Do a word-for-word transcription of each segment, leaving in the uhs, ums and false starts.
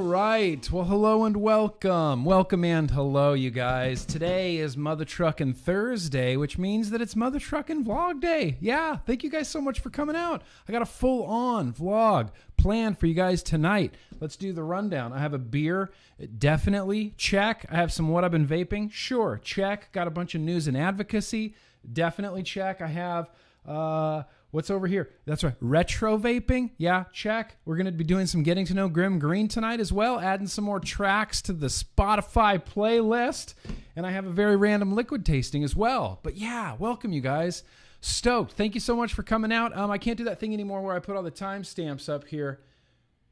All right. Well, hello and welcome. Welcome and hello, you guys. Today is Mother Truckin' Thursday, which means that it's Mother Truckin' Vlog Day. Yeah, thank you guys so much for coming out. I got a full-on vlog planned for you guys tonight. Let's do the rundown. I have a beer. Definitely. Check. I have some what I've been vaping. Sure. Check. Got a bunch of news and advocacy. Definitely check. I have... uh what's over here? That's right. Retro vaping. Yeah, check. We're going to be doing some getting to know Grim Green tonight as well, adding some more tracks to the Spotify playlist. And I have a very random liquid tasting as well. But yeah, welcome you guys. Stoked. Thank you so much for coming out. Um, I can't do that thing anymore where I put all the timestamps up here.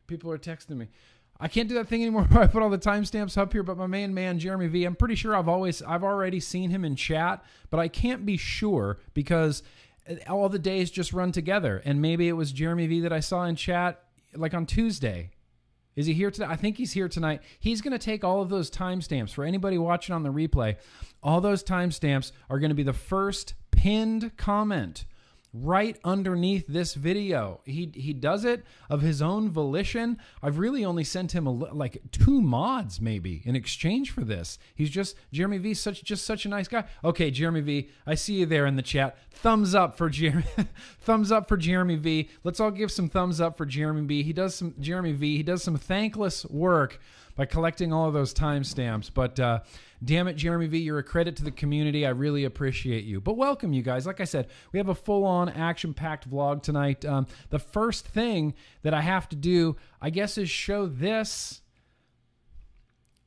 People are texting me. I can't do that thing anymore where I put all the timestamps up here, but my main man, Jeremy V, I'm pretty sure I've always, I've already seen him in chat, but I can't be sure because all the days just run together. And maybe it was Jeremy V that I saw in chat like on Tuesday. Is he here today? I think he's here tonight. He's going to take all of those timestamps for anybody watching on the replay. All those timestamps are going to be the first pinned comment right underneath this video. He, he does it of his own volition. I've really only sent him a, like two mods maybe in exchange for this. He's just, Jeremy V, such just such a nice guy. Okay, Jeremy V, I see you there in the chat. Thumbs up for Jeremy. Thumbs up for Jeremy V. Let's all give some thumbs up for Jeremy V. He does some, Jeremy V, he does some thankless work by collecting all of those timestamps. But uh, damn it, Jeremy V, you're a credit to the community. I really appreciate you. But welcome, you guys. Like I said, we have a full-on action-packed vlog tonight. Um, the first thing that I have to do, I guess, is show this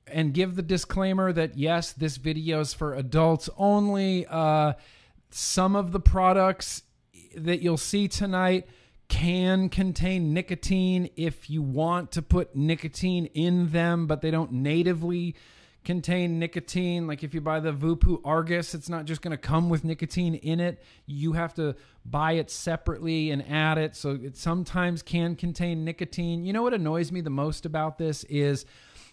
and give the disclaimer that, yes, this video is for adults only. Uh, some of the products that you'll see tonight can contain nicotine if you want to put nicotine in them, but they don't natively contain nicotine. Like if you buy the Vupu Argus, it's not just going to come with nicotine in it. You have to buy it separately and add it. So it sometimes can contain nicotine. You know what annoys me the most about this is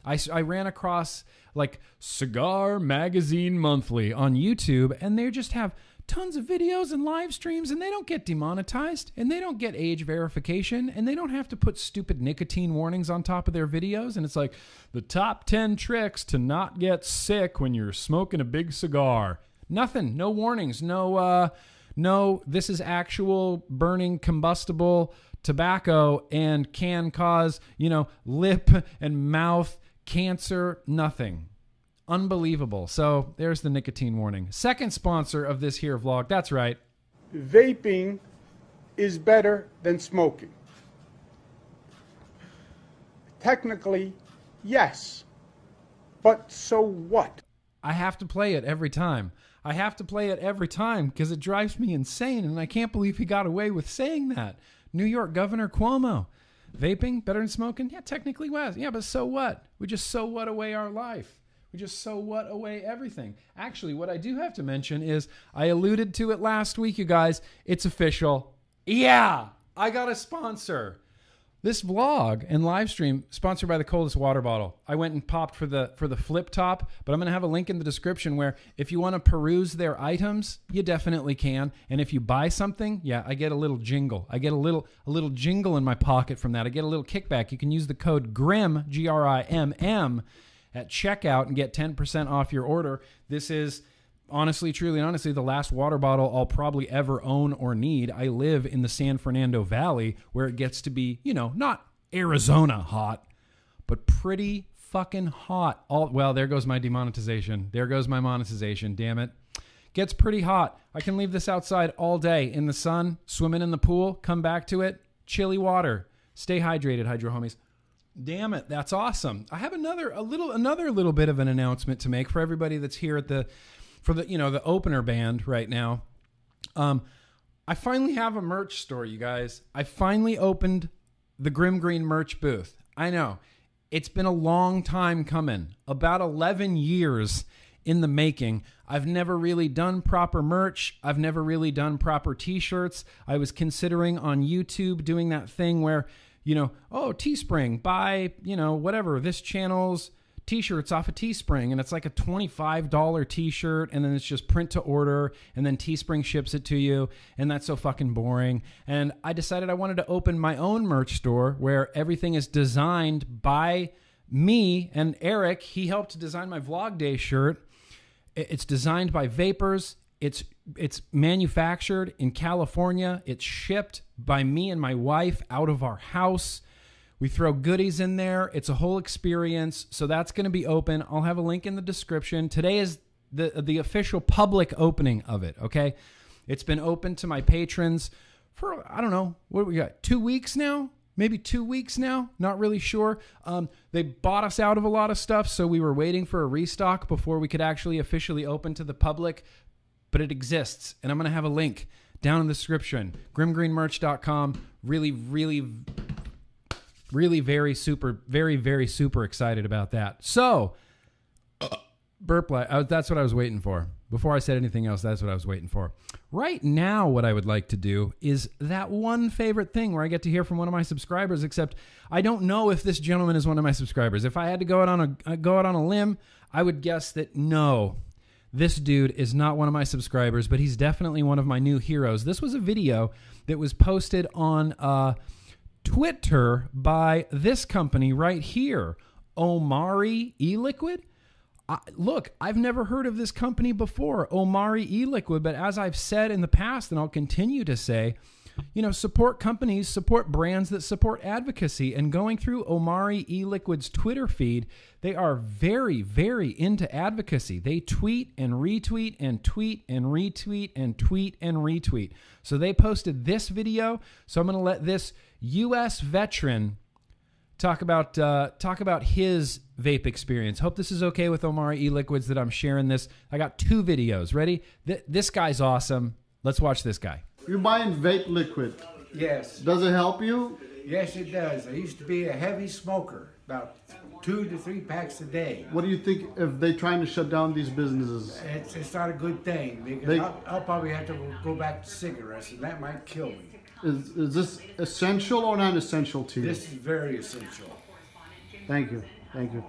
I, I ran across like Cigar Magazine Monthly on YouTube, and they just have tons of videos and live streams, and they don't get demonetized, and they don't get age verification, and they don't have to put stupid nicotine warnings on top of their videos. And it's like the top ten tricks to not get sick when you're smoking a big cigar. Nothing, no warnings, no, uh, no, this is actual burning combustible tobacco and can cause, you know, lip and mouth cancer, nothing. Unbelievable. So there's the nicotine warning. Second sponsor of this here vlog. That's right. Vaping is better than smoking. Technically, yes. But so what? I have to play it every time. I have to play it every time because it drives me insane. And I can't believe he got away with saying that. New York Governor Cuomo. Vaping better than smoking? Yeah, technically, was. Yeah, but so what? We just so what away our life. We just so what away everything. Actually, what I do have to mention is I alluded to it last week, you guys. It's official. Yeah, I got a sponsor. This vlog and live stream sponsored by the coldest water bottle. I went and popped for the for the flip top, but I'm going to have a link in the description where if you want to peruse their items, you definitely can. And if you buy something, yeah, I get a little jingle. I get a little a little jingle in my pocket from that. I get a little kickback. You can use the code GRIM, G R I M M, at checkout and get ten percent off your order. This is honestly, truly, and honestly, the last water bottle I'll probably ever own or need. I live in the San Fernando Valley where it gets to be, you know, not Arizona hot, but pretty fucking hot. All, well, there goes my demonetization. There goes my monetization, damn it. Gets pretty hot. I can leave this outside all day in the sun, swimming in the pool, come back to it, chilly water. Stay hydrated, Hydro Homies. Damn it, that's awesome. I have another a little another little bit of an announcement to make for everybody that's here at the for the you know the opener band right now. Um I finally have a merch store, you guys. I finally opened the Grim Green merch booth. I know. It's been a long time coming. About eleven years in the making. I've never really done proper merch. I've never really done proper t-shirts. I was considering on YouTube doing that thing where you know, oh, Teespring, buy, you know, whatever, this channel's t-shirts off of Teespring. And it's like a twenty-five dollar t-shirt. And then it's just print to order. And then Teespring ships it to you. And that's so fucking boring. And I decided I wanted to open my own merch store where everything is designed by me and Eric, he helped design my Vlog Day shirt. It's designed by Vapors. It's it's manufactured in California. It's shipped by me and my wife out of our house. We throw goodies in there. It's a whole experience. So that's going to be open. I'll have a link in the description. Today is the the official public opening of it, okay? It's been open to my patrons for, I don't know, what do we got? Two weeks now? Maybe two weeks now, not really sure. Um, they bought us out of a lot of stuff, so we were waiting for a restock before we could actually officially open to the public, but it exists, and I'm gonna have a link down in the description, grim green merch dot com. Really, really, really very super, very, very super excited about that. So, burp light, I, that's what I was waiting for. Before I said anything else, that's what I was waiting for. Right now, what I would like to do is that one favorite thing where I get to hear from one of my subscribers, except I don't know if this gentleman is one of my subscribers. If I had to go out on a, go out on a limb, I would guess that no, this dude is not one of my subscribers, but he's definitely one of my new heroes. This was a video that was posted on uh, Twitter by this company right here, Omari E-Liquid. I, look, I've never heard of this company before, Omari E-Liquid, but as I've said in the past, and I'll continue to say, you know, support companies, support brands that support advocacy. And going through Omari E-Liquid's Twitter feed, they are very, very into advocacy. They tweet and retweet and tweet and retweet and tweet and retweet. So they posted this video. So I'm going to let this U S veteran talk about uh, talk about his vape experience. Hope this is okay with Omari E-Liquids that I'm sharing this. I got two videos. Ready? Th this guy's awesome. Let's watch this guy. You're buying vape liquid. Yes. Does it help you? Yes, it does. I used to be a heavy smoker, about two to three packs a day. What do you think if they're trying to shut down these businesses? It's, it's not a good thing, because they, I'll, I'll probably have to go back to cigarettes, and that might kill me. Is, is this essential or not essential to you? This is very essential. Thank you. Thank you.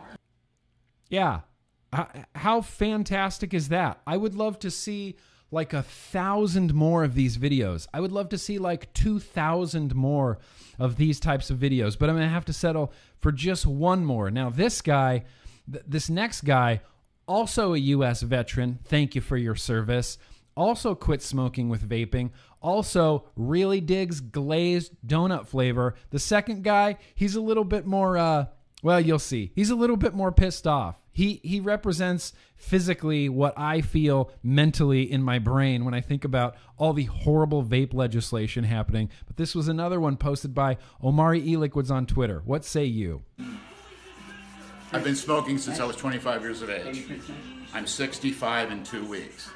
Yeah. How fantastic is that? I would love to see like a thousand more of these videos. I would love to see like two thousand more of these types of videos, but I'm going to have to settle for just one more. Now, this guy, th this next guy, also a U S veteran. Thank you for your service. Also quit smoking with vaping. Also really digs glazed donut flavor. The second guy, he's a little bit more, uh, well, you'll see. He's a little bit more pissed off. He, he represents physically what I feel mentally in my brain when I think about all the horrible vape legislation happening. But this was another one posted by Omari E-Liquids on Twitter. What say you? I've been smoking since I was twenty-five years of age. I'm sixty-five in two weeks.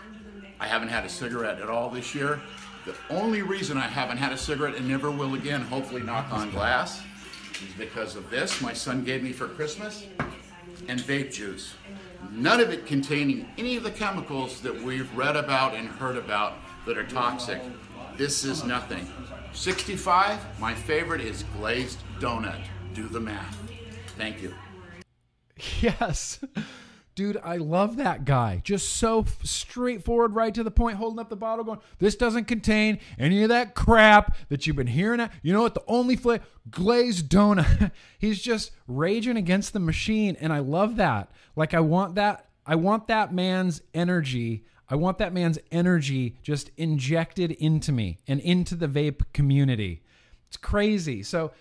I haven't had a cigarette at all this year. The only reason I haven't had a cigarette and never will again, hopefully knock on glass, is because of this my son gave me for Christmas, and vape juice. None of it containing any of the chemicals that we've read about and heard about that are toxic. This is nothing. sixty-five, my favorite is glazed donut. Do the math. Thank you. Yes. Dude, I love that guy. Just so straightforward, right to the point, holding up the bottle going, this doesn't contain any of that crap that you've been hearing. You know what? The only flavor, glazed donut. He's just raging against the machine, and I love that. Like, I want that. I want that man's energy. I want that man's energy just injected into me and into the vape community. It's crazy. So,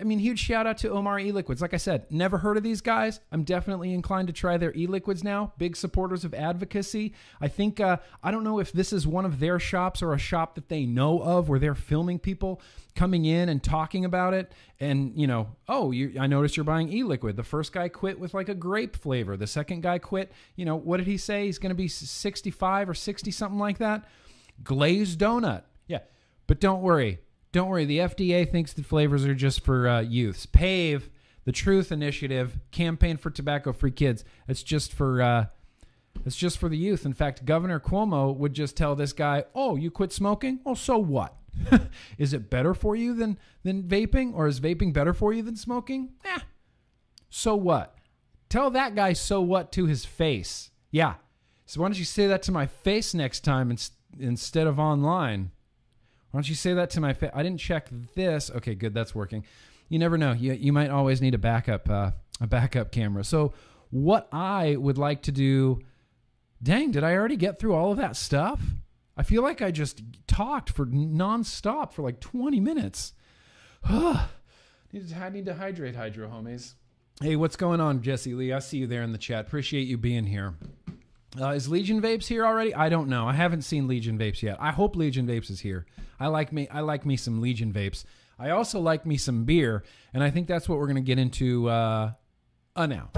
I mean, huge shout out to Omari E-Liquids. Like I said, never heard of these guys. I'm definitely inclined to try their e-liquids now. Big supporters of advocacy. I think, uh, I don't know if this is one of their shops or a shop that they know of where they're filming people coming in and talking about it. And, you know, oh, you, I noticed you're buying e-liquid. The first guy quit with like a grape flavor. The second guy quit, you know, what did he say? He's going to be sixty-five or sixty, something like that. Glazed donut. Yeah. But don't worry. Don't worry, the F D A thinks the flavors are just for uh, youths. PAVE, the Truth Initiative, Campaign for Tobacco-Free Kids. It's just for uh, it's just for the youth. In fact, Governor Cuomo would just tell this guy, "Oh, you quit smoking? Oh, so what? Is it better for you than than vaping, or is vaping better for you than smoking? Eh, so what?" Tell that guy "so what" to his face. Yeah. So why don't you say that to my face next time in, instead of online? Why don't you say that to my face? I didn't check this. Okay, good. That's working. you never know. You, you might always need a backup, uh, a backup camera. So what I would like to do, dang, did I already get through all of that stuff? I feel like I just talked for nonstop for like twenty minutes. I need to hydrate, hydro homies. Hey, what's going on, Jesse Lee? I see you there in the chat. Appreciate you being here. Uh, is Legion Vapes here already? I don't know. I haven't seen Legion Vapes yet. I hope Legion Vapes is here. I like me. I like me some Legion Vapes. I also like me some beer, and I think that's what we're going to get into uh, uh, now.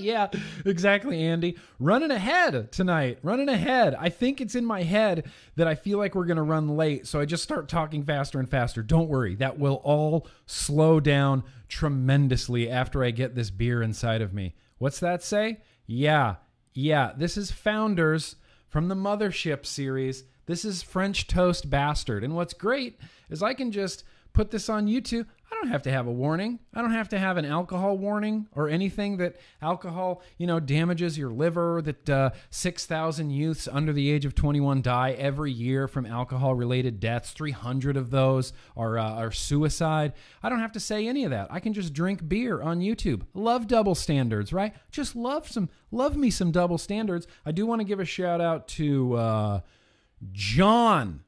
Yeah, exactly, Andy. Running ahead tonight. Running ahead. I think it's in my head that I feel like we're going to run late, so I just start talking faster and faster. Don't worry. That will all slow down tremendously after I get this beer inside of me. What's that say? Yeah, yeah. This is Founders from the Mothership series. This is French Toast Bastard. And what's great is I can just put this on YouTube. I don't have to have a warning. I don't have to have an alcohol warning or anything that alcohol, you know, damages your liver, that uh, six thousand youths under the age of twenty-one die every year from alcohol-related deaths. three hundred of those are, uh, are suicide. I don't have to say any of that. I can just drink beer on YouTube. Love double standards, right? Just love some, love me some double standards. I do want to give a shout-out to uh, John.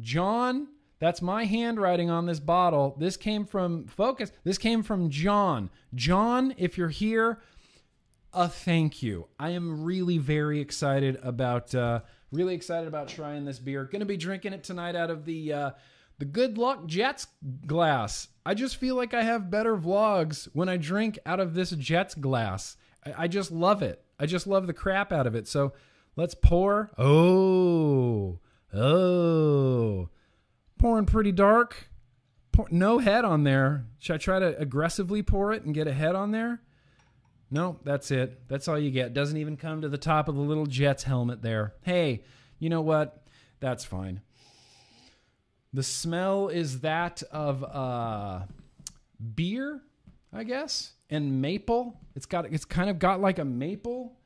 John... That's my handwriting on this bottle. This came from Focus. This came from John. John, if you're here, a thank you. I am really very excited about uh, really excited about trying this beer. Going to be drinking it tonight out of the uh, the Good Luck Jets glass. I just feel like I have better vlogs when I drink out of this Jets glass. I, I just love it. I just love the crap out of it. So let's pour. Oh, oh. Pouring pretty dark. Pour, no head on there. Should I try to aggressively pour it and get a head on there? No, that's it. That's all you get. Doesn't even come to the top of the little Jets helmet there. Hey, you know what? That's fine. The smell is that of uh, beer, I guess, and maple. It's got. It's kind of got like a maple.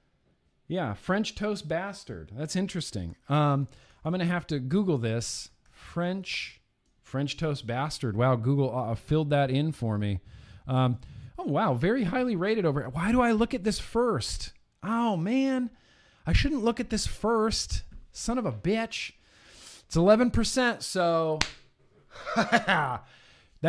Yeah, French Toast Bastard. That's interesting. Um, I'm gonna have to Google this. French, French Toast Bastard. Wow, Google uh, filled that in for me. Um, oh, wow, very highly rated over. Why do I look at this first? Oh, man, I shouldn't look at this first. Son of a bitch. It's eleven percent, so that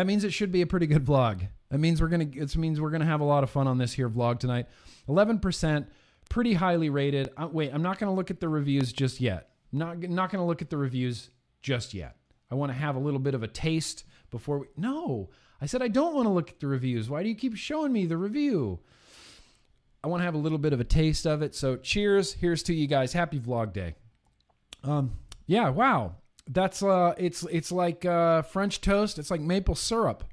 means it should be a pretty good vlog. That means we're gonna. It means we're gonna have a lot of fun on this here vlog tonight. eleven percent, pretty highly rated. Uh, wait, I'm not gonna look at the reviews just yet. Not not gonna look at the reviews. Just yet. I want to have a little bit of a taste before we... No! I said I don't want to look at the reviews. Why do you keep showing me the review? I want to have a little bit of a taste of it. So cheers. Here's to you guys. Happy vlog day. Um, yeah, wow. That's, uh, it's, it's like uh, French toast. It's like maple syrup.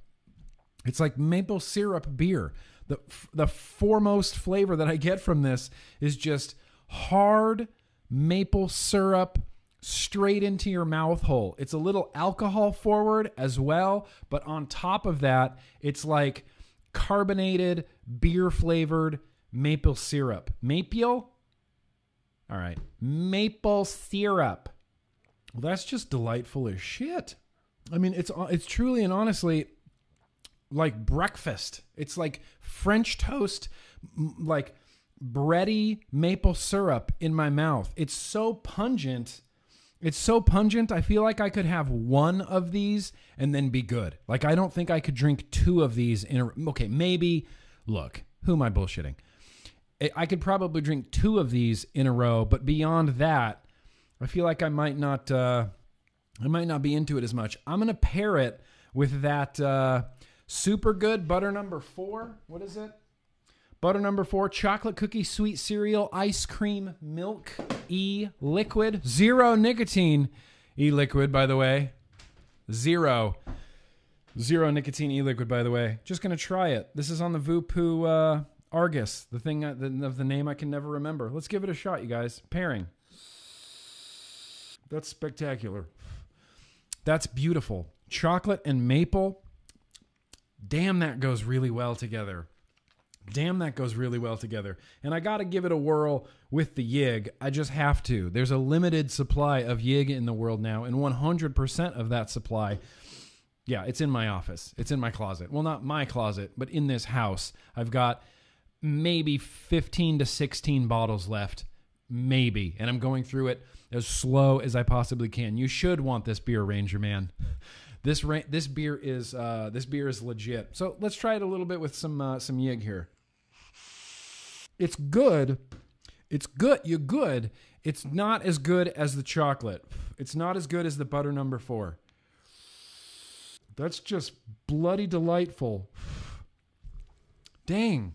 It's like maple syrup beer. The, the foremost flavor that I get from this is just hard maple syrup straight into your mouth hole. It's a little alcohol forward as well, but on top of that, it's like carbonated, beer flavored maple syrup. Maple? All right. Maple syrup. Well, that's just delightful as shit. I mean, it's it's truly and honestly like breakfast. It's like French toast, like bready maple syrup in my mouth. It's so pungent. It's so pungent, I feel like I could have one of these and then be good. Like, I don't think I could drink two of these in a... Okay, maybe... Look, who am I bullshitting? I could probably drink two of these in a row, but beyond that, I feel like I might not... Uh, I might not be into it as much. I'm going to pair it with that uh, super good butter number four. What is it? Butter number four, chocolate cookie, sweet cereal, ice cream, milk, e-liquid. Zero nicotine e-liquid, by the way. Zero. Zero nicotine e-liquid, by the way. Just going to try it. This is on the Vupu uh, Argus, the thing I, the, of the name I can never remember. Let's give it a shot, you guys. Pairing. That's spectacular. That's beautiful. Chocolate and maple. Damn, that goes really well together. Damn, that goes really well together. And I got to give it a whirl with the yig. I just have to. There's a limited supply of yig in the world now, and one hundred percent of that supply, yeah, it's in my office. It's in my closet. Well, not my closet, but in this house. I've got maybe fifteen to sixteen bottles left, maybe. And I'm going through it as slow as I possibly can. You should want this beer, Ranger Man. This this beer is uh, this beer is legit. So let's try it a little bit with some uh, some yig here. It's good. It's good. You're good. It's not as good as the chocolate. It's not as good as the butter number four. That's just bloody delightful. Dang.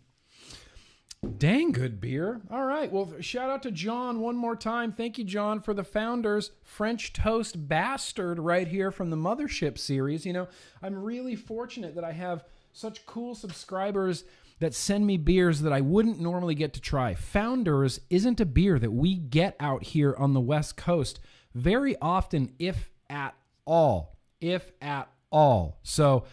Dang good beer. All right. Well, shout out to John one more time. Thank you, John, for the Founders French Toast Bastard right here from the Mothership series. You know, I'm really fortunate that I have such cool subscribers that send me beers that I wouldn't normally get to try. Founders isn't a beer that we get out here on the West Coast very often, if at all. If at all. So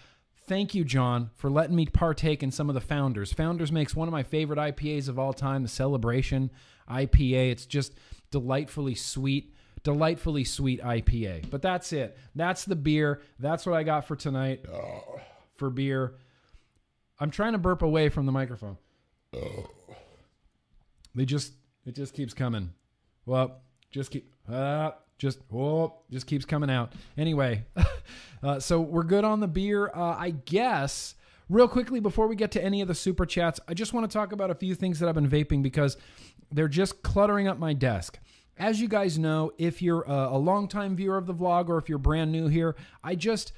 thank you, John, for letting me partake in some of the Founders. Founders makes one of my favorite I P As of all time, the Celebration I P A. It's just delightfully sweet, delightfully sweet I P A. But that's it. That's the beer. That's what I got for tonight oh. for beer. I'm trying to burp away from the microphone. Oh. They just, it just keeps coming. Well, just keep, ah. Just oh, just keeps coming out. Anyway, uh, so we're good on the beer, uh, I guess. Real quickly, before we get to any of the Super Chats, I just want to talk about a few things that I've been vaping because they're just cluttering up my desk. As you guys know, if you're a, a longtime viewer of the vlog or if you're brand new here, I just...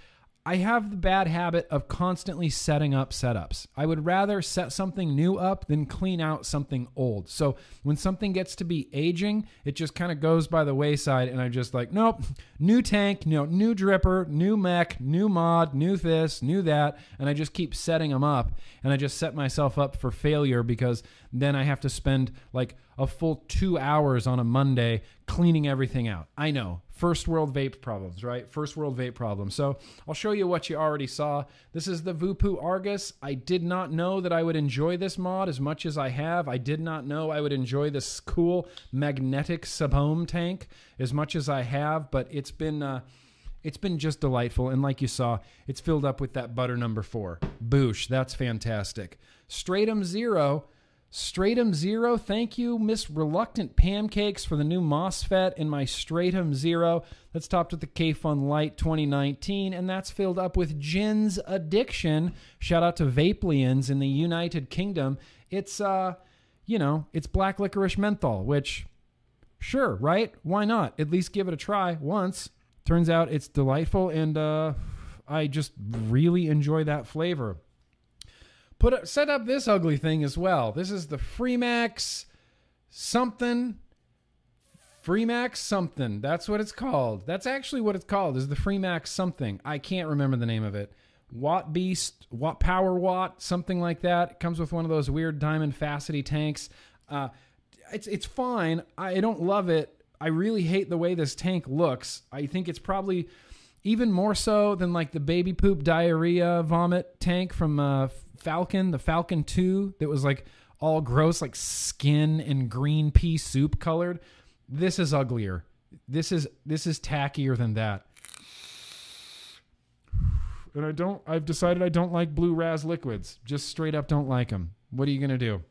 I have the bad habit of constantly setting up setups. I would rather set something new up than clean out something old. So when something gets to be aging, it just kind of goes by the wayside and I'm just like, nope, new tank, no, new dripper, new mech, new mod, new this, new that. And I just keep setting them up and I just set myself up for failure because then I have to spend like a full two hours on a Monday cleaning everything out. I know. First world vape problems, right? First world vape problems. So I'll show you what you already saw. This is the Vupu Argus. I did not know that I would enjoy this mod as much as I have. I did not know I would enjoy this cool magnetic sub-ohm tank as much as I have, but it's been uh, it's been just delightful. And like you saw, it's filled up with that butter number four. Boosh, that's fantastic. Stratum Zero. Stratum Zero, thank you, Miss Reluctant Pancakes, for the new MOSFET in my Stratum Zero. That's topped with the K-Fun Light twenty nineteen, and that's filled up with Gin's Addiction. Shout out to Vapelians in the United Kingdom. It's, uh, you know, it's black licorice menthol, which, sure, right? Why not? At least give it a try once. Turns out it's delightful, and uh, I just really enjoy that flavor. Put up, set up this ugly thing as well. This is the Freemax something. Freemax something. That's what it's called. That's actually what it's called, is the Freemax something. I can't remember the name of it. Watt Beast, Watt Power Watt, something like that. It comes with one of those weird diamond facety tanks. Uh, it's, it's fine. I don't love it. I really hate the way this tank looks. I think it's probably even more so than like the baby poop diarrhea vomit tank from uh, Falcon, the Falcon two, that was like all gross, like skin and green pea soup colored. This is uglier. This is this is tackier than that. And I don't. I've decided I don't like blue raz liquids. Just straight up don't like them. What are you gonna do?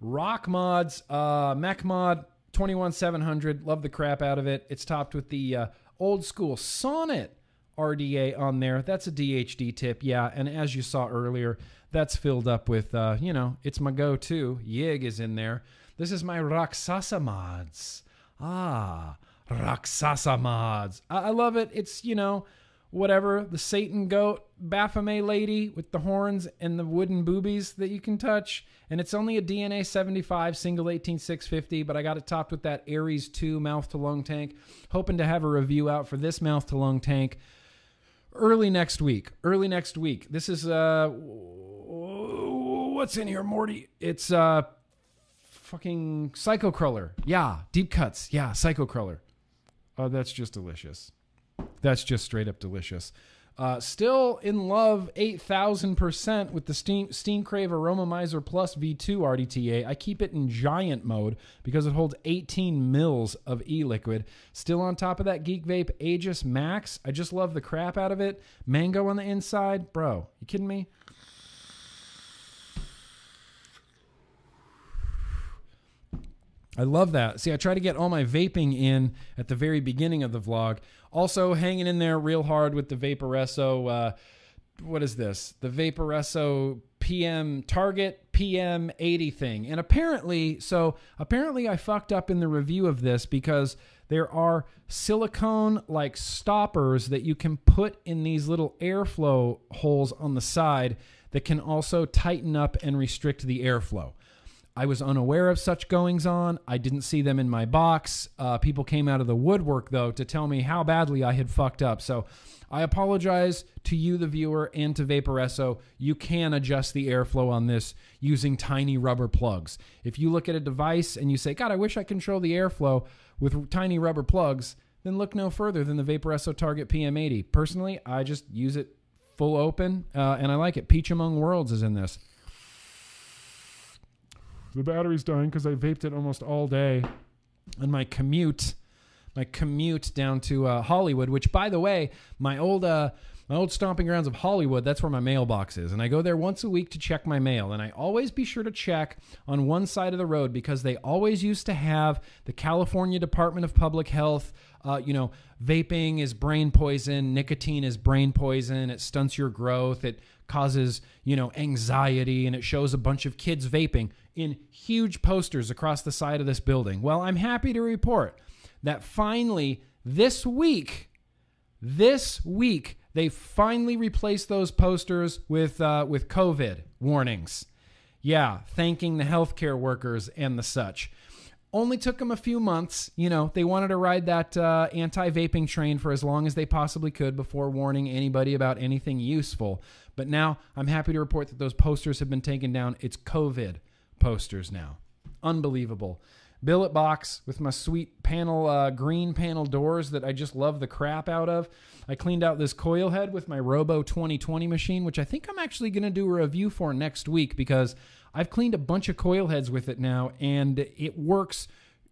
Rock Mods, uh, Mech Mod twenty-one seven hundred. Love the crap out of it. It's topped with the Uh, old school Sonnet R D A on there. That's a D H D tip, yeah. And as you saw earlier, that's filled up with, uh, you know, it's my go-to. Yig is in there. This is my Raksasa Mods. Ah, Raksasa Mods. I, I love it. It's, you know, whatever. The Satan goat, Baphomet lady with the horns and the wooden boobies that you can touch. And it's only a D N A seventy-five single eighteen six fifty, but I got it topped with that Aries two mouth-to-lung tank. Hoping to have a review out for this mouth-to-lung tank early next week. Early next week. This is, uh, what's in here, Morty? It's, uh, fucking Psychocrawler. Yeah, deep cuts. Yeah, Psychocrawler. Oh, that's just delicious. That's just straight up delicious. Uh, still in love eight thousand percent with the Steam, Steamcrave Aromomizer Plus V two R D T A. I keep it in giant mode because it holds eighteen mils of e-liquid. Still on top of that Geek Vape Aegis Max. I just love the crap out of it. Mango on the inside. Bro, you kidding me? I love that. See, I try to get all my vaping in at the very beginning of the vlog. Also, hanging in there real hard with the Vaporesso, uh, what is this? The Vaporesso P M Target P M eighty thing. And apparently, so apparently I fucked up in the review of this because there are silicone-like stoppers that you can put in these little airflow holes on the side that can also tighten up and restrict the airflow. I was unaware of such goings on. I didn't see them in my box. Uh, people came out of the woodwork, though, to tell me how badly I had fucked up. So I apologize to you, the viewer, and to Vaporesso. You can adjust the airflow on this using tiny rubber plugs. If you look at a device and you say, God, I wish I control the airflow with tiny rubber plugs, then look no further than the Vaporesso Target P M eighty. Personally, I just use it full open, uh, and I like it. Peach Among Worlds is in this. The battery's dying because I vaped it almost all day on my commute, my commute down to uh, Hollywood, which, by the way, my old uh, my old stomping grounds of Hollywood, that's where my mailbox is. And I go there once a week to check my mail. And I always be sure to check on one side of the road because they always used to have the California Department of Public Health, uh, you know, vaping is brain poison, nicotine is brain poison, it stunts your growth, it causes, you know, anxiety, and it shows a bunch of kids vaping in huge posters across the side of this building. Well, I'm happy to report that finally this week, this week, they finally replaced those posters with, uh, with COVID warnings. Yeah, thanking the healthcare workers and the such. Only took them a few months. You know, they wanted to ride that uh, anti-vaping train for as long as they possibly could before warning anybody about anything useful. But now I'm happy to report that those posters have been taken down. It's COVID posters now. Unbelievable. Billet box with my sweet panel, uh, green panel doors that I just love the crap out of. I cleaned out this coil head with my Robo twenty twenty machine, which I think I'm actually going to do a review for next week because I've cleaned a bunch of coil heads with it now and it works,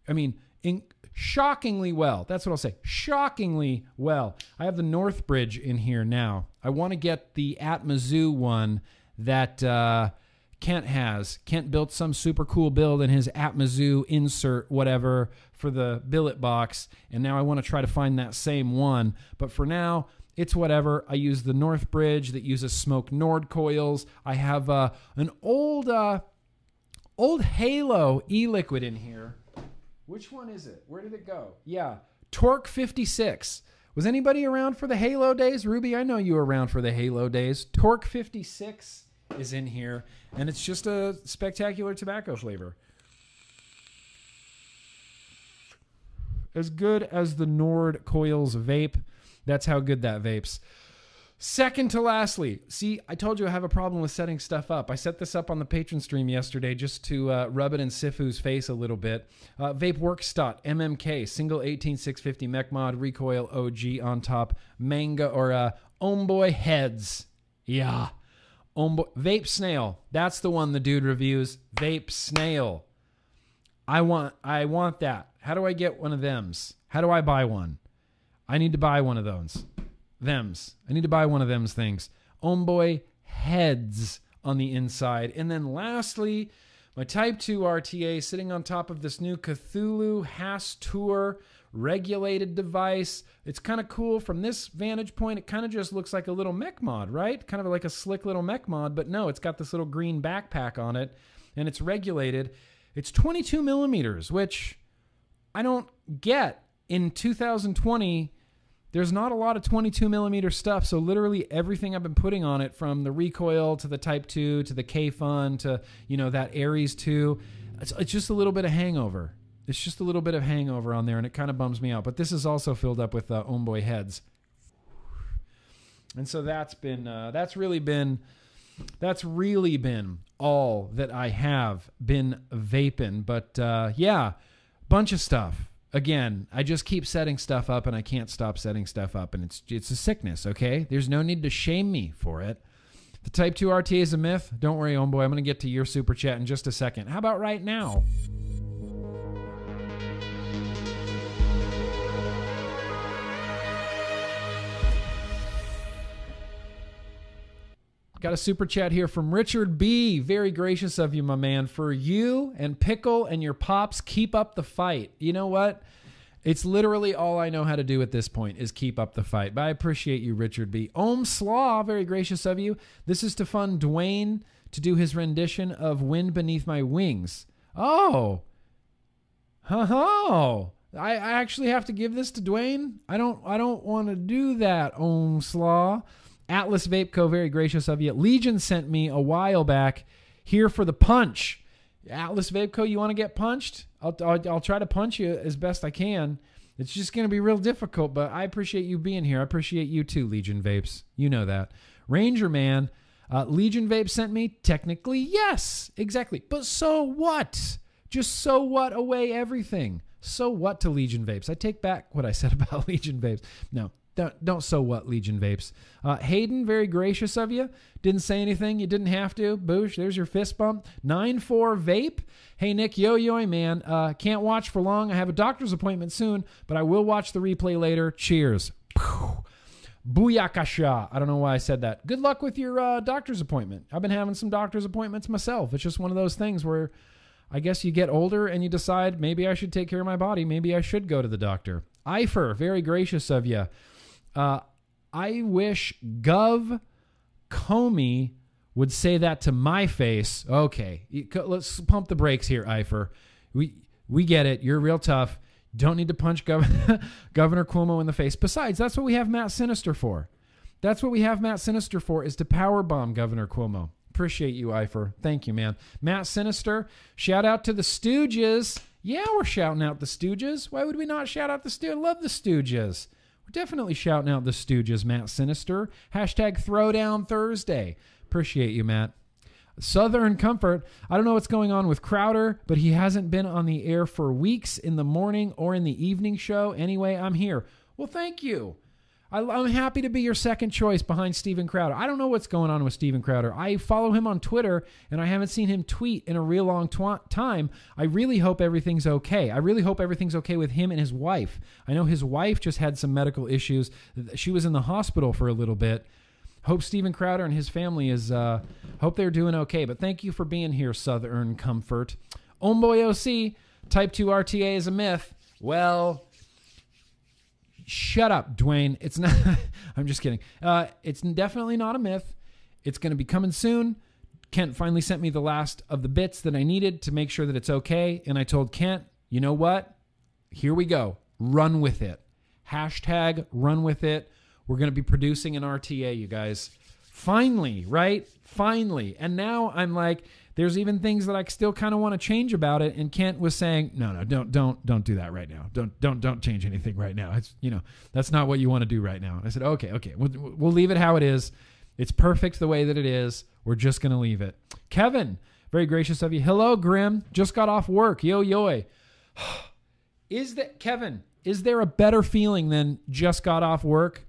I mean, in shockingly well. That's what I'll say. Shockingly well. I have the Northbridge in here now. I want to get the Atmazoo one that uh, Kent has. Kent built some super cool build in his Atmazoo insert whatever for the billet box, and now I want to try to find that same one. But for now, it's whatever. I use the Northbridge that uses Smoke Nord coils. I have uh, an old, uh, old Halo e-liquid in here. Which one is it? Where did it go? Yeah, Torque fifty-six. Was anybody around for the Halo days? Ruby, I know you were around for the Halo days. Torque fifty-six is in here, and it's just a spectacular tobacco flavor. As good as the Nord Coils vape. That's how good that vapes. Second to lastly, see, I told you I have a problem with setting stuff up. I set this up on the patron stream yesterday just to uh, rub it in Sifu's face a little bit. Uh, Vape Workstot, M M K, single eighteen six fifty mech mod, recoil O G on top, manga or uh, Omboy heads. Yeah. Omboy. Vape Snail. That's the one the dude reviews. Vape Snail. I want, I want that. How do I get one of thems? How do I buy one? I need to buy one of those. Thems. I need to buy one of them's things. Omboy heads on the inside. And then lastly, my Type two R T A sitting on top of this new Cthulhu Hastur regulated device. It's kind of cool from this vantage point. It kind of just looks like a little mech mod, right? Kind of like a slick little mech mod, but no, it's got this little green backpack on it and it's regulated. It's twenty-two millimeters, which I don't get. In two thousand twenty, there's not a lot of twenty-two millimeter stuff, so literally everything I've been putting on it, from the recoil to the Type two to the K-Fun to, you know, that Ares two, it's, it's just a little bit of hangover. It's just a little bit of hangover on there, and it kind of bums me out. But this is also filled up with uh, Omboy heads, and so that's been uh, that's really been that's really been all that I have been vaping. But uh, yeah, bunch of stuff. Again, I just keep setting stuff up and I can't stop setting stuff up, and it's it's a sickness, okay? There's no need to shame me for it. The type two R T A is a myth. Don't worry, homeboy. I'm going to get to your super chat in just a second. How about right now? Got a super chat here from Richard B. Very gracious of you, my man. For you and Pickle and your pops, keep up the fight. You know what? It's literally all I know how to do at this point is keep up the fight. But I appreciate you, Richard B. Om Slaw, very gracious of you. This is to fund Dwayne to do his rendition of Wind Beneath My Wings. Oh. Oh. I, I actually have to give this to Dwayne? I don't I don't want to do that, Om Slaw. Atlas Vape Co., very gracious of you. Legion sent me a while back here for the punch. Atlas Vape Co., you want to get punched? I'll, I'll, I'll try to punch you as best I can. It's just going to be real difficult, but I appreciate you being here. I appreciate you too, Legion Vapes. You know that. Ranger Man, uh, Legion Vape sent me? Technically, yes. Exactly. But so what? Just so what away everything. So what to Legion Vapes? I take back what I said about Legion Vapes. No. Don't, don't so what, Legion Vapes. Uh, Hayden, very gracious of you. Didn't say anything. You didn't have to. Boosh, there's your fist bump. nine four Vape. Hey, Nick, yo-yoy, man. Uh, can't watch for long. I have a doctor's appointment soon, but I will watch the replay later. Cheers. Pew. Booyakasha. I don't know why I said that. Good luck with your uh, doctor's appointment. I've been having some doctor's appointments myself. It's just one of those things where I guess you get older and you decide, maybe I should take care of my body. Maybe I should go to the doctor. Ifer, very gracious of you. Uh, I wish Gov Comey would say that to my face. Okay, let's pump the brakes here, Ifer. We we get it. You're real tough. Don't need to punch Gov Governor Cuomo in the face. Besides, that's what we have Matt Sinister for. That's what we have Matt Sinister for, is to powerbomb Governor Cuomo. Appreciate you, Ifer. Thank you, man. Matt Sinister, shout out to the Stooges. Yeah, we're shouting out the Stooges. Why would we not shout out the Stooges? I love the Stooges. Definitely shouting out the Stooges, Matt Sinister. Hashtag Throwdown Thursday. Appreciate you, Matt. Southern Comfort. I don't know what's going on with Crowder, but he hasn't been on the air for weeks in the morning or in the evening show. Anyway, I'm here. Well, thank you. I, I'm happy to be your second choice behind Steven Crowder. I don't know what's going on with Steven Crowder. I follow him on Twitter, and I haven't seen him tweet in a real long time. I really hope everything's okay. I really hope everything's okay with him and his wife. I know his wife just had some medical issues. She was in the hospital for a little bit. Hope Steven Crowder and his family is, uh, hope they're doing okay. But thank you for being here, Southern Comfort. Omboy O C, type two R T A is a myth. Well... Shut up, Dwayne. It's not, I'm just kidding. Uh, it's definitely not a myth. It's going to be coming soon. Kent finally sent me the last of the bits that I needed to make sure that it's okay. And I told Kent, you know what? Here we go. Run with it. Hashtag run with it. We're going to be producing an R T A, you guys. Finally, right? Finally. And now I'm like, there's even things that I still kind of want to change about it. And Kent was saying, no, no, don't, don't, don't do that right now. Don't, don't, don't change anything right now. It's, you know, that's not what you want to do right now. And I said, okay, okay, we'll, we'll leave it how it is. It's perfect the way that it is. We're just going to leave it. Kevin, very gracious of you. Hello, Grim. Just got off work. Yo, yo. Is that, Kevin, is there a better feeling than just got off work?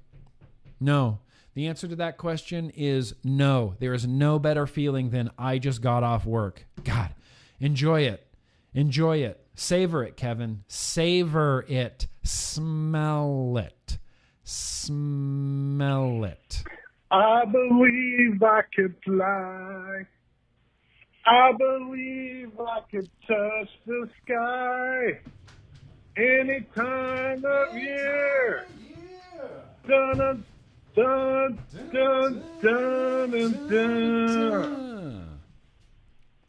No. The answer to that question is no. There is no better feeling than I just got off work. God, enjoy it. Enjoy it. Savor it, Kevin. Savor it. Smell it. Smell it. I believe I could fly. I believe I could touch the sky. Any time of year. Gonna Dun, dun, dun, and dun.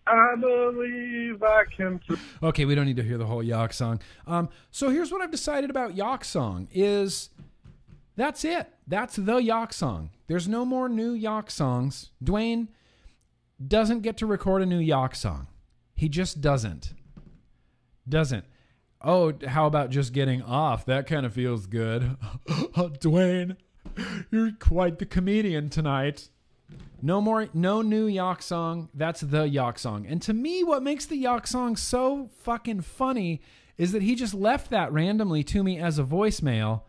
I believe I can. Okay, we don't need to hear the whole Yacht song. Um, so here's what I've decided about Yacht song is that's it. That's the Yacht song. There's no more new Yacht songs. Dwayne doesn't get to record a new Yacht song. He just doesn't. Doesn't. Oh, how about just getting off? That kind of feels good. Dwayne. You're quite the comedian tonight. No more, no new Yacht song. That's the Yacht song. And to me, what makes the Yacht song so fucking funny is that he just left that randomly to me as a voicemail,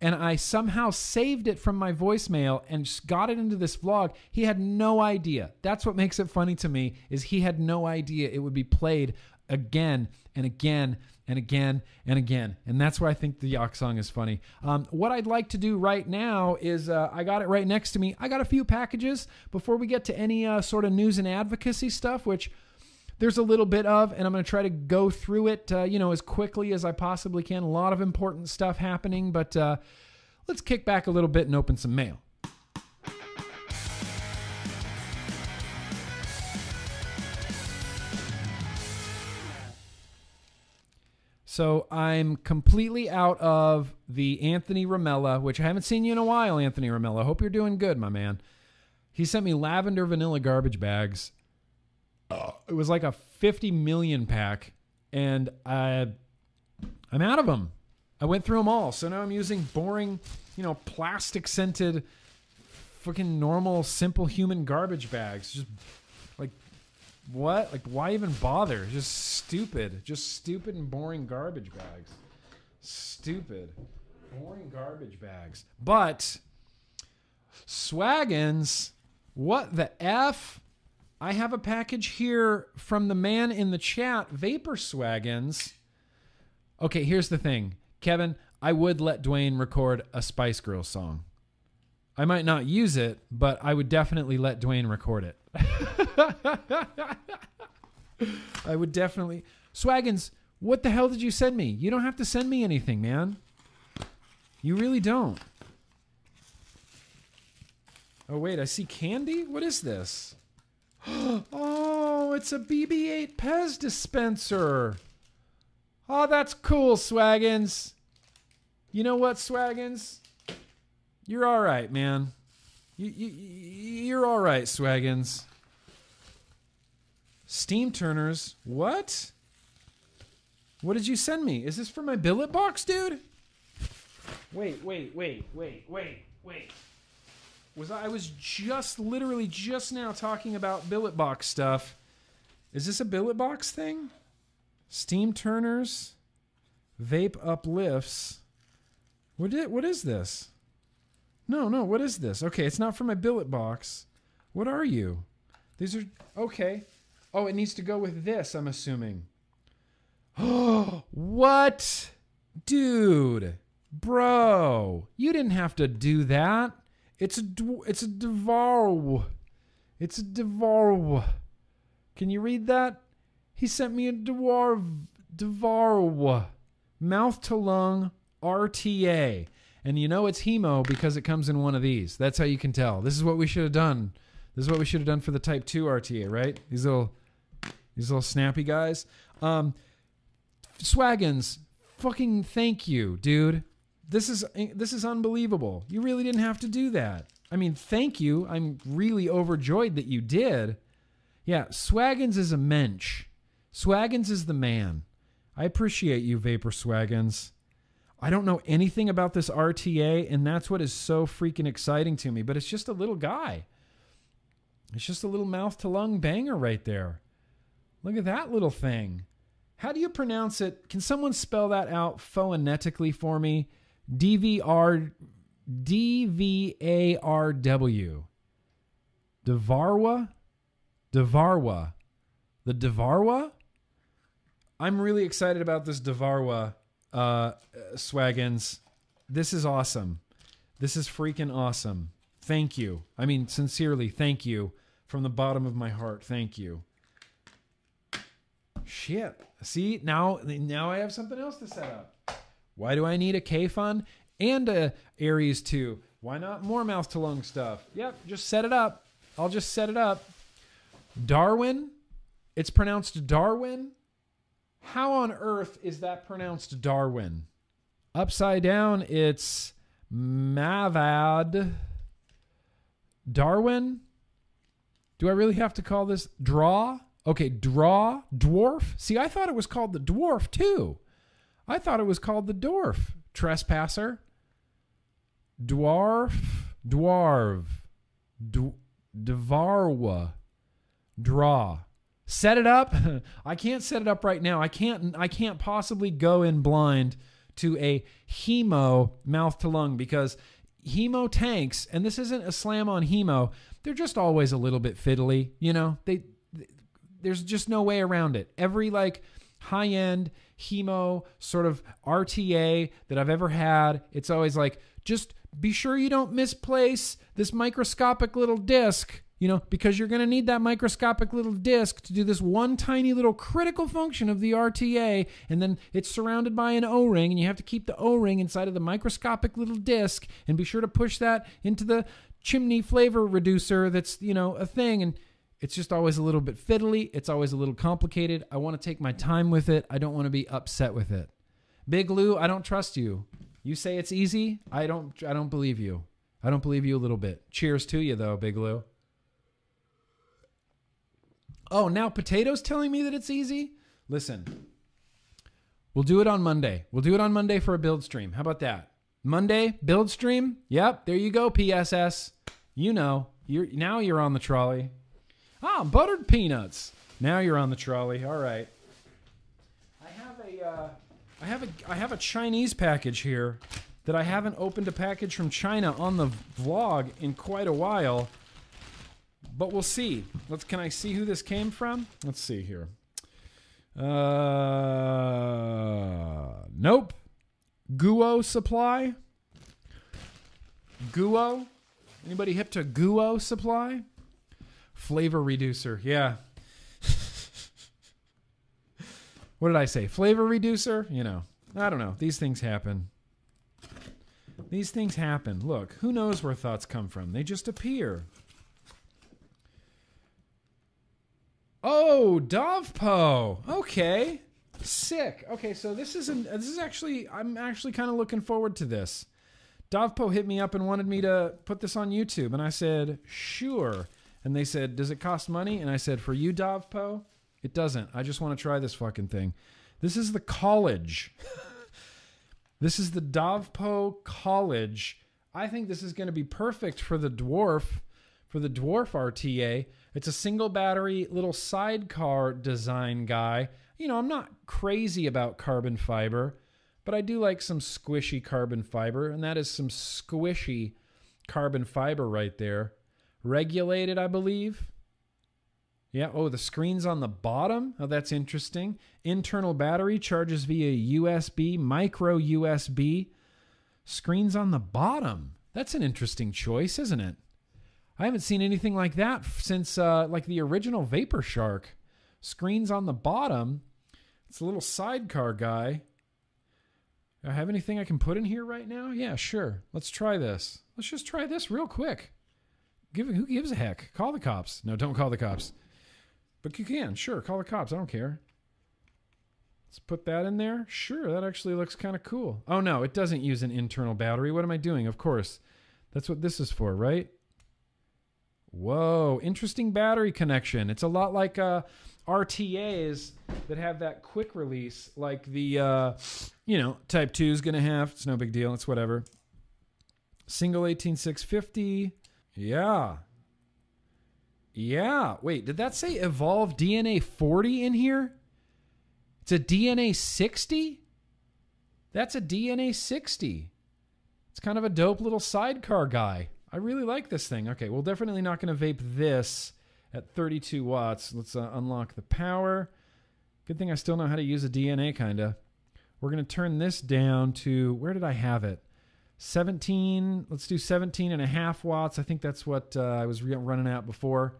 and I somehow saved it from my voicemail and just got it into this vlog. He had no idea. That's what makes it funny to me, is he had no idea it would be played again and again and again and again. And that's where I think the Yacht song is funny. Um, what I'd like to do right now is, uh, I got it right next to me. I got a few packages before we get to any uh, sort of news and advocacy stuff, which there's a little bit of, and I'm going to try to go through it, uh, you know, as quickly as I possibly can. A lot of important stuff happening, but uh, let's kick back a little bit and open some mail. So I'm completely out of the Anthony Ramella, which I haven't seen you in a while, Anthony Ramella. Hope you're doing good, my man. He sent me lavender vanilla garbage bags. It was like a fifty million pack, and I, I'm out of them. I went through them all. So now I'm using boring, you know, plastic scented, fucking normal, simple human garbage bags. Just like, what? Like, why even bother? Just stupid. Just stupid and boring garbage bags. Stupid. Boring garbage bags. But Swaggins, what the F? I have a package here from the man in the chat, Vapor Swaggins. Okay, here's the thing. Kevin, I would let Dwayne record a Spice Girls song. I might not use it, but I would definitely let Dwayne record it. I would definitely. Swaggins, what the hell did you send me? You don't have to send me anything, man. You really don't. Oh, wait, I see candy? What is this? Oh, it's a B B eight Pez dispenser. Oh, that's cool, Swaggins. You know what, Swaggins? You're all right, man. You, you, you're all right, Swaggins. Steam turners. What? What did you send me? Is this for my billet box, dude? Wait, wait, wait, wait, wait, wait. Was I, I was just literally just now talking about billet box stuff. Is this a billet box thing? Steam turners, vape uplifts. What is, what is this? No, no, what is this? Okay, it's not for my billet box. What are you? These are, okay. Oh, it needs to go with this, I'm assuming. Oh, what? Dude, bro, you didn't have to do that. It's a, it's a Devarw. It's a Devarw. Can you read that? He sent me a Devarw. Devarw. Mouth to lung R T A. And you know it's hemo because it comes in one of these. That's how you can tell. This is what we should have done. This is what we should have done for the type two R T A, right? These little, these little snappy guys. Um, Swaggins, fucking thank you, dude. This is this is unbelievable. You really didn't have to do that. I mean, thank you. I'm really overjoyed that you did. Yeah, Swaggins is a mensch. Swaggins is the man. I appreciate you, Vapor Swaggins. I don't know anything about this R T A, and that's what is so freaking exciting to me, but it's just a little guy. It's just a little mouth-to-lung banger right there. Look at that little thing. How do you pronounce it? Can someone spell that out phonetically for me? D V R, D V A R W. Devarwa? Devarwa. The Devarwa? I'm really excited about this Devarwa, uh, Swaggins. This is awesome. This is freaking awesome. Thank you. I mean, sincerely, thank you. From the bottom of my heart, thank you. Shit. See, now, now I have something else to set up. Why do I need a K-Fun and a Aries two? Why not more mouth-to-lung stuff? Yep, just set it up. I'll just set it up. Darwin? It's pronounced Darwin? How on earth is that pronounced Darwin? Upside down, it's Mavad. Darwin? Do I really have to call this Draw? Okay, Draw? Dwarf? See, I thought it was called the Dwarf, too. I thought it was called the Dwarf. Trespasser. Dwarf. Dwarv. Devarwa. Draw. set it up. I can't set it up right now. I can't, I can't possibly go in blind to a hemo mouth to lung, because hemo tanks, and this isn't a slam on hemo, they're just always a little bit fiddly. You know, they, they there's just no way around it. Every like high end hemo sort of R T A that I've ever had, it's always like, just be sure you don't misplace this microscopic little disc, you know, because you're going to need that microscopic little disc to do this one tiny little critical function of the R T A, and then it's surrounded by an O-ring, and you have to keep the O-ring inside of the microscopic little disc, and be sure to push that into the chimney flavor reducer that's, you know, a thing, and it's just always a little bit fiddly. It's always a little complicated. I want to take my time with it. I don't want to be upset with it. Big Lou, I don't trust you. You say it's easy. I don't, I don't believe you. I don't believe you a little bit. Cheers to you though, Big Lou. Oh, now Potato's telling me that it's easy? Listen, we'll do it on Monday. We'll do it on Monday for a build stream. How about that? Monday, build stream. Yep, there you go, P S S. You know, you're, now you're on the trolley. Ah, buttered peanuts. Now you're on the trolley. All right. I have a, uh, I have a, I have a Chinese package here that I haven't opened a package from China on the vlog in quite a while. But we'll see. Let's. Can I see who this came from? Let's see here. Uh, nope. Guo Supply. Guo. Anybody hip to Guo Supply? Flavor reducer, yeah. What did I say? Flavor reducer? You know, I don't know. These things happen. These things happen. Look, who knows where thoughts come from? They just appear. Oh, Dovpo. Okay, sick. Okay, so this is an, this is actually, I'm actually kind of looking forward to this. Dovpo hit me up and wanted me to put this on YouTube, and I said sure. And they said, does it cost money? And I said, for you, Dovpo, it doesn't. I just want to try this fucking thing. This is the college. This is the Dovpo college. I think this is going to be perfect for the dwarf, for the dwarf R T A. It's a single battery little sidecar design guy. You know, I'm not crazy about carbon fiber, but I do like some squishy carbon fiber. And that is some squishy carbon fiber right there. Regulated, I believe. Yeah. Oh, the screen's on the bottom. Oh, that's interesting. Internal battery charges via U S B, micro U S B. Screen's on the bottom. That's an interesting choice, isn't it? I haven't seen anything like that since uh, like the original Vapor Shark. Screen's on the bottom. It's a little sidecar guy. Do I have anything I can put in here right now? Yeah, sure. Let's try this. Let's just try this real quick. Give, who gives a heck? Call the cops. No, don't call the cops. But you can. Sure, call the cops. I don't care. Let's put that in there. Sure, that actually looks kind of cool. Oh, no, it doesn't use an internal battery. What am I doing? Of course. That's what this is for, right? Whoa, interesting battery connection. It's a lot like uh, R T As that have that quick release, like the, uh, you know, Type two is going to have. It's no big deal. It's whatever. Single eighteen six fifty... Yeah. Yeah. Wait, did that say Evolve D N A forty in here? It's a D N A sixty? That's a D N A sixty. It's kind of a dope little sidecar guy. I really like this thing. Okay, we're definitely not going to vape this at thirty-two watts. Let's uh, unlock the power. Good thing I still know how to use a D N A, kind of. We're going to turn this down to, where did I have it? seventeen, let's do seventeen and a half watts. I think that's what uh, I was running out before.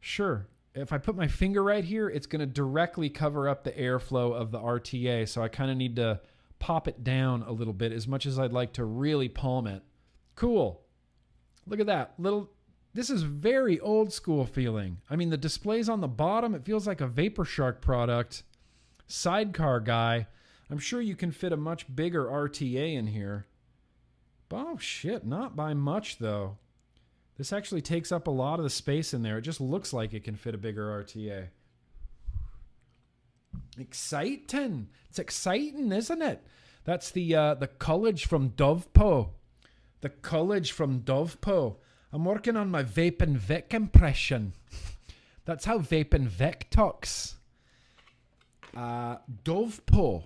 Sure. If I put my finger right here, it's going to directly cover up the airflow of the R T A. So I kind of need to pop it down a little bit, as much as I'd like to really palm it. Cool. Look at that little, this is very old school feeling. I mean, the display's on the bottom. It feels like a Vapor Shark product. Sidecar guy. I'm sure you can fit a much bigger R T A in here. Oh, shit, not by much, though. This actually takes up a lot of the space in there. It just looks like it can fit a bigger R T A. Exciting. It's exciting, isn't it? That's the uh, the college from Dovpo. The college from Dovpo. I'm working on my vape and Vic impression. That's how Vapin' Vic talks. Uh, Dovpo.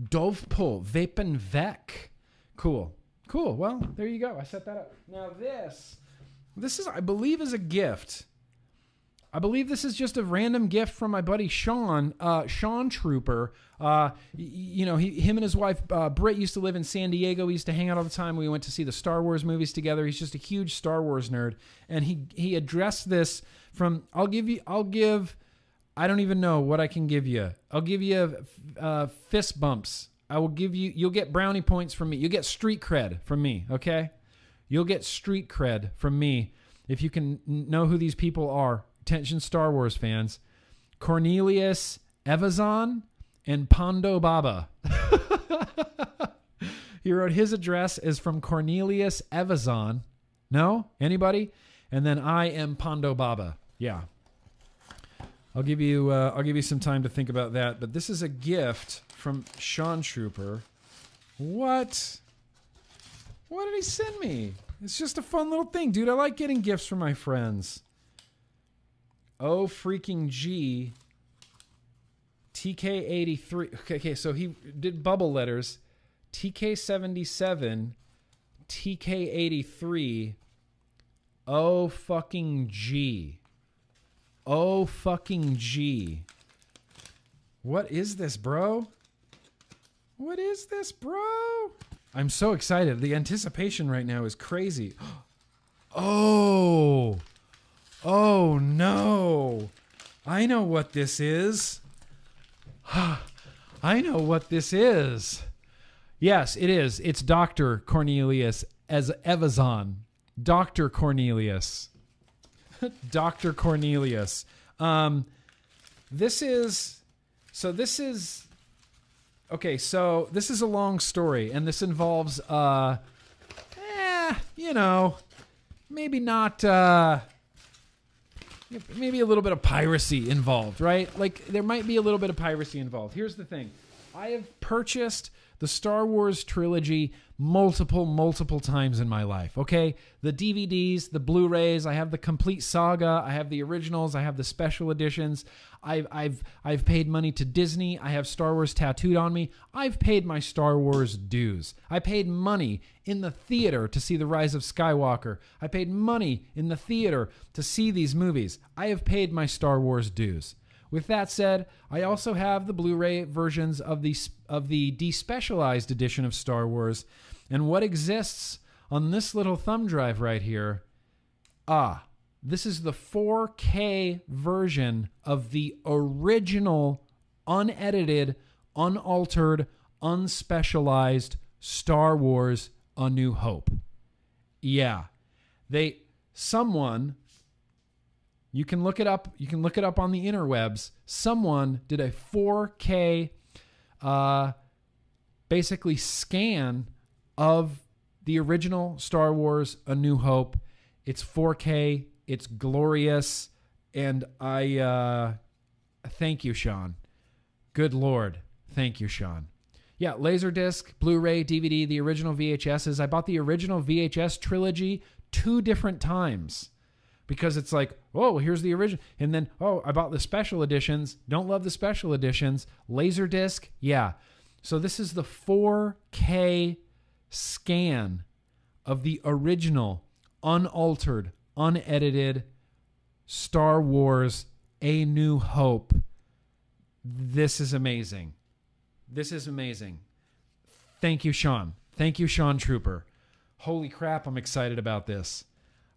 Dovpo. Vapin' Vic. Cool. Cool. Well, there you go. I set that up. Now this. This is, I believe, is a gift. I believe this is just a random gift from my buddy Sean, uh, Sean Trooper. Uh, you know, he, him and his wife, uh, Britt, used to live in San Diego. We used to hang out all the time. We went to see the Star Wars movies together. He's just a huge Star Wars nerd. And he, he addressed this from, I'll give you, I'll give, I don't even know what I can give you. I'll give you uh, fist bumps. I will give you, you'll get brownie points from me. You'll get street cred from me, okay? You'll get street cred from me if you can know who these people are. Attention, Star Wars fans. Cornelius Evazon and Pondo Baba. He wrote his address is from Cornelius Evazon. No? Anybody? And then I am Pondo Baba. Yeah. I'll give you uh, I'll give you some time to think about that, but this is a gift from Sean Trooper. What? What did he send me? It's just a fun little thing, dude. I like getting gifts from my friends. Oh freaking G. T K eighty-three. Okay, okay, so he did bubble letters. T K seventy-seven. T K eighty-three. Oh fucking G. Oh fucking G. What is this, bro? What is this, bro? I'm so excited. The anticipation right now is crazy. Oh. Oh no, I know what this is. I know what this is. Yes, it is. It's Doctor Cornelius as Evazon. Doctor Cornelius. Doctor Cornelius. Um, this is, so this is, okay, so this is a long story and this involves, uh, eh, you know, maybe not, uh, maybe a little bit of piracy involved, right? Like, there might be a little bit of piracy involved. Here's the thing. I have purchased the Star Wars trilogy multiple, multiple times in my life, okay? The D V Ds, the Blu-rays, I have the complete saga, I have the originals, I have the special editions. I've, I've, I've paid money to Disney. I have Star Wars tattooed on me. I've paid my Star Wars dues. I paid money in the theater to see The Rise of Skywalker. I paid money in the theater to see these movies. I have paid my Star Wars dues. With that said, I also have the Blu-ray versions of the, of the despecialized edition of Star Wars. And what exists on this little thumb drive right here, ah, this is the four K version of the original, unedited, unaltered, unspecialized Star Wars A New Hope. Yeah. They, someone... You can look it up. You can look it up on the interwebs. Someone did a four K, uh, basically scan of the original Star Wars: A New Hope. It's four K. It's glorious, and I uh, thank you, Sean. Good Lord, thank you, Sean. Yeah, Laserdisc, Blu-ray, D V D, the original V H Ss. I bought the original V H S trilogy two different times. Because it's like, oh, here's the original. And then, oh, I bought the special editions. Don't love the special editions. Laserdisc, yeah. So this is the four K scan of the original, unaltered, unedited Star Wars A New Hope. This is amazing. This is amazing. Thank you, Sean. Thank you, Sean Trooper. Holy crap, I'm excited about this.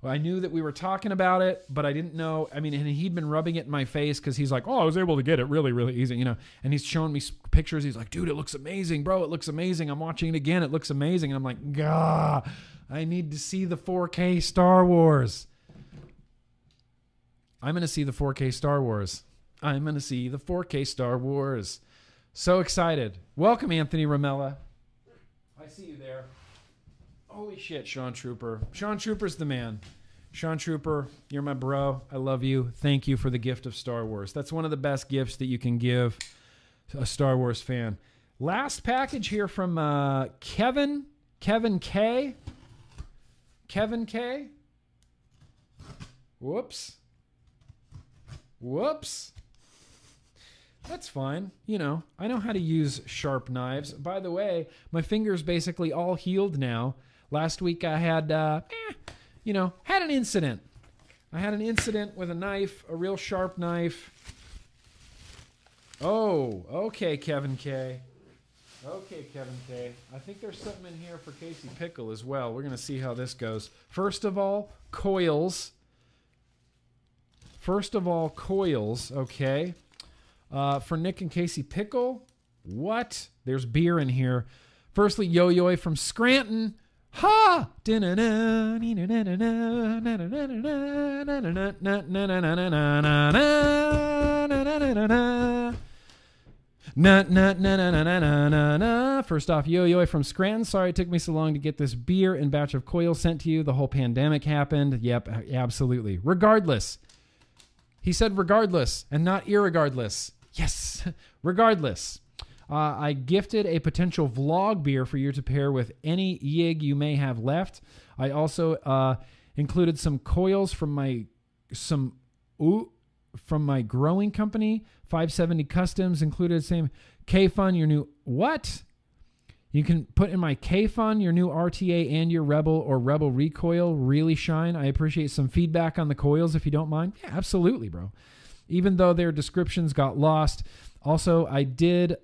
I knew that we were talking about it, but I didn't know. I mean, and he'd been rubbing it in my face because he's like, oh, I was able to get it really, really easy, you know. And he's showing me pictures. He's like, dude, it looks amazing, bro. It looks amazing. I'm watching it again. It looks amazing. And I'm like, gah, I need to see the four K Star Wars. I'm going to see the four K Star Wars. I'm going to see the four K Star Wars. So excited. Welcome, Anthony Ramella. I see you there. Holy shit, Sean Trooper. Sean Trooper's the man. Sean Trooper, you're my bro. I love you. Thank you for the gift of Star Wars. That's one of the best gifts that you can give a Star Wars fan. Last package here from uh, Kevin. Kevin K. Kevin K. Whoops. Whoops. That's fine. You know, I know how to use sharp knives. By the way, my finger's basically all healed now. Last week I had, uh, eh, you know, had an incident. I had an incident with a knife, a real sharp knife. Oh, okay, Kevin K. Okay, Kevin K. I think there's something in here for Casey Pickle as well. We're going to see how this goes. First of all, coils. First of all, coils, okay. Uh, for Nick and Casey Pickle, what? There's beer in here. Firstly, Yo-Yo from Scranton. Ha! First off, Yo-Yo from Scranton. Sorry it took me so long to get this beer and batch of coil sent to you. The whole pandemic happened. Yep, absolutely. Regardless. He said regardless and not irregardless. Yes, regardless. Uh, I gifted a potential vlog beer for you to pair with any yig you may have left. I also uh, included some coils from my some ooh, from my growing company, five seventy Customs. Included same K-Fun, your new what? You can put in my K-Fun, your new R T A, and your Rebel or Rebel Recoil really shine. I appreciate some feedback on the coils if you don't mind. Yeah, absolutely, bro. Even though their descriptions got lost. Also, I did...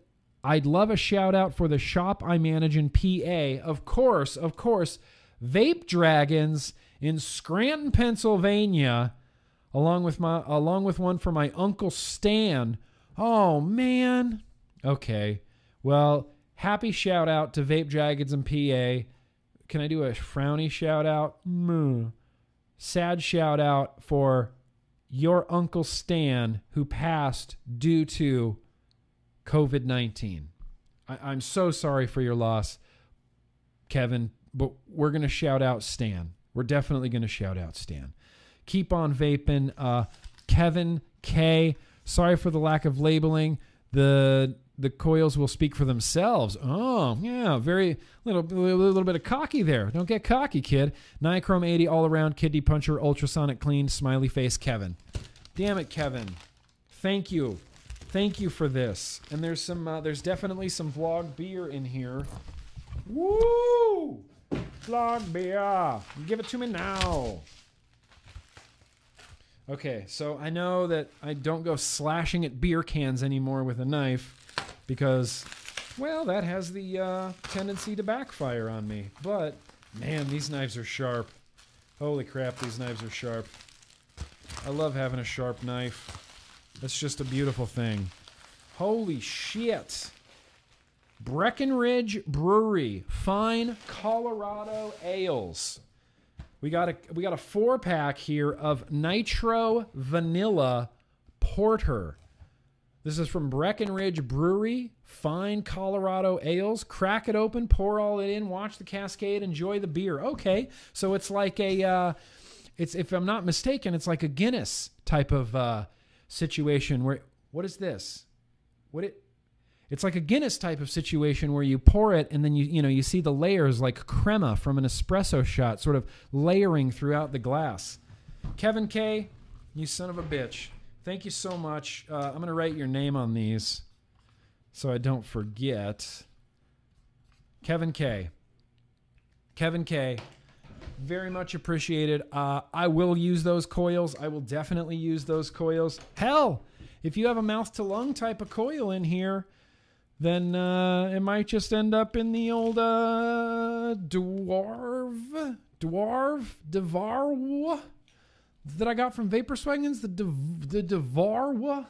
I'd love a shout-out for the shop I manage in P A. Of course, of course, Vape Dragons in Scranton, Pennsylvania, along with, my, along with one for my Uncle Stan. Oh, man. Okay. Well... Happy shout out to Vape Dragons and P A. Can I do a frowny shout out? Mm. Sad shout out for your Uncle Stan who passed due to COVID nineteen. I, I'm so sorry for your loss, Kevin, but we're going to shout out Stan. We're definitely going to shout out Stan. Keep on vaping. Uh, Kevin K. Sorry for the lack of labeling. The... The coils will speak for themselves. Oh, yeah, very little, little, little bit of cocky there. Don't get cocky, kid. Niachrome eighty, all-around, kidney puncher, ultrasonic clean, smiley face, Kevin. Damn it, Kevin. Thank you. Thank you for this. And there's some, uh, there's definitely some vlog beer in here. Woo! Vlog beer. Give it to me now. Okay, so I know that I don't go slashing at beer cans anymore with a knife. Because, well, that has the uh, tendency to backfire on me. But, man, these knives are sharp. Holy crap, these knives are sharp. I love having a sharp knife. That's just a beautiful thing. Holy shit. Breckenridge Brewery. Fine Colorado Ales. We got a, we got a four-pack here of Nitro Vanilla Porter. This is from Breckenridge Brewery, fine Colorado ales. Crack it open, pour all it in, watch the cascade, enjoy the beer. Okay, so it's like a, uh, it's if I'm not mistaken, it's like a Guinness type of uh, situation where, what is this? What it? It's like a Guinness type of situation where you pour it and then you you know you see the layers like crema from an espresso shot, sort of layering throughout the glass. Kevin K, you son of a bitch. Thank you so much. Uh, I'm going to write your name on these so I don't forget. Kevin K. Kevin K. Very much appreciated. Uh, I will use those coils. I will definitely use those coils. Hell, if you have a mouth-to-lung type of coil in here, then uh, it might just end up in the old uh, Dwarv. Dwarv? Dvarw? That I got from Vapor Swaggins, the div the Devarwa,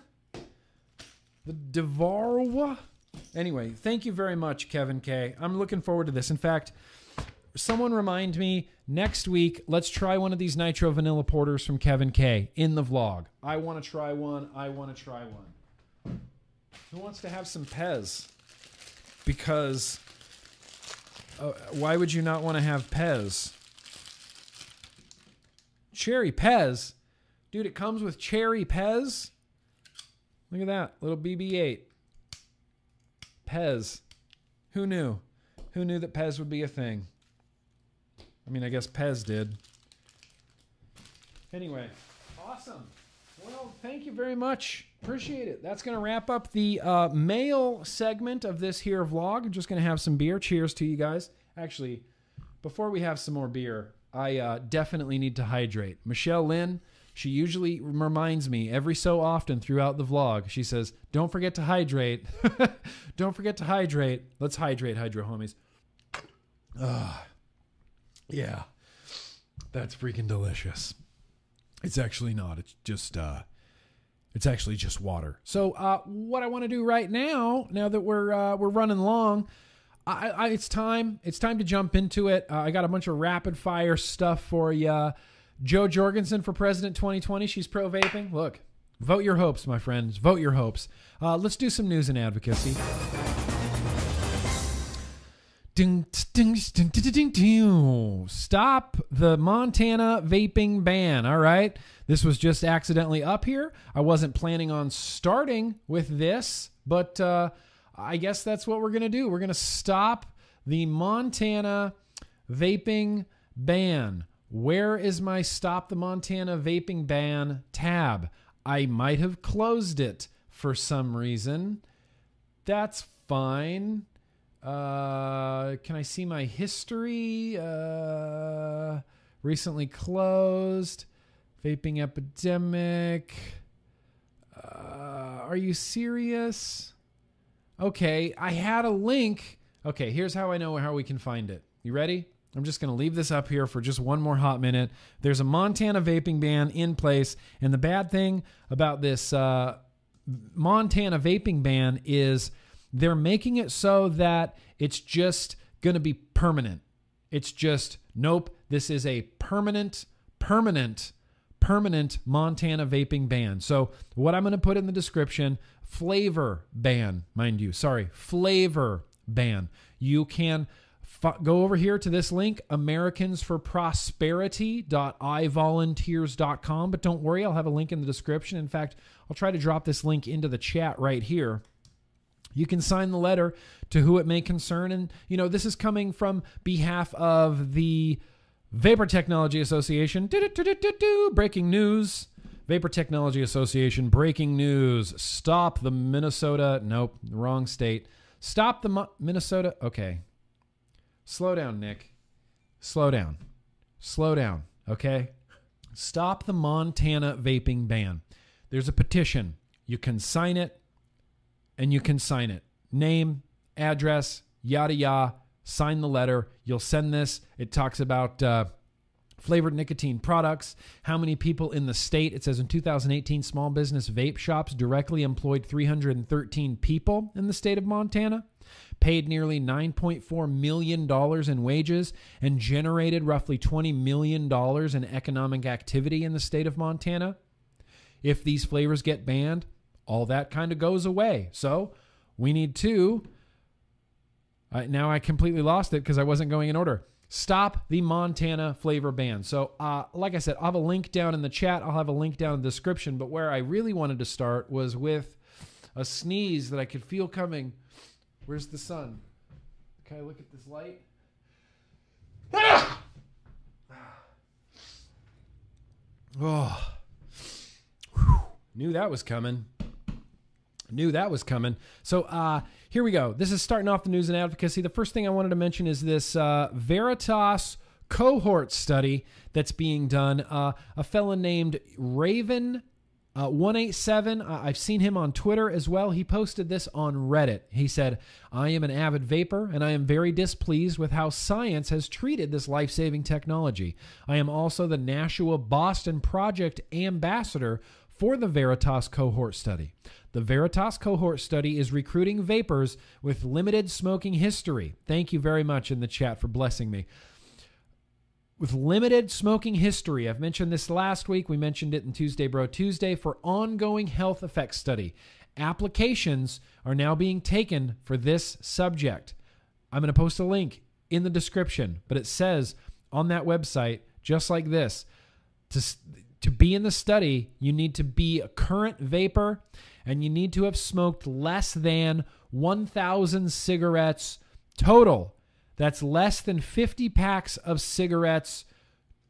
the Devarwa. Anyway, thank you very much, Kevin K. I'm looking forward to this. In fact, someone remind me next week. Let's try one of these Nitro Vanilla Porters from Kevin K. in the vlog. I want to try one. I want to try one. Who wants to have some Pez? Because uh, why would you not want to have Pez? Cherry Pez. Dude, it comes with Cherry Pez. Look at that. Little B B eight. Pez. Who knew? Who knew that Pez would be a thing? I mean, I guess Pez did. Anyway. Awesome. Well, thank you very much. Appreciate it. That's going to wrap up the uh, mail segment of this here vlog. I'm just going to have some beer. Cheers to you guys. Actually, before we have some more beer, I uh, definitely need to hydrate. Michelle Lynn, she usually reminds me every so often throughout the vlog. She says, don't forget to hydrate. Don't forget to hydrate. Let's hydrate, hydro homies. Uh, yeah, that's freaking delicious. It's actually not. It's just, uh, it's actually just water. So, uh, what I want to do right now, now that we're, uh, we're running long, I, I, it's time, it's time to jump into it. Uh, I got a bunch of rapid fire stuff for you. Joe Jorgensen for president twenty twenty. She's pro vaping. Look, vote your hopes, my friends, vote your hopes. Uh, let's do some news and advocacy. Stop the Montana vaping ban. All right. This was just accidentally up here. I wasn't planning on starting with this, but uh, I guess that's what we're going to do. We're going to stop the Montana vaping ban. Where is my Stop the Montana vaping ban tab? I might have closed it for some reason. That's fine. Uh, can I see my history? Uh, recently closed, vaping epidemic. Uh, are you serious? Okay. I had a link. Okay. Here's how I know how we can find it. You ready? I'm just going to leave this up here for just one more hot minute. There's a Montana vaping ban in place. And the bad thing about this, uh, Montana vaping ban is they're making it so that it's just going to be permanent. It's just, nope, this is a permanent, permanent, permanent Montana vaping ban. So what I'm going to put in the description, flavor ban, mind you, sorry, flavor ban. You can go over here to this link, americans for prosperity dot i volunteers dot com. But don't worry, I'll have a link in the description. In fact, I'll try to drop this link into the chat right here. You can sign the letter to who it may concern. And, you know, this is coming from behalf of the Vapor Technology Association. Do, do, do, do, do, do. Breaking news. Vapor Technology Association. Breaking news. Stop the Minnesota. Nope. Wrong state. Stop the Mo Minnesota. Okay. Slow down, Nick. Slow down. Slow down. Okay. Stop the Montana vaping ban. There's a petition. You can sign it. And you can sign it. Name, address, yada, yada. Sign the letter. You'll send this. It talks about uh, flavored nicotine products, how many people in the state. It says in two thousand eighteen, small business vape shops directly employed three hundred thirteen people in the state of Montana, paid nearly nine point four million dollars in wages, and generated roughly twenty million dollars in economic activity in the state of Montana. If these flavors get banned, all that kind of goes away. So we need to, uh, now I completely lost it because I wasn't going in order. Stop the Montana flavor ban. So uh, like I said, I'll have a link down in the chat. I'll have a link down in the description. But where I really wanted to start was with a sneeze that I could feel coming. Where's the sun? Can I look at this light? Ah! Oh, whew. Knew that was coming. Knew that was coming. So uh, here we go. This is starting off the news and advocacy. The first thing I wanted to mention is this uh, Veritas cohort study that's being done. Uh, a fella named Raven uh, one eight seven. Uh, I've seen him on Twitter as well. He posted this on Reddit. He said, I am an avid vapor and I am very displeased with how science has treated this life-saving technology. I am also the Nashua Boston Project ambassador for the Veritas cohort study. The Veritas cohort study is recruiting vapors with limited smoking history. Thank you very much in the chat for blessing me. With limited smoking history, I've mentioned this last week. We mentioned it in Tuesday Bro Tuesday for ongoing health effects study. Applications are now being taken for this subject. I'm going to post a link in the description, but it says on that website, just like this, to To be in the study, you need to be a current vapor and you need to have smoked less than one thousand cigarettes total. That's less than fifty packs of cigarettes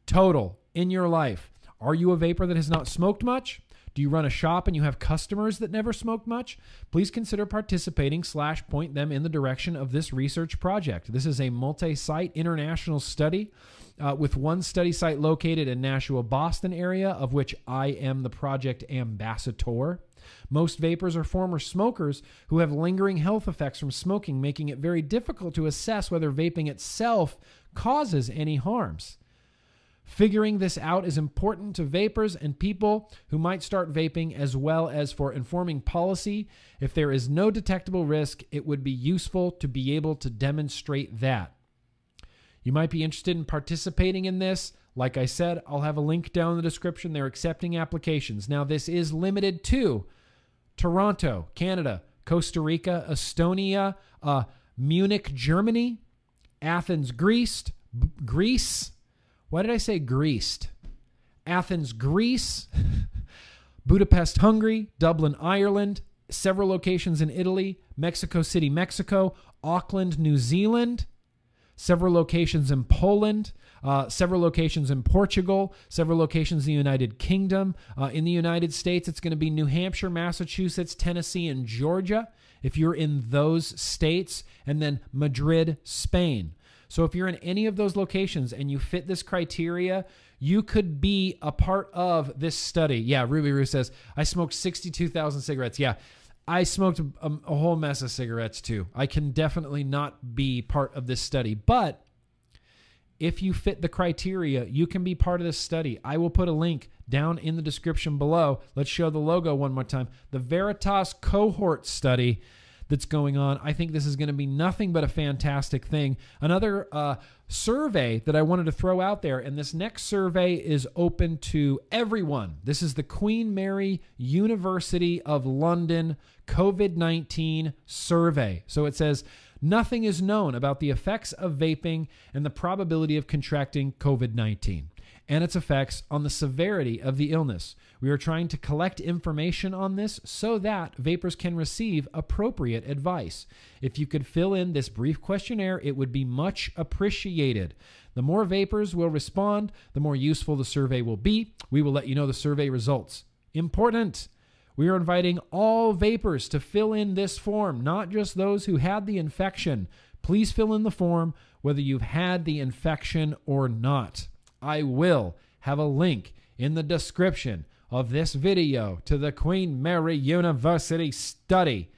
total in your life. Are you a vapor that has not smoked much? Do you run a shop and you have customers that never smoke much? Please consider participating slash point them in the direction of this research project. This is a multi-site international study uh, with one study site located in Nashua, Boston area, of which I am the project ambassador. Most vapors are former smokers who have lingering health effects from smoking, making it very difficult to assess whether vaping itself causes any harms. Figuring this out is important to vapors and people who might start vaping, as well as for informing policy. If there is no detectable risk, it would be useful to be able to demonstrate that. You might be interested in participating in this. Like I said, I'll have a link down in the description. They're accepting applications. Now, this is limited to Toronto, Canada, Costa Rica, Estonia, uh, Munich, Germany, Athens, Greece, Greece. Why did I say Greece? Athens, Greece, Budapest, Hungary, Dublin, Ireland, several locations in Italy, Mexico City, Mexico, Auckland, New Zealand, several locations in Poland, uh, several locations in Portugal, several locations in the United Kingdom. Uh, in the United States, it's going to be New Hampshire, Massachusetts, Tennessee, and Georgia, if you're in those states, and then Madrid, Spain. So if you're in any of those locations and you fit this criteria, you could be a part of this study. Yeah, Ruby Roo says, I smoked sixty-two thousand cigarettes. Yeah. I smoked a, a whole mess of cigarettes too. I can definitely not be part of this study, but if you fit the criteria, you can be part of this study. I will put a link down in the description below. Let's show the logo one more time. The Veritas cohort study that's going on. I think this is going to be nothing but a fantastic thing. Another uh, survey that I wanted to throw out there, and this next survey is open to everyone. This is the Queen Mary University of London COVID nineteen survey. So it says, nothing is known about the effects of vaping and the probability of contracting COVID nineteen and its effects on the severity of the illness. We are trying to collect information on this so that vapors can receive appropriate advice. If you could fill in this brief questionnaire, it would be much appreciated. The more vapors will respond, the more useful the survey will be. We will let you know the survey results. Important. We are inviting all vapors to fill in this form, not just those who had the infection. Please fill in the form whether you've had the infection or not. I will have a link in the description of this video to the Queen Mary University study.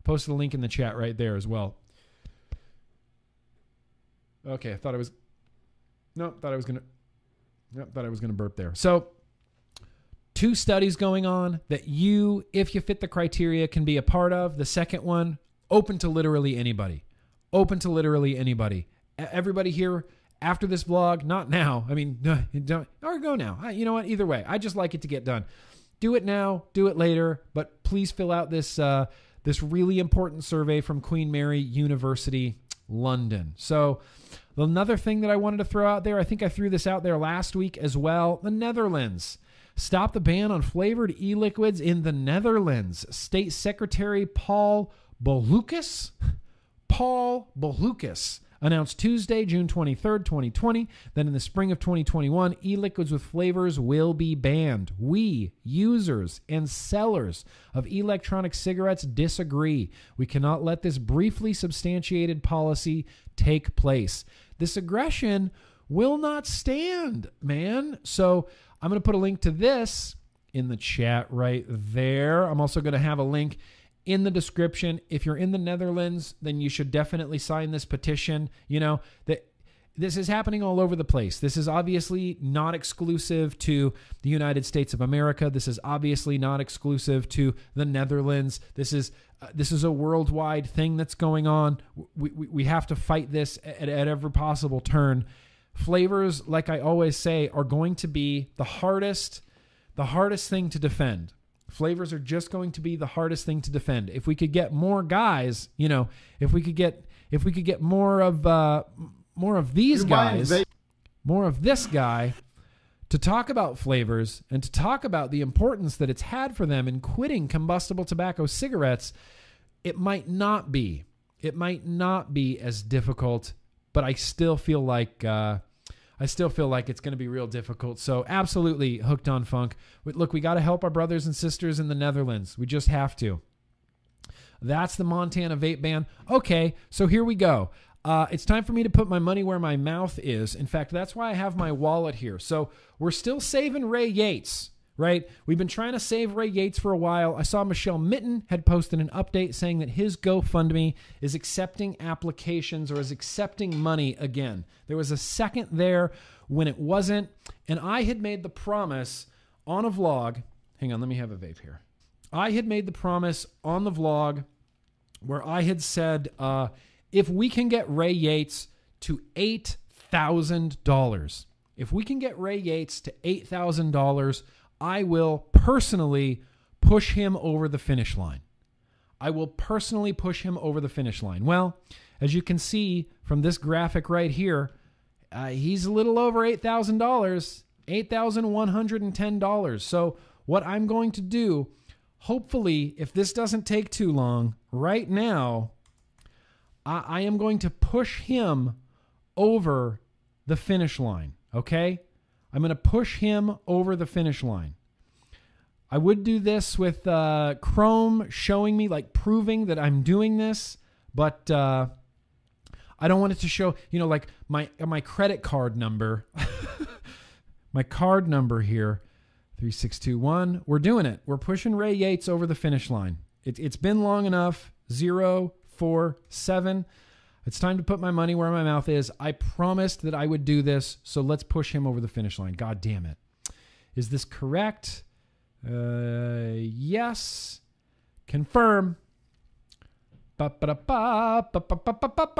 I posted a link in the chat right there as well. Okay, I thought I was... No, thought I was going to... No, thought I was going to burp there. So, two studies going on that you, if you fit the criteria, can be a part of. The second one, open to literally anybody. Open to literally anybody. Everybody here... After this vlog, not now. I mean, don't, or go now. I, you know what? Either way, I just like it to get done. Do it now, do it later, but please fill out this uh, this really important survey from Queen Mary University, London. So another thing that I wanted to throw out there, I think I threw this out there last week as well, the Netherlands. Stop the ban on flavored e-liquids in the Netherlands. State Secretary Paul Bolukes, Paul Bolukes, announced Tuesday, June twenty-third, twenty twenty, that in the spring of twenty twenty-one, e-liquids with flavors will be banned. We, users and sellers of electronic cigarettes, disagree. We cannot let this briefly substantiated policy take place. This aggression will not stand, man. So I'm going to put a link to this in the chat right there. I'm also going to have a link in the description. If you're in the Netherlands, then you should definitely sign this petition. You know, that this is happening all over the place. This is obviously not exclusive to the United States of America. This is obviously not exclusive to the Netherlands. This is uh, this is a worldwide thing that's going on. We, we, we have to fight this at, at every possible turn. Flavors, like I always say, are going to be the hardest, the hardest thing to defend. Flavors are just going to be the hardest thing to defend. If we could get more guys, you know, if we could get, if we could get more of, uh, more of these guys, more of this guy to talk about flavors and to talk about the importance that it's had for them in quitting combustible tobacco cigarettes, it might not be, it might not be as difficult, but I still feel like, uh, I still feel like it's going to be real difficult. So absolutely hooked on funk. Look, we got to help our brothers and sisters in the Netherlands. We just have to. That's the Montana vape ban. Okay, so here we go. Uh, it's time for me to put my money where my mouth is. In fact, that's why I have my wallet here. So we're still saving Ray Yates, right? We've been trying to save Ray Yates for a while. I saw Michelle Mitten had posted an update saying that his GoFundMe is accepting applications, or is accepting money again. There was a second there when it wasn't. And I had made the promise on a vlog. Hang on, let me have a vape here. I had made the promise on the vlog where I had said, uh, if we can get Ray Yates to eight thousand dollars, if we can get Ray Yates to eight thousand dollars, I will personally push him over the finish line. I will personally push him over the finish line. Well, as you can see from this graphic right here, uh, he's a little over eight thousand dollars, eight thousand one hundred ten dollars. So what I'm going to do, hopefully, if this doesn't take too long, right now, I am going to push him over the finish line, okay? I'm going to push him over the finish line. I would do this with uh, Chrome showing me, like proving that I'm doing this, but uh, I don't want it to show, you know, like my, my credit card number, my card number here, three six two one. We're doing it. We're pushing Ray Yates over the finish line. It, it's been long enough, zero, four, seven. It's time to put my money where my mouth is. I promised that I would do this, so let's push him over the finish line. God damn it. Is this correct? Uh, yes. Confirm. Ba-ba-da-ba, ba-ba-ba-ba-ba.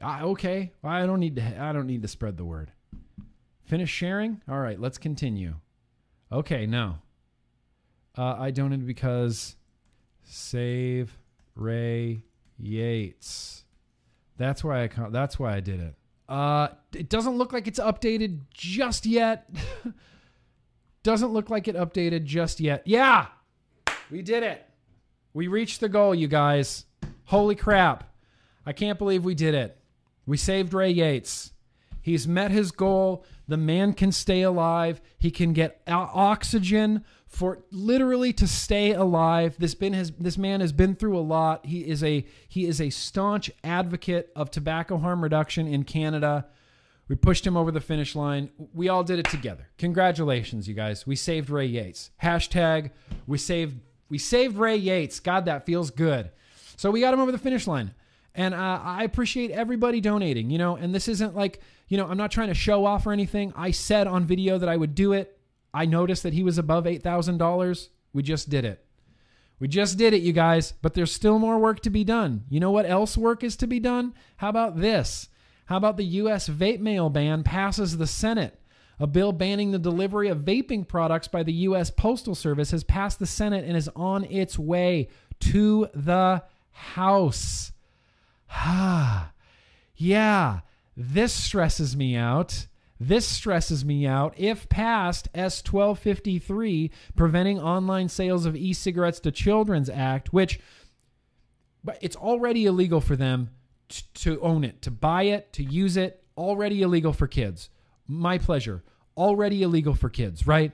Ah, okay. I don't need to, I don't need to spread the word. Finish sharing? All right, let's continue. Okay, no. Uh, I donated because... Save Ray Yates. That's why I that's why I did it. Uh, it doesn't look like it's updated just yet. Doesn't look like it updated just yet. Yeah, we did it. We reached the goal, you guys. Holy crap! I can't believe we did it. We saved Ray Yates. He's met his goal. The man can stay alive. He can get oxygen for literally to stay alive. This been has this man has been through a lot. He is a he is a staunch advocate of tobacco harm reduction in Canada. We pushed him over the finish line. We all did it together. Congratulations, you guys. We saved Ray Yates. Hashtag we saved we saved Ray Yates. God, that feels good. So we got him over the finish line. And uh, I appreciate everybody donating, you know, and this isn't like, you know, I'm not trying to show off or anything. I said on video that I would do it. I noticed that he was above eight thousand dollars. We just did it. We just did it, you guys, but there's still more work to be done. You know what else work is to be done? How about this? How about the U S vape mail ban passes the Senate? A bill banning the delivery of vaping products by the U S Postal Service has passed the Senate and is on its way to the House. Ah, yeah, this stresses me out. This stresses me out. If passed, S twelve fifty-three, Preventing Online Sales of E-Cigarettes to Children's Act, which but it's already illegal for them to, to own it, to buy it, to use it, already illegal for kids. My pleasure. Already illegal for kids, right?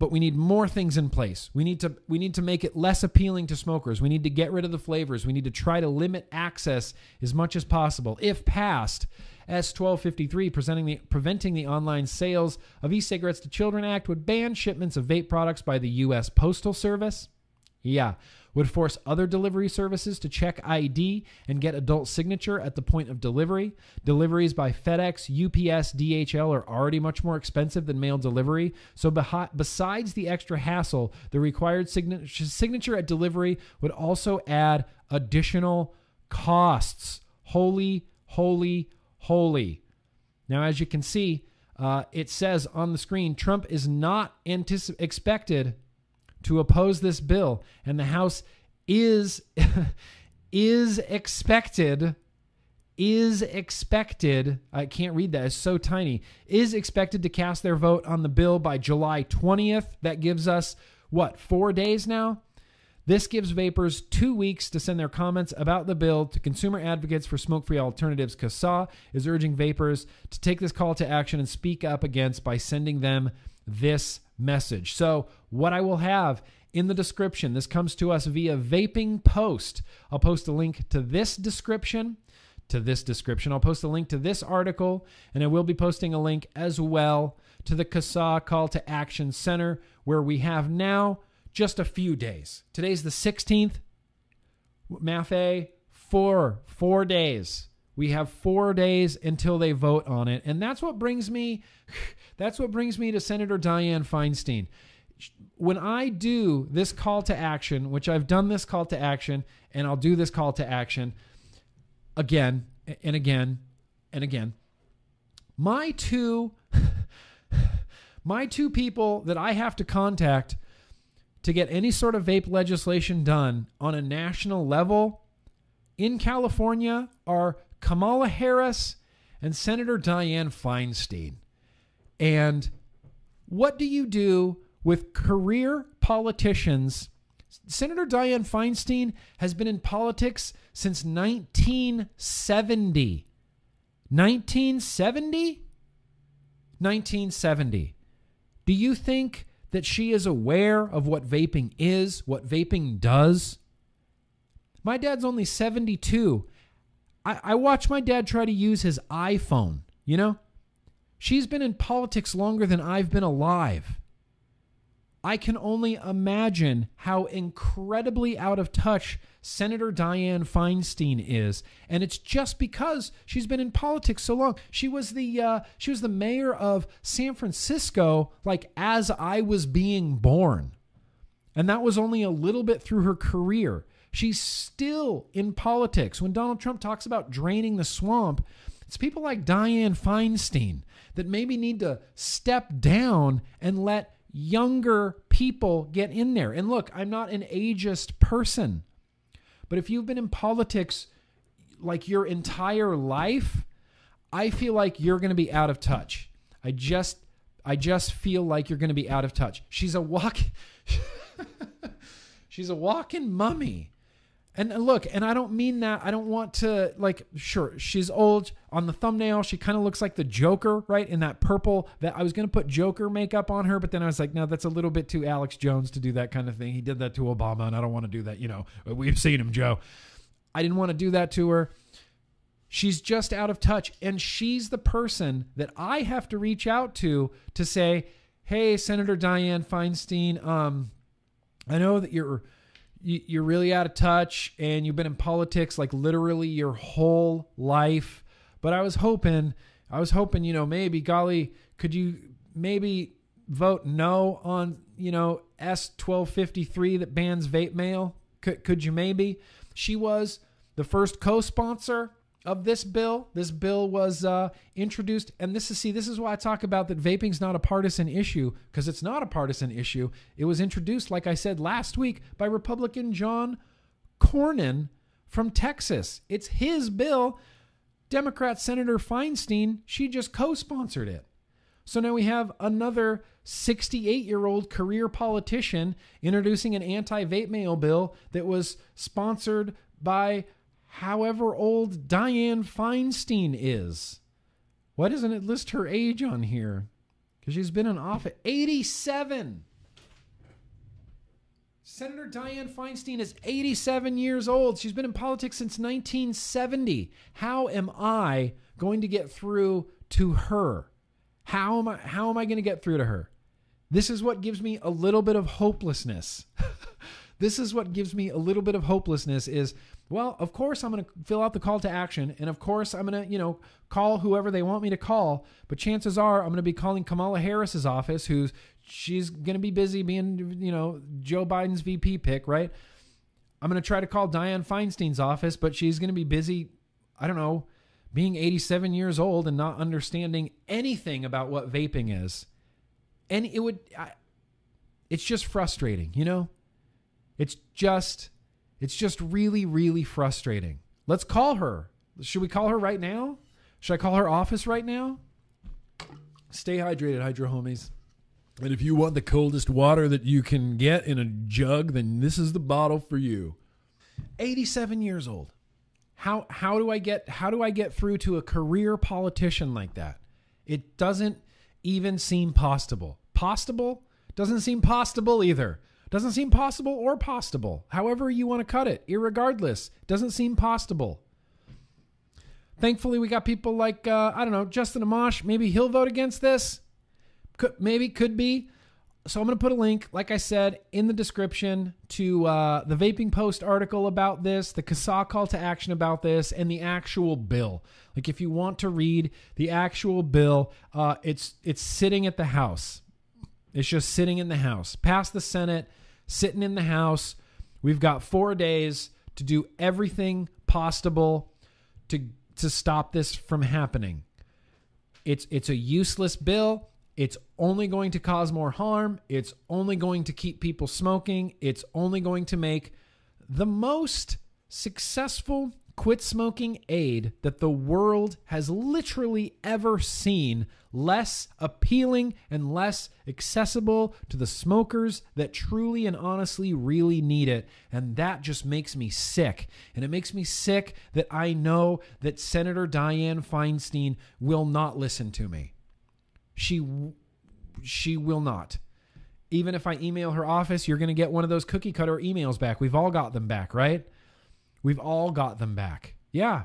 But we need more things in place. We need to we need to make it less appealing to smokers. We need to get rid of the flavors. We need to try to limit access as much as possible. If passed, S twelve fifty-three, presenting the, Preventing the Online Sales of E-Cigarettes to Children Act, would ban shipments of vape products by the U S Postal Service. Yeah. Would force other delivery services to check I D and get adult signature at the point of delivery. Deliveries by FedEx, U P S, D H L are already much more expensive than mail delivery. So besides the extra hassle, the required signature at delivery would also add additional costs. Holy, holy, holy. Now, as you can see, uh, it says on the screen, Trump is not anticip- expected to oppose this bill, and the House is is expected is expected I can't read that, it's so tiny, is expected to cast their vote on the bill by July twentieth. That gives us what, four days now? This gives vapors two weeks to send their comments about the bill to Consumer Advocates for Smoke-Free Alternatives. CASA is urging vapors to take this call to action and speak up against by sending them this message. So what I will have in the description, this comes to us via Vaping Post. I'll post a link to this description, to this description. I'll post a link to this article, and I will be posting a link as well to the CASA Call to Action Center, where we have now just a few days. Today's the sixteenth. M A F A, four, four days. We have four days until they vote on it. And that's what brings me, that's what brings me to Senator Dianne Feinstein. When I do this call to action, which I've done this call to action, and I'll do this call to action again and again and again, my two, my two people that I have to contact to get any sort of vape legislation done on a national level in California are Kamala Harris and Senator Dianne Feinstein. And what do you do with career politicians? Senator Dianne Feinstein has been in politics since nineteen seventy. nineteen seventy? nineteen seventy. Do you think that she is aware of what vaping is, what vaping does? My dad's only seventy-two. I, I watched my dad try to use his iPhone, you know? She's been in politics longer than I've been alive. I can only imagine how incredibly out of touch Senator Dianne Feinstein is, and it's just because she's been in politics so long. She was the uh, she was the mayor of San Francisco, like as I was being born, and that was only a little bit through her career. She's still in politics. When Donald Trump talks about draining the swamp, it's people like Dianne Feinstein that maybe need to step down and let younger people get in there. And look, I'm not an ageist person, but if you've been in politics like your entire life, I feel like you're going to be out of touch. I just, I just feel like you're going to be out of touch. She's a walk, she's a walking mummy. And look, and I don't mean that. I don't want to, like, sure, she's old. On the thumbnail, she kind of looks like the Joker, right? In that purple, that I was going to put Joker makeup on her, but then I was like, no, that's a little bit too Alex Jones to do that kind of thing. He did that to Obama, and I don't want to do that. You know, we've seen him, Joe. I didn't want to do that to her. She's just out of touch, and she's the person that I have to reach out to to say, hey, Senator Dianne Feinstein, um, I know that you're... you're really out of touch and you've been in politics like literally your whole life. But I was hoping, I was hoping, you know, maybe, golly, could you maybe vote no on, you know, S twelve fifty-three that bans vape mail? Could, could you maybe? She was the first co-sponsor of this bill. This bill was uh, introduced. And this is, see, this is why I talk about that vaping's not a partisan issue, because it's not a partisan issue. It was introduced, like I said last week, by Republican John Cornyn from Texas. It's his bill. Democrat Senator Feinstein, she just co-sponsored it. So now we have another sixty-eight-year-old career politician introducing an anti-vape mail bill that was sponsored by however old Dianne Feinstein is. Why doesn't it list her age on here? Because she's been in office. eighty-seven. Senator Dianne Feinstein is eighty-seven years old. She's been in politics since nineteen seventy. How am I going to get through to her? How am I, how am I going to get through to her? This is what gives me a little bit of hopelessness. This is what gives me a little bit of hopelessness is, well, of course I'm going to fill out the call to action, and of course I'm going to, you know, call whoever they want me to call, but chances are I'm going to be calling Kamala Harris's office, who's, she's going to be busy being, you know, Joe Biden's V P pick, right? I'm going to try to call Dianne Feinstein's office, but she's going to be busy, I don't know, being eighty-seven years old and not understanding anything about what vaping is. And it would, I, it's just frustrating, you know? It's just, it's just really, really frustrating. Let's call her. Should we call her right now? Should I call her office right now? Stay hydrated, Hydro homies. And if you want the coldest water that you can get in a jug, then this is the bottle for you. eighty-seven years old. How how do I get how do I get through to a career politician like that? It doesn't even seem possible. Possible? Doesn't seem possible either. Doesn't seem possible or possible. However you want to cut it. Irregardless. Doesn't seem possible. Thankfully, we got people like, uh, I don't know, Justin Amash. Maybe he'll vote against this. Could, maybe, could be. So I'm going to put a link, like I said, in the description to uh, the Vaping Post article about this, the CASA call to action about this, and the actual bill. Like, if you want to read the actual bill, uh, it's it's sitting at the House. It's just sitting in the House. Past the Senate, sitting in the House. We've got four days to do everything possible to to stop this from happening. It's it's a useless bill. It's only going to cause more harm. It's only going to keep people smoking. It's only going to make the most successful quit smoking aid that the world has literally ever seen less appealing and less accessible to the smokers that truly and honestly really need it. And that just makes me sick. And it makes me sick that I know that Senator Dianne Feinstein will not listen to me. She she will not. Even if I email her office, you're going to get one of those cookie cutter emails back. We've all got them back, right? We've all got them back. Yeah.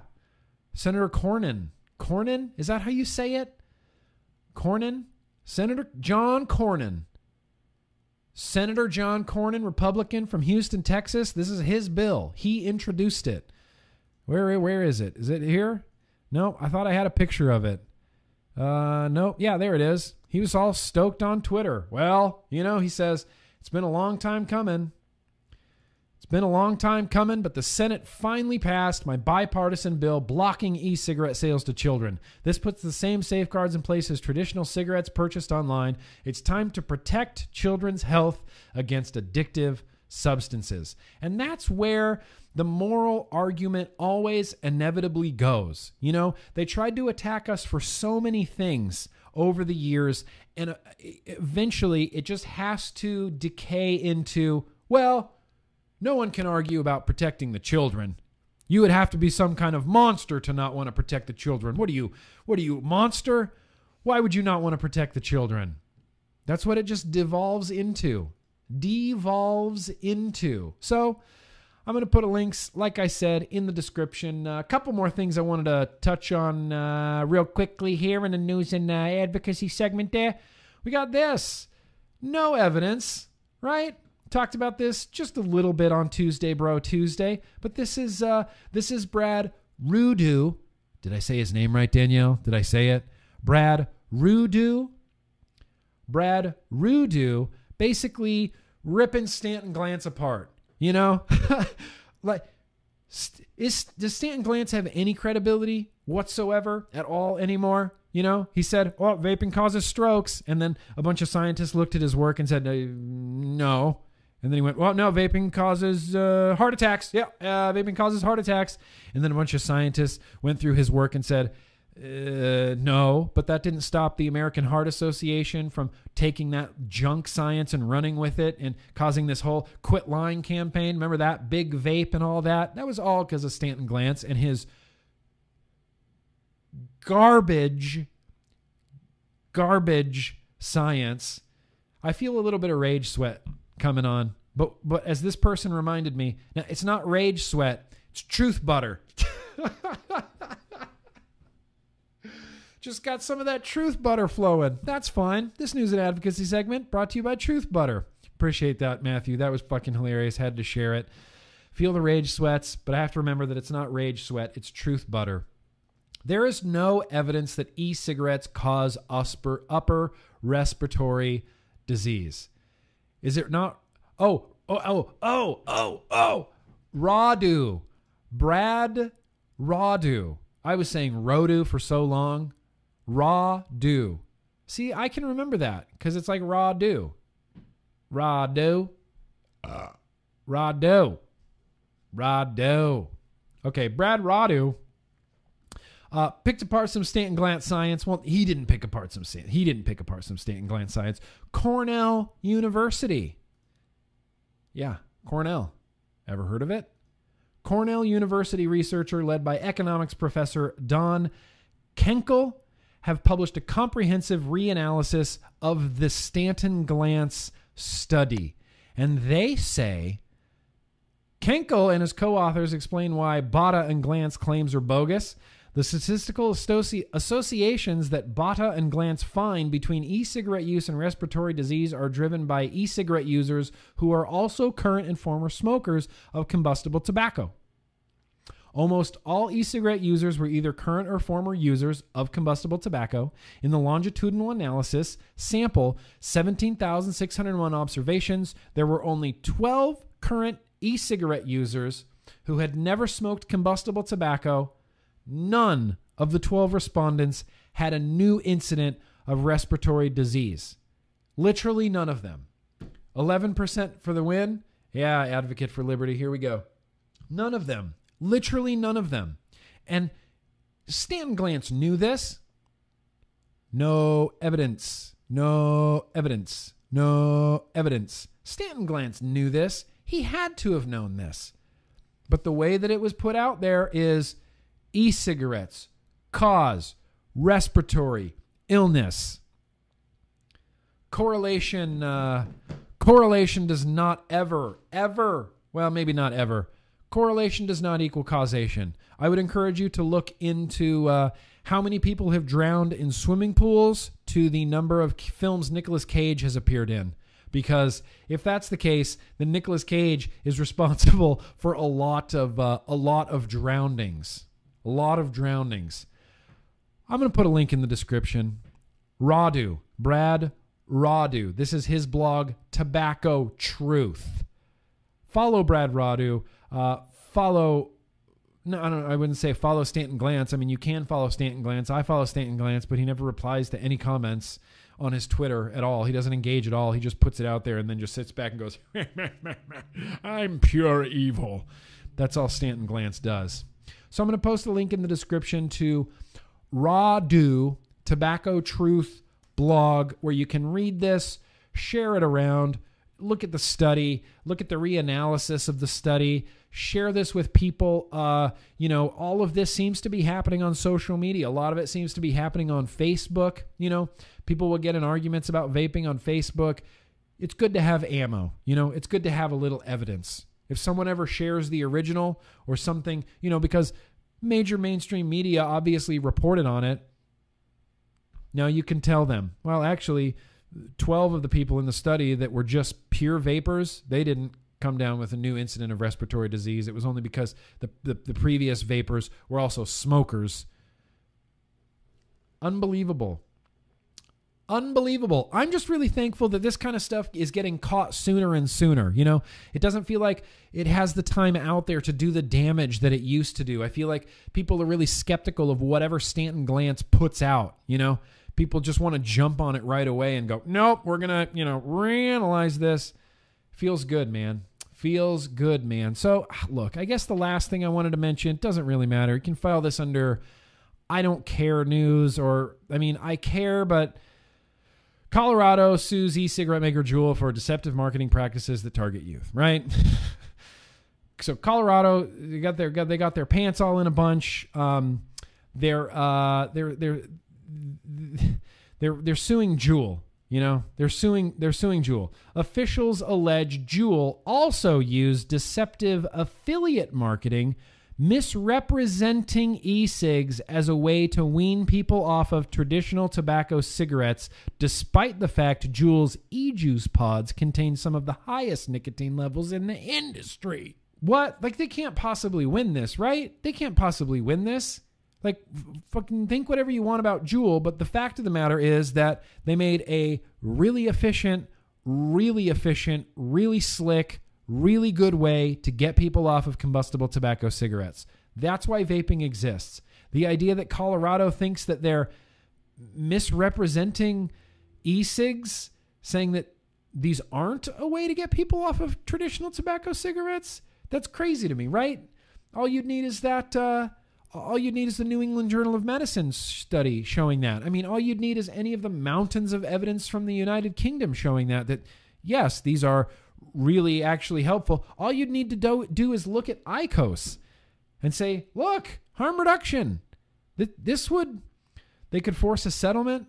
Senator Cornyn. Cornyn? Is that how you say it? Cornyn? Senator John Cornyn. Senator John Cornyn, Republican from Houston, Texas. This is his bill. He introduced it. Where, where is it? Is it here? No, I thought I had a picture of it. Uh, no, yeah, there it is. He was all stoked on Twitter. Well, you know, he says, it's been a long time coming. It's been a long time coming, but the Senate finally passed my bipartisan bill blocking e-cigarette sales to children. This puts the same safeguards in place as traditional cigarettes purchased online. It's time to protect children's health against addictive substances. And that's where the moral argument always inevitably goes. You know, they tried to attack us for so many things over the years, and eventually it just has to decay into, well, no one can argue about protecting the children. You would have to be some kind of monster to not want to protect the children. What are you, what are you, monster? Why would you not want to protect the children? That's what it just devolves into. Devolves into. So I'm going to put a links, like I said, in the description. A uh, couple more things I wanted to touch on uh, real quickly here in the news and uh, advocacy segment there. We got this. No evidence, right? Talked about this just a little bit on Tuesday, bro, Tuesday. But this is uh, this is Brad Rudow. Did I say his name right, Danielle? Did I say it? Brad Rudow. Brad Rudow. Basically ripping Stanton Glantz apart, you know, like is, does Stanton Glantz have any credibility whatsoever at all anymore? You know, he said, oh, vaping causes strokes. And then a bunch of scientists looked at his work and said, no. And then he went, well, no, vaping causes uh, heart attacks. Yeah, uh, vaping causes heart attacks. And then a bunch of scientists went through his work and said, Uh, no, but that didn't stop the American Heart Association from taking that junk science and running with it and causing this whole quit lying campaign. Remember that big vape and all that? That was all because of Stanton Glantz and his garbage, garbage science. I feel a little bit of rage sweat coming on, but, but as this person reminded me, now it's not rage sweat, it's truth butter. Just got some of that truth butter flowing. That's fine. This news and advocacy segment brought to you by Truth Butter. Appreciate that, Matthew. That was fucking hilarious. Had to share it. Feel the rage sweats, but I have to remember that it's not rage sweat. It's truth butter. There is no evidence that e-cigarettes cause upper, upper respiratory disease. Is it not? Oh, oh, oh, oh, oh, oh. Rudow. Brad Rudow. I was saying Rudow for so long. Rudow. See, I can remember that because it's like Rudow. Rudow. Uh, Rudow. Rudow. Okay, Brad Rudow. Uh, picked apart some Stanton Glantz science. Well, he didn't pick apart some Stanton. He didn't pick apart some Stanton Glantz science. Cornell University. Yeah, Cornell. Ever heard of it? Cornell University researcher led by economics professor Don Kenkel have published a comprehensive reanalysis of the Stanton Glantz study. And they say Kenkel and his co-authors explain why Botta and Glantz claims are bogus. The statistical associ associations that Botta and Glantz find between e-cigarette use and respiratory disease are driven by e-cigarette users who are also current and former smokers of combustible tobacco. Almost all e-cigarette users were either current or former users of combustible tobacco. In the longitudinal analysis sample, seventeen thousand six hundred one observations, there were only twelve current e-cigarette users who had never smoked combustible tobacco. None of the twelve respondents had a new incident of respiratory disease. Literally none of them. eleven percent for the win. Yeah, Advocate for Liberty. Here we go. None of them. Literally none of them. And Stanton Glantz knew this. No evidence. No evidence. No evidence. Stanton Glantz knew this. He had to have known this. But the way that it was put out there is e-cigarettes cause respiratory illness. Correlation, uh, correlation does not ever, ever, well, maybe not ever. Correlation does not equal causation. I would encourage you to look into uh, how many people have drowned in swimming pools to the number of films Nicolas Cage has appeared in. Because if that's the case, then Nicolas Cage is responsible for a lot of, uh, a lot of drownings. A lot of drownings. I'm going to put a link in the description. Radu, Brad Radu. This is his blog, Tobacco Truth. Follow Brad Radu. Uh, follow, no, I, don't, I wouldn't say follow Stanton Glantz. I mean, you can follow Stanton Glantz. I follow Stanton Glantz, but he never replies to any comments on his Twitter at all. He doesn't engage at all. He just puts it out there and then just sits back and goes, I'm pure evil. That's all Stanton Glantz does. So I'm going to post a link in the description to Radu Tobacco Truth blog where you can read this, share it around, look at the study, look at the reanalysis of the study, share this with people. Uh, you know, all of this seems to be happening on social media. A lot of it seems to be happening on Facebook. You know, people will get in arguments about vaping on Facebook. It's good to have ammo. You know, it's good to have a little evidence. If someone ever shares the original or something, you know, because major mainstream media obviously reported on it. Now you can tell them, well, actually twelve of the people in the study that were just pure vapors, they didn't come down with a new incident of respiratory disease. It was only because the, the, the previous vapors were also smokers. Unbelievable. Unbelievable. I'm just really thankful that this kind of stuff is getting caught sooner and sooner. You know, it doesn't feel like it has the time out there to do the damage that it used to do. I feel like people are really skeptical of whatever Stanton Glantz puts out. You know, people just want to jump on it right away and go, nope, we're going to, you know, reanalyze this. Feels good, man. Feels good, man. So look, I guess the last thing I wanted to mention, it doesn't really matter. You can file this under I don't care news, or, I mean, I care, but Colorado sues e-cigarette maker Juul for deceptive marketing practices that target youth, right? So Colorado, they got their they got their pants all in a bunch. Um, they're uh, they're they're they're they're suing Juul. You know, they're suing they're suing Juul. Officials allege Juul also used deceptive affiliate marketing, misrepresenting e-cigs as a way to wean people off of traditional tobacco cigarettes, despite the fact Juul's e-juice pods contain some of the highest nicotine levels in the industry. What? Like, they can't possibly win this, right? They can't possibly win this. Like, fucking think whatever you want about Juul, but the fact of the matter is that they made a really efficient, really efficient, really slick, really good way to get people off of combustible tobacco cigarettes. That's why vaping exists. The idea that Colorado thinks that they're misrepresenting e-cigs, saying that these aren't a way to get people off of traditional tobacco cigarettes, that's crazy to me, right? All you'd need is that, uh, All you need is the New England Journal of Medicine study showing that. I mean, all you'd need is any of the mountains of evidence from the United Kingdom showing that, that yes, these are really actually helpful. All you'd need to do, do is look at IQOS and say, look, harm reduction. This would, they could force a settlement.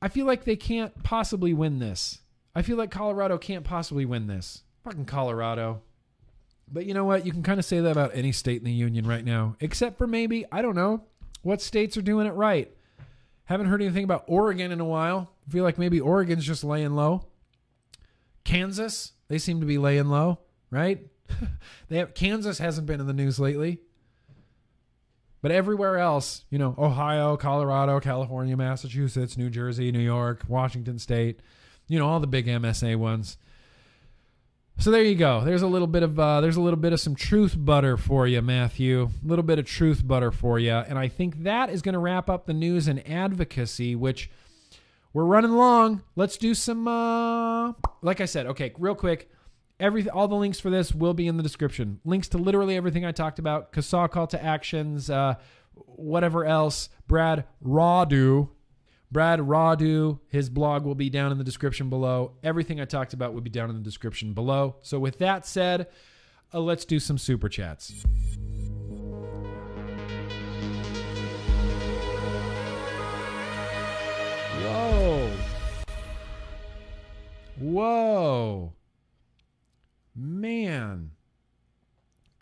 I feel like they can't possibly win this. I feel like Colorado can't possibly win this. Fucking Colorado. But you know what? You can kind of say that about any state in the union right now, except for maybe, I don't know, what states are doing it right. Haven't heard anything about Oregon in a while. I feel like maybe Oregon's just laying low. Kansas, they seem to be laying low, right? They have, Kansas hasn't been in the news lately. But everywhere else, you know, Ohio, Colorado, California, Massachusetts, New Jersey, New York, Washington State, you know, all the big M S A ones. So there you go. There's a little bit of uh, there's a little bit of some truth butter for you, Matthew. A little bit of truth butter for you. And I think that is going to wrap up the news and advocacy, which we're running long. Let's do some, uh, like I said, okay, real quick. Every, all the links for this will be in the description. Links to literally everything I talked about. Kassaw Call to Actions, uh, whatever else. Brad Rawdu. Brad Rawdu, his blog will be down in the description below. Everything I talked about will be down in the description below. So with that said, uh, let's do some super chats. Whoa. Whoa. Man.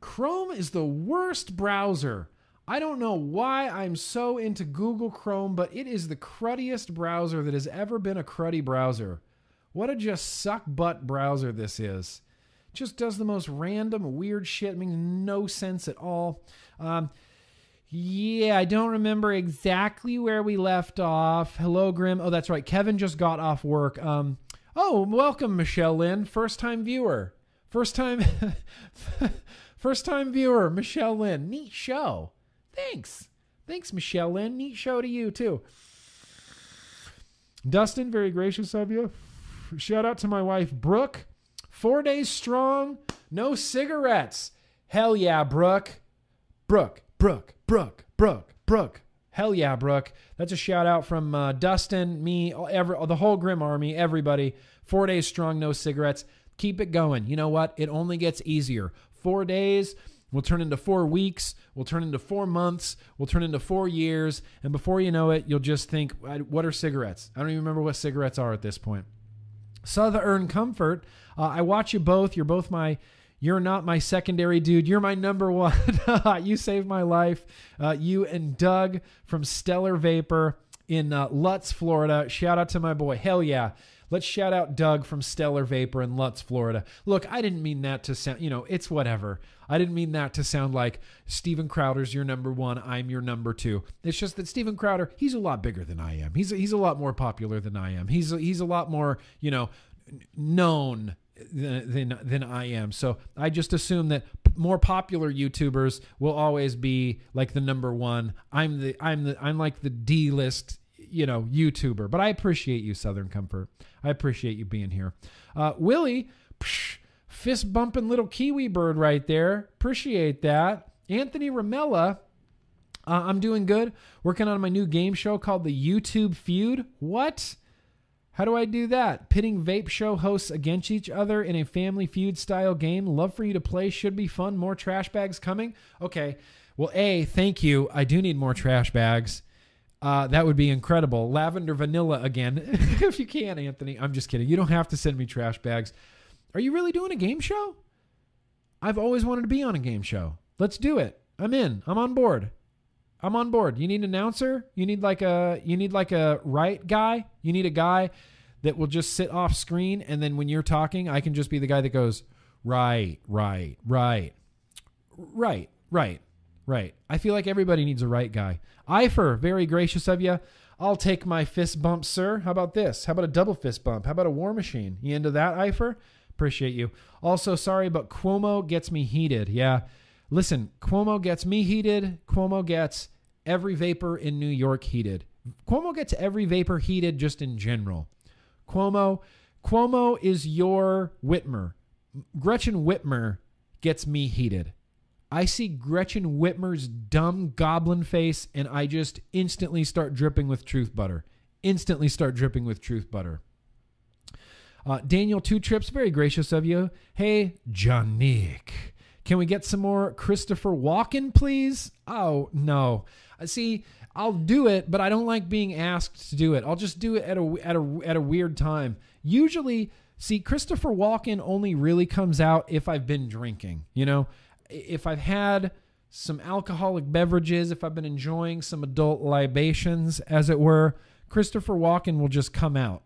Chrome is the worst browser. I don't know why I'm so into Google Chrome, but it is the cruddiest browser that has ever been a cruddy browser. What a just suck butt browser this is. Just does the most random weird shit. It makes no sense at all. Um, yeah, I don't remember exactly where we left off. Hello, Grim. Oh, that's right. Kevin just got off work. Um, oh, welcome, Michelle Lynn. First time viewer. First time, first time viewer, Michelle Lynn. Neat show. Thanks. Thanks, Michelle Lynn. Neat show to you, too. Dustin, very gracious of you. Shout out to my wife, Brooke. Four days strong, no cigarettes. Hell yeah, Brooke. Brooke, Brooke, Brooke, Brooke, Brooke. Hell yeah, Brooke. That's a shout out from uh, Dustin, me, every, the whole Grim Army, everybody. Four days strong, no cigarettes. Keep it going. You know what? It only gets easier. Four days. We'll turn into four weeks. We'll turn into four months. We'll turn into four years. And before you know it, you'll just think, what are cigarettes? I don't even remember what cigarettes are at this point. Southern Comfort. Uh, I watch you both. You're both my, you're not my secondary dude. You're my number one. You saved my life. Uh, you and Doug from Stellar Vapor in uh, Lutz, Florida. Shout out to my boy. Hell yeah. Let's shout out Doug from Stellar Vapor in Lutz, Florida. Look, I didn't mean that to sound, you know, it's whatever. I didn't mean that to sound like Steven Crowder's your number one, I'm your number two. It's just that Steven Crowder, he's a lot bigger than I am. He's a, he's a lot more popular than I am. He's a, he's a lot more, you know, known than, than than I am. So I just assume that more popular YouTubers will always be like the number one. I'm the I'm the I'm like the D-list, you know, YouTuber. But I appreciate you, Southern Comfort. I appreciate you being here. Uh, Willie, psh, fist bumping little Kiwi bird right there. Appreciate that. Anthony Ramella, uh, I'm doing good. Working on my new game show called The YouTube Feud. What? How do I do that? Pitting vape show hosts against each other in a family feud style game. Love for you to play. Should be fun. More trash bags coming. Okay. Well, A, thank you. I do need more trash bags. Uh, that would be incredible. Lavender vanilla again. If you can, Anthony. I'm just kidding. You don't have to send me trash bags. Are you really doing a game show? I've always wanted to be on a game show. Let's do it. I'm in. I'm on board. I'm on board. You need an announcer? You need like a, you need like a right guy? You need a guy that will just sit off screen, and then when you're talking, I can just be the guy that goes, right, right, right, right, right. Right. I feel like everybody needs a right guy. Ifer, very gracious of you. I'll take my fist bump, sir. How about this? How about a double fist bump? How about a war machine? You into that, Ifer? Appreciate you. Also, sorry, but Cuomo gets me heated. Yeah. Listen, Cuomo gets me heated. Cuomo gets every vapor in New York heated. Cuomo gets every vapor heated just in general. Cuomo, Cuomo is your Whitmer. Gretchen Whitmer gets me heated. I see Gretchen Whitmer's dumb goblin face and I just instantly start dripping with truth butter. Instantly start dripping with truth butter. Uh, Daniel Two Trips, very gracious of you. Hey, Janique, can we get some more Christopher Walken, please? Oh, no. See, I'll do it, but I don't like being asked to do it. I'll just do it at a, at a, at a weird time. Usually, see, Christopher Walken only really comes out if I've been drinking, you know? If I've had some alcoholic beverages, if I've been enjoying some adult libations, as it were, Christopher Walken will just come out.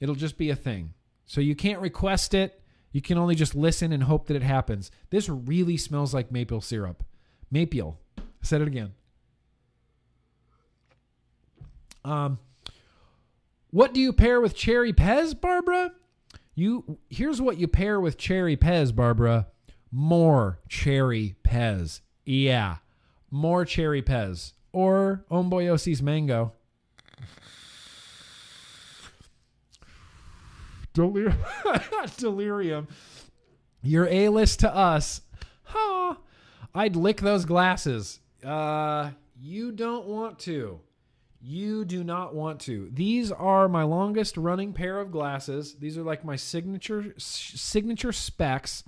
It'll just be a thing. So you can't request it. You can only just listen and hope that it happens. This really smells like maple syrup. Maple. I said it again. Um, what do you pair with Cherry Pez, Barbara? You, here's what you pair with Cherry Pez, Barbara. More Cherry Pez. Yeah. More Cherry Pez. Or Omboyosi's Mango. Delirium. Delirium. You're A-list to us. Huh. I'd lick those glasses. Uh, you don't want to. You do not want to. These are my longest running pair of glasses. These are like my signature signature specs.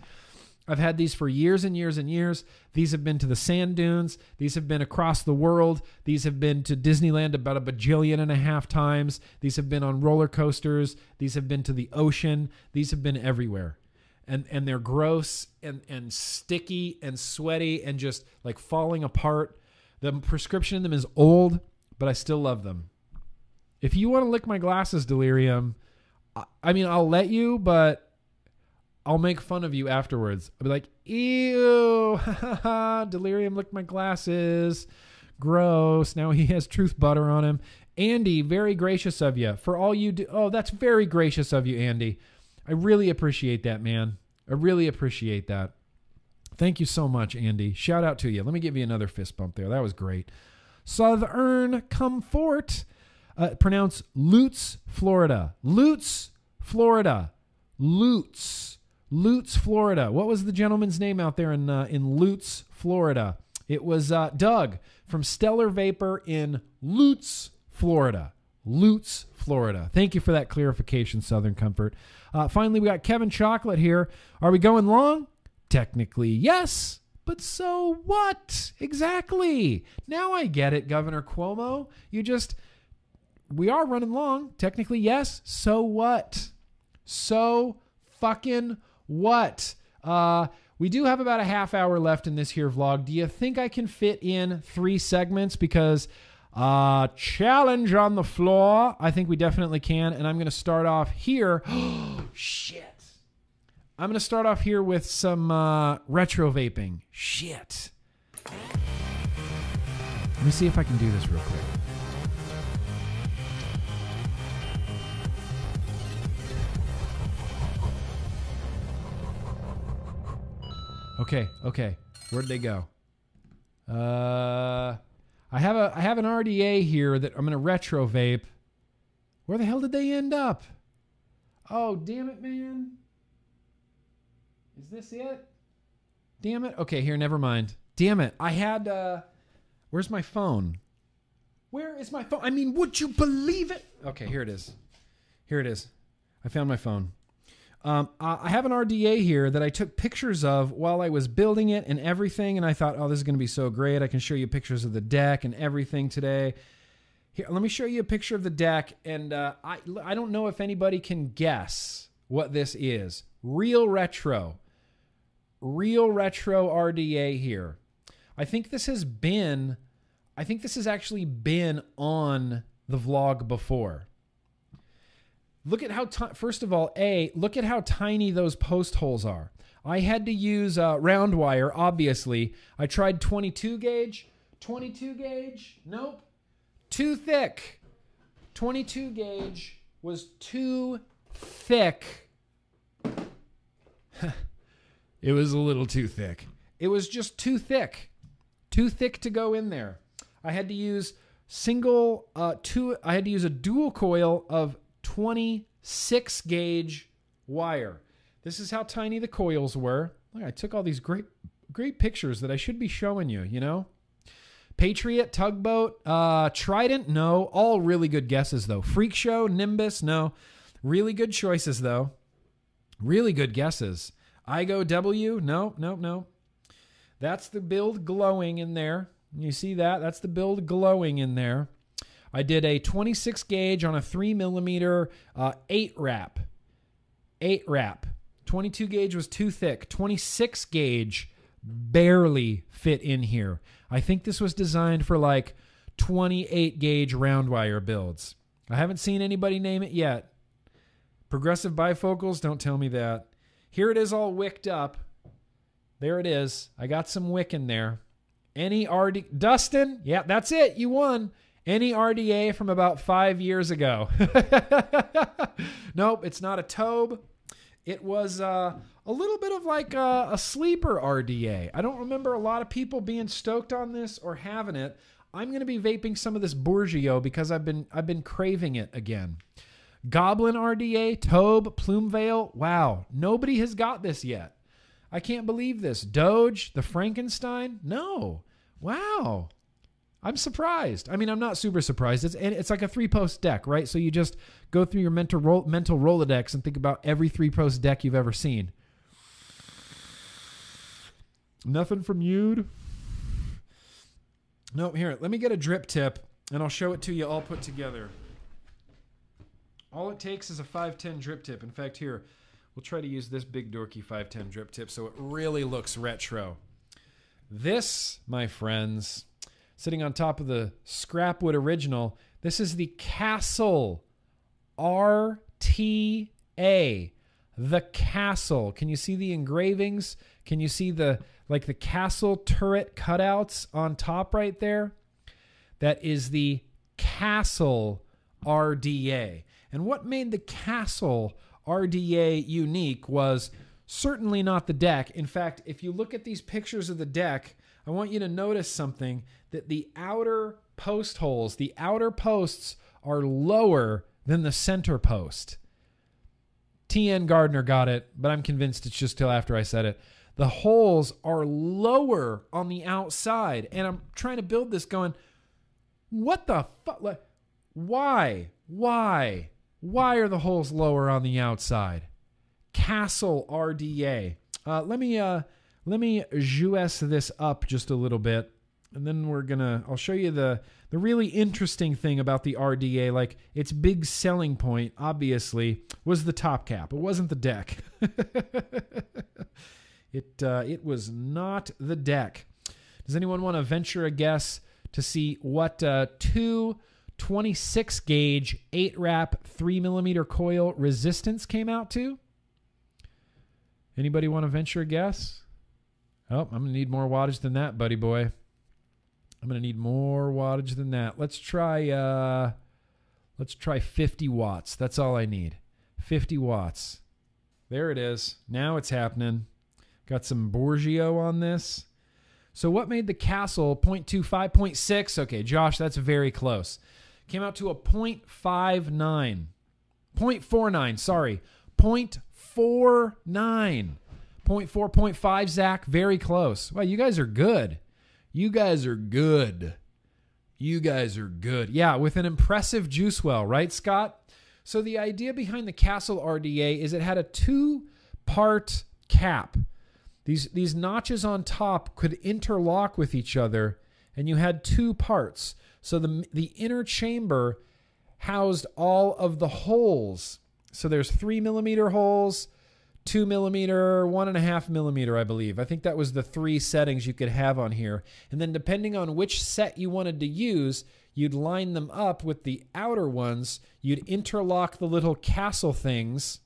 I've had these for years and years and years. These have been to the sand dunes. These have been across the world. These have been to Disneyland about a bajillion and a half times. These have been on roller coasters. These have been to the ocean. These have been everywhere. And, and they're gross and, and sticky and sweaty and just like falling apart. The prescription in them is old, but I still love them. If you want to lick my glasses, Delirium, I, I mean, I'll let you, but I'll make fun of you afterwards. I'll be like, ew, ha ha ha, Delirium licked my glasses. Gross. Now he has truth butter on him. Andy, very gracious of you. For all you do. Oh, that's very gracious of you, Andy. I really appreciate that, man. I really appreciate that. Thank you so much, Andy. Shout out to you. Let me give you another fist bump there. That was great. Southern Comfort. Uh, pronounce Lutz, Florida. Lutz, Florida. Lutz. Lutz, Florida. What was the gentleman's name out there in uh, in Lutz, Florida? It was uh, Doug from Stellar Vapor in Lutz, Florida. Lutz, Florida. Thank you for that clarification, Southern Comfort. Uh, finally, we got Kevin Chocolate here. Are we going long? Technically, yes. But so what? Exactly. Now I get it, Governor Cuomo. You just, we are running long. Technically, yes. So what? So fucking what? Uh, we do have about a half hour left in this here vlog. Do you think I can fit in three segments? Because uh, challenge on the floor, I think we definitely can. And I'm going to start off here. Oh, shit. I'm going to start off here with some uh, retro vaping. Shit. Let me see if I can do this real quick. Okay, okay. Where'd they go? Uh, I have a I have an R D A here that I'm gonna retro vape. Where the hell did they end up? Oh, damn it, man. Is this it? Damn it. Okay, here, never mind. Damn it. I had uh where's my phone? Where is my phone? I mean, would you believe it? Okay, here it is. Here it is. I found my phone. Um, I have an R D A here that I took pictures of while I was building it and everything. And I thought, oh, this is going to be so great. I can show you pictures of the deck and everything today. Here, let me show you a picture of the deck. And uh, I, I don't know if anybody can guess what this is. Real retro. Real retro R D A here. I think this has been, I think this has actually been on the vlog before. Look at how, first of all, A, look at how tiny those post holes are. I had to use uh, round wire, obviously. I tried twenty-two gauge, twenty-two gauge, nope, too thick. twenty-two gauge was too thick. It was a little too thick. It was just too thick, too thick to go in there. I had to use single, uh, two, I had to use a dual coil of twenty-six gauge wire. This is how tiny the coils were. Look, I took all these great great pictures that I should be showing you, you know? Patriot, Tugboat, uh, Trident, no. All really good guesses, though. Freak Show, Nimbus, no. Really good choices, though. Really good guesses. I G O W, no, no, no. That's the build glowing in there. You see that? That's the build glowing in there. I did a twenty-six gauge on a three millimeter uh, eight wrap. eight wrap. twenty-two gauge was too thick. twenty-six gauge barely fit in here. I think this was designed for like twenty-eight gauge round wire builds. I haven't seen anybody name it yet. Progressive bifocals, don't tell me that. Here it is all wicked up. There it is. I got some wick in there. Any R D... Dustin, yeah, that's it. You won. Any R D A from about five years ago. Nope, it's not a Tobe. It was uh, a little bit of like a, a sleeper R D A. I don't remember a lot of people being stoked on this or having it. I'm going to be vaping some of this Bourgeot because I've been I've been craving it again. Goblin R D A, Tobe, Plume Veil. Wow, nobody has got this yet. I can't believe this. Doge, the Frankenstein. No. Wow. I'm surprised. I mean, I'm not super surprised. It's it's like a three-post deck, right? So you just go through your mental ro mental Rolodex and think about every three-post deck you've ever seen. Nothing from Yude. Nope, here. Let me get a drip tip, and I'll show it to you all put together. All it takes is a five ten drip tip. In fact, here, we'll try to use this big dorky five ten drip tip so it really looks retro. This, my friends... Sitting on top of the Scrapwood original, this is the Castle R T A. The Castle. Can you see the engravings? Can you see the like the castle turret cutouts on top right there? That is the Castle R D A. And what made the Castle R D A unique was certainly not the deck. In fact, if you look at these pictures of the deck, I want you to notice something, that the outer post holes, the outer posts are lower than the center post. T N Gardner got it, but I'm convinced it's just till after I said it. The holes are lower on the outside, and I'm trying to build this going, what the fuck? Like, why? Why? Why are the holes lower on the outside? Castle R D A. Uh, let me... Uh, Let me juice this up just a little bit, and then we're going to... I'll show you the, the really interesting thing about the R D A. Like, its big selling point, obviously, was the top cap. It wasn't the deck. it, uh, it was not the deck. Does anyone want to venture a guess to see what uh, two twenty-six gauge eight wrap three millimeter coil resistance came out to? Anybody want to venture a guess? Oh, I'm going to need more wattage than that, buddy boy. I'm going to need more wattage than that. Let's try uh, let's try fifty watts. That's all I need. fifty watts. There it is. Now it's happening. Got some Bourgeot on this. So what made the Castle zero point two five, zero point six? Okay, Josh, that's very close. Came out to a zero point five nine. zero point four nine, sorry. zero point four nine. zero point four, zero point five, Zach, very close. Wow, you guys are good. You guys are good. You guys are good. Yeah, with an impressive juice well, right, Scott? So the idea behind the Castle R D A is it had a two-part cap. These, these notches on top could interlock with each other, and you had two parts. So the, the inner chamber housed all of the holes. So there's three millimeter holes, two millimeter, one and a half millimeter, I believe. I think that was the three settings you could have on here. And then depending on which set you wanted to use, you'd line them up with the outer ones. You'd interlock the little castle things.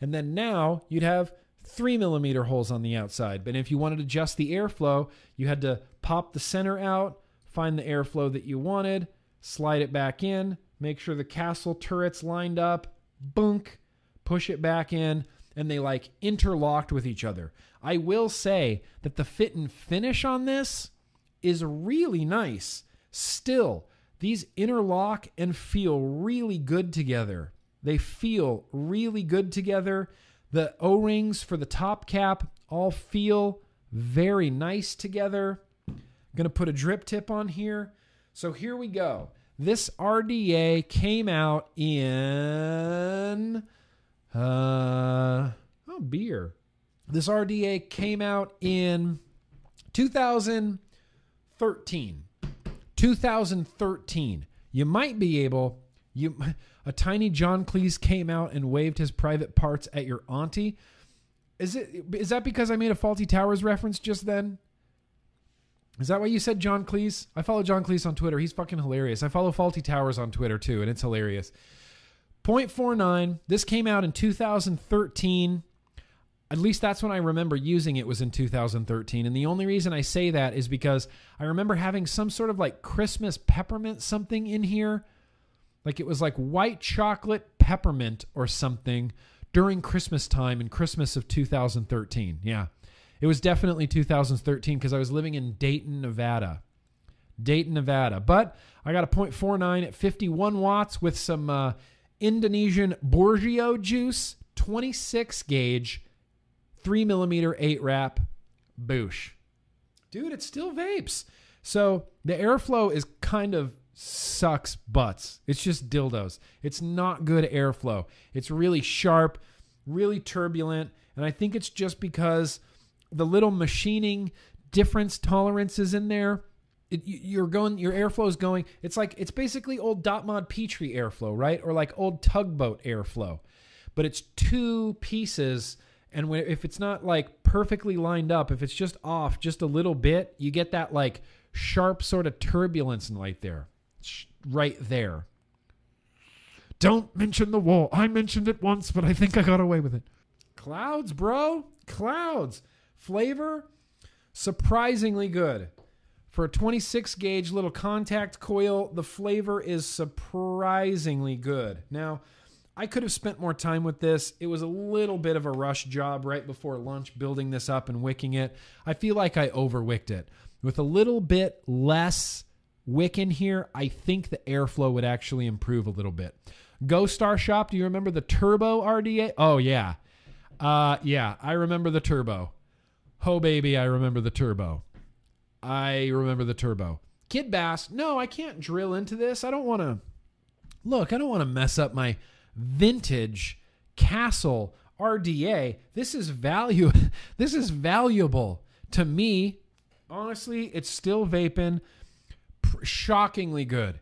And then now you'd have three millimeter holes on the outside. But if you wanted to adjust the airflow, you had to pop the center out, find the airflow that you wanted, slide it back in, make sure the castle turret's lined up, boonk, push it back in. And they like interlocked with each other. I will say that the fit and finish on this is really nice. Still, these interlock and feel really good together. They feel really good together. The O-rings for the top cap all feel very nice together. I'm going to put a drip tip on here. So here we go. This R D A came out in, uh, oh, beer. This R D A came out in two thousand thirteen. two thousand thirteen. You might be able, you, a tiny John Cleese came out and waved his private parts at your auntie. Is it, is that because I made a Fawlty Towers reference just then? Is that why you said John Cleese? I follow John Cleese on Twitter. He's fucking hilarious. I follow Fawlty Towers on Twitter too, and it's hilarious. point four nine. This came out in two thousand thirteen. At least that's when I remember using it, was in two thousand thirteen. And the only reason I say that is because I remember having some sort of like Christmas peppermint something in here. Like it was like white chocolate peppermint or something during Christmas time and Christmas of two thousand thirteen. Yeah. It was definitely two thousand thirteen because I was living in Dayton, Nevada. Dayton, Nevada. But I got a point four nine at fifty-one watts with some uh, Indonesian Borgio juice, twenty-six gauge, three millimeter eight wrap, boosh. Dude, it still vapes. So the airflow is kind of sucks butts. It's just dildos. It's not good airflow. It's really sharp, really turbulent. And I think it's just because the little machining difference tolerances in there, it, you're going, your airflow is going, it's like, it's basically old dot mod Petri airflow, right? Or like old tugboat airflow, but it's two pieces. And when, if it's not like perfectly lined up, if it's just off just a little bit, you get that like sharp sort of turbulence and light there, right there. Don't mention the wall. I mentioned it once, but I think I got away with it. Clouds, bro, clouds. Flavor, surprisingly good. For a twenty-six gauge little contact coil, the flavor is surprisingly good. Now, I could have spent more time with this. It was a little bit of a rush job right before lunch building this up and wicking it. I feel like I overwicked it. With a little bit less wick in here, I think the airflow would actually improve a little bit. GoStar Shop, do you remember the Turbo R D A? Oh, yeah. Uh, yeah, I remember the Turbo. Oh, baby, I remember the Turbo. I remember the Turbo. Kid Bass, no, I can't drill into this. I don't want to... Look, I don't want to mess up my vintage Castle R D A. This is value. This is valuable to me. Honestly, it's still vaping shockingly good.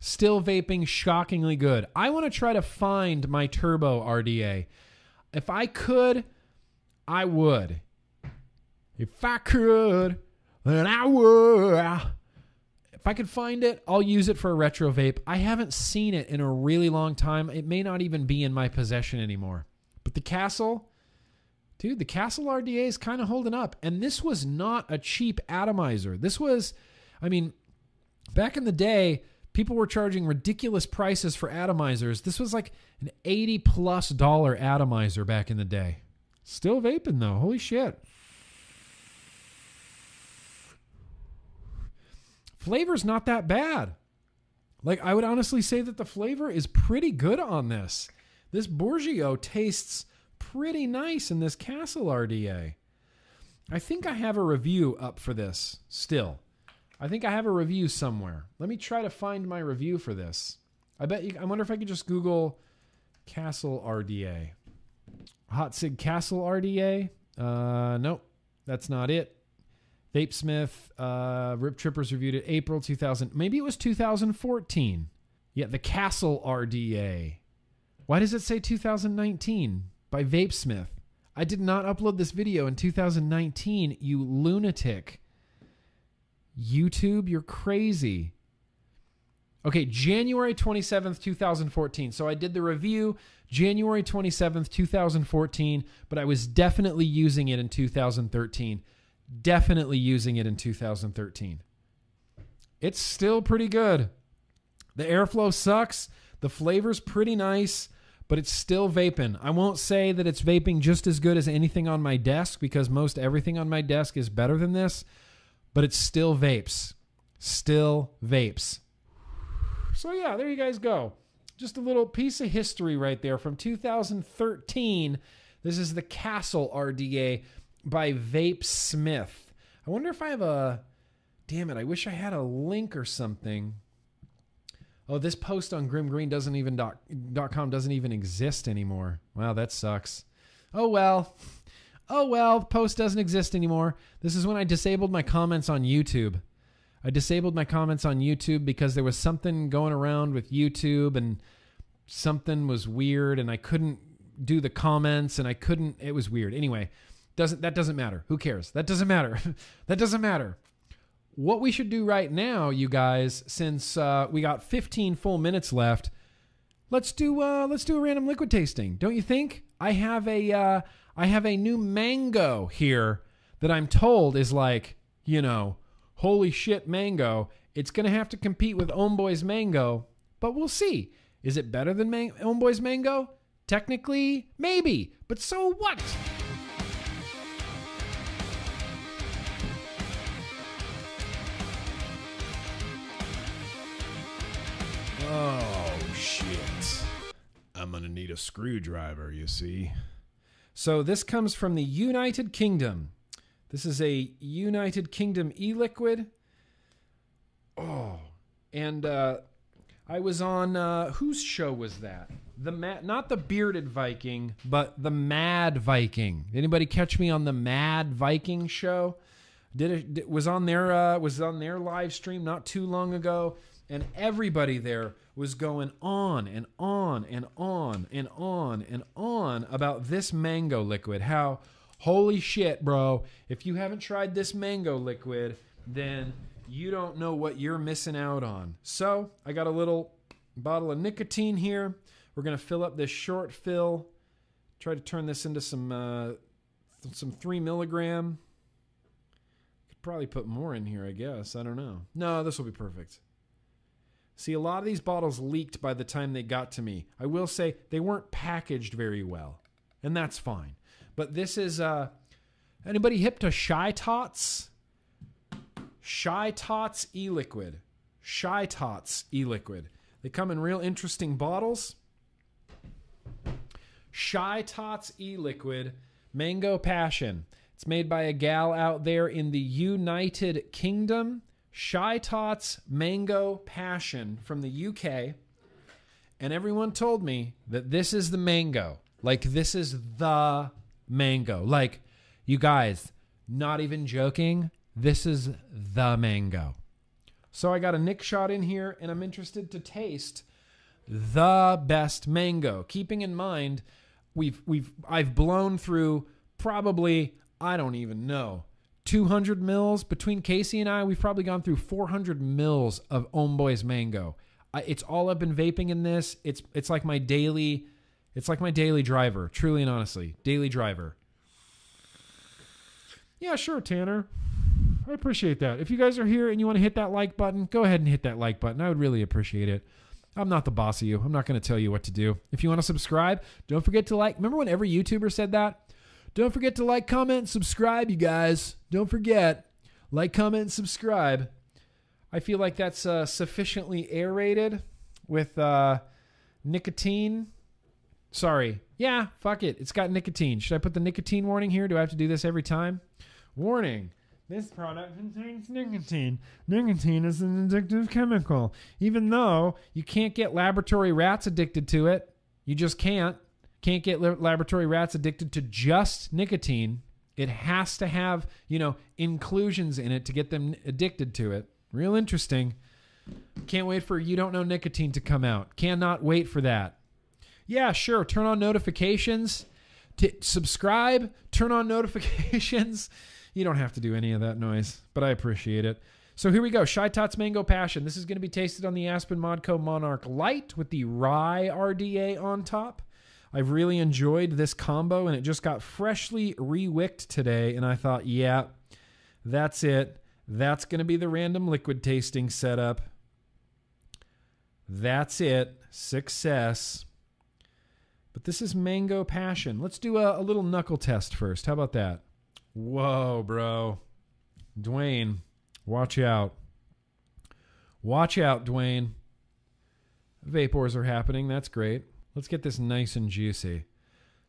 Still vaping shockingly good. I want to try to find my Turbo R D A. If I could, I would. If I could, then I would. If I could find it, I'll use it for a retro vape. I haven't seen it in a really long time. It may not even be in my possession anymore. But the Castle, dude, the Castle R D A is kind of holding up. And this was not a cheap atomizer. This was, I mean, back in the day, people were charging ridiculous prices for atomizers. This was like an eighty plus dollar atomizer back in the day. Still vaping though, holy shit. Flavor's not that bad. Like, I would honestly say that the flavor is pretty good on this. This Borgio tastes pretty nice in this Castle R D A. I think I have a review up for this still. I think I have a review somewhere. Let me try to find my review for this. I bet you, I wonder if I could just Google Castle R D A. Hot Sig Castle R D A. Uh, nope, that's not it. Vapesmith, uh, Rip Trippers reviewed it April two thousand. Maybe it was two thousand fourteen. Yeah, the Castle R D A. Why does it say two thousand nineteen by Vapesmith? I did not upload this video in two thousand nineteen, you lunatic. YouTube, you're crazy. Okay, January twenty-seventh, two thousand fourteen. So I did the review January twenty-seventh, two thousand fourteen, but I was definitely using it in two thousand thirteen. Definitely using it in two thousand thirteen. It's still pretty good. The airflow sucks. The flavor's pretty nice, but it's still vaping. I won't say that it's vaping just as good as anything on my desk because most everything on my desk is better than this, but it's still vapes. Still vapes. So yeah, there you guys go. Just a little piece of history right there from two thousand thirteen. This is the Castle R D A. by Vape Smith. I wonder if I have a... Damn it, I wish I had a link or something. Oh, this post on Grim Green doesn't even doc, dot com doesn't even exist anymore. Wow, that sucks. Oh, well. Oh, well, post doesn't exist anymore. This is when I disabled my comments on YouTube. I disabled my comments on YouTube because there was something going around with YouTube and something was weird and I couldn't do the comments and I couldn't, it was weird. Anyway, doesn't that doesn't matter. Who cares? That doesn't matter. That doesn't matter. What we should do right now, you guys, since uh, we got fifteen full minutes left, let's do uh, let's do a random liquid tasting, don't you think? I have a uh, I have a new mango here that I'm told is like, you know, holy shit mango. It's gonna have to compete with Ownboy's mango, but we'll see. Is it better than man- Ownboy's mango? Technically, maybe, but so what? Oh, shit. I'm going to need a screwdriver, you see. So this comes from the United Kingdom. This is a United Kingdom e-liquid. Oh, and uh, I was on, uh, whose show was that? The Ma- Not the Bearded Viking, but the Mad Viking. Anybody catch me on the Mad Viking show? Did it, did, was on their uh, was on their live stream not too long ago, and everybody there was going on and on and on and on and on about this mango liquid. How, holy shit, bro, if you haven't tried this mango liquid, then you don't know what you're missing out on. So I got a little bottle of nicotine here. We're going to fill up this short fill. Try to turn this into some, uh, th- some three milligram. Probably put more in here, I guess. I don't know. No, this will be perfect. See, a lot of these bottles leaked by the time they got to me. I will say they weren't packaged very well, and that's fine. But this is, uh, anybody hip to Shy Tots? Shy Tots e-liquid. Shy Tots e-liquid. They come in real interesting bottles. Shy Tots e-liquid, Mango Passion. It's made by a gal out there in the United Kingdom. Shy Tots Mango Passion from the U K. And everyone told me that this is the mango. Like, this is the mango. Like, you guys, not even joking, this is the mango. So I got a Nick shot in here, and I'm interested to taste the best mango. Keeping in mind, we've we've I've blown through probably... I don't even know. two hundred mils between Casey and I, we've probably gone through four hundred mils of Ownboy's mango. I, it's all I've been vaping in this. It's it's like my daily, it's like my daily driver. Truly and honestly, daily driver. Yeah, sure, Tanner. I appreciate that. If you guys are here and you want to hit that like button, go ahead and hit that like button. I would really appreciate it. I'm not the boss of you. I'm not going to tell you what to do. If you want to subscribe, don't forget to like. Remember when every YouTuber said that? Don't forget to like, comment, and subscribe, you guys. Don't forget. Like, comment, and subscribe. I feel like that's uh, sufficiently aerated with uh, nicotine. Sorry. Yeah, fuck it. It's got nicotine. Should I put the nicotine warning here? Do I have to do this every time? Warning. This product contains nicotine. Nicotine is an addictive chemical. Even though you can't get laboratory rats addicted to it. You just can't. Can't get laboratory rats addicted to just nicotine. It has to have, you know, inclusions in it to get them addicted to it. Real interesting. Can't wait for You Don't Know Nicotine to come out. Cannot wait for that. Yeah, sure. Turn on notifications. T- subscribe. Turn on notifications. You don't have to do any of that noise, but I appreciate it. So here we go. Shy Tots Mango Passion. This is going to be tasted on the Aspen Modco Monarch Light with the Rye R D A on top. I've really enjoyed this combo, and it just got freshly re-wicked today, and I thought, yeah, that's it. That's going to be the random liquid tasting setup. That's it. Success. But this is Mango Passion. Let's do a, a little knuckle test first. How about that? Whoa, bro. Dwayne, watch out. Watch out, Dwayne. Vapors are happening. That's great. Let's get this nice and juicy.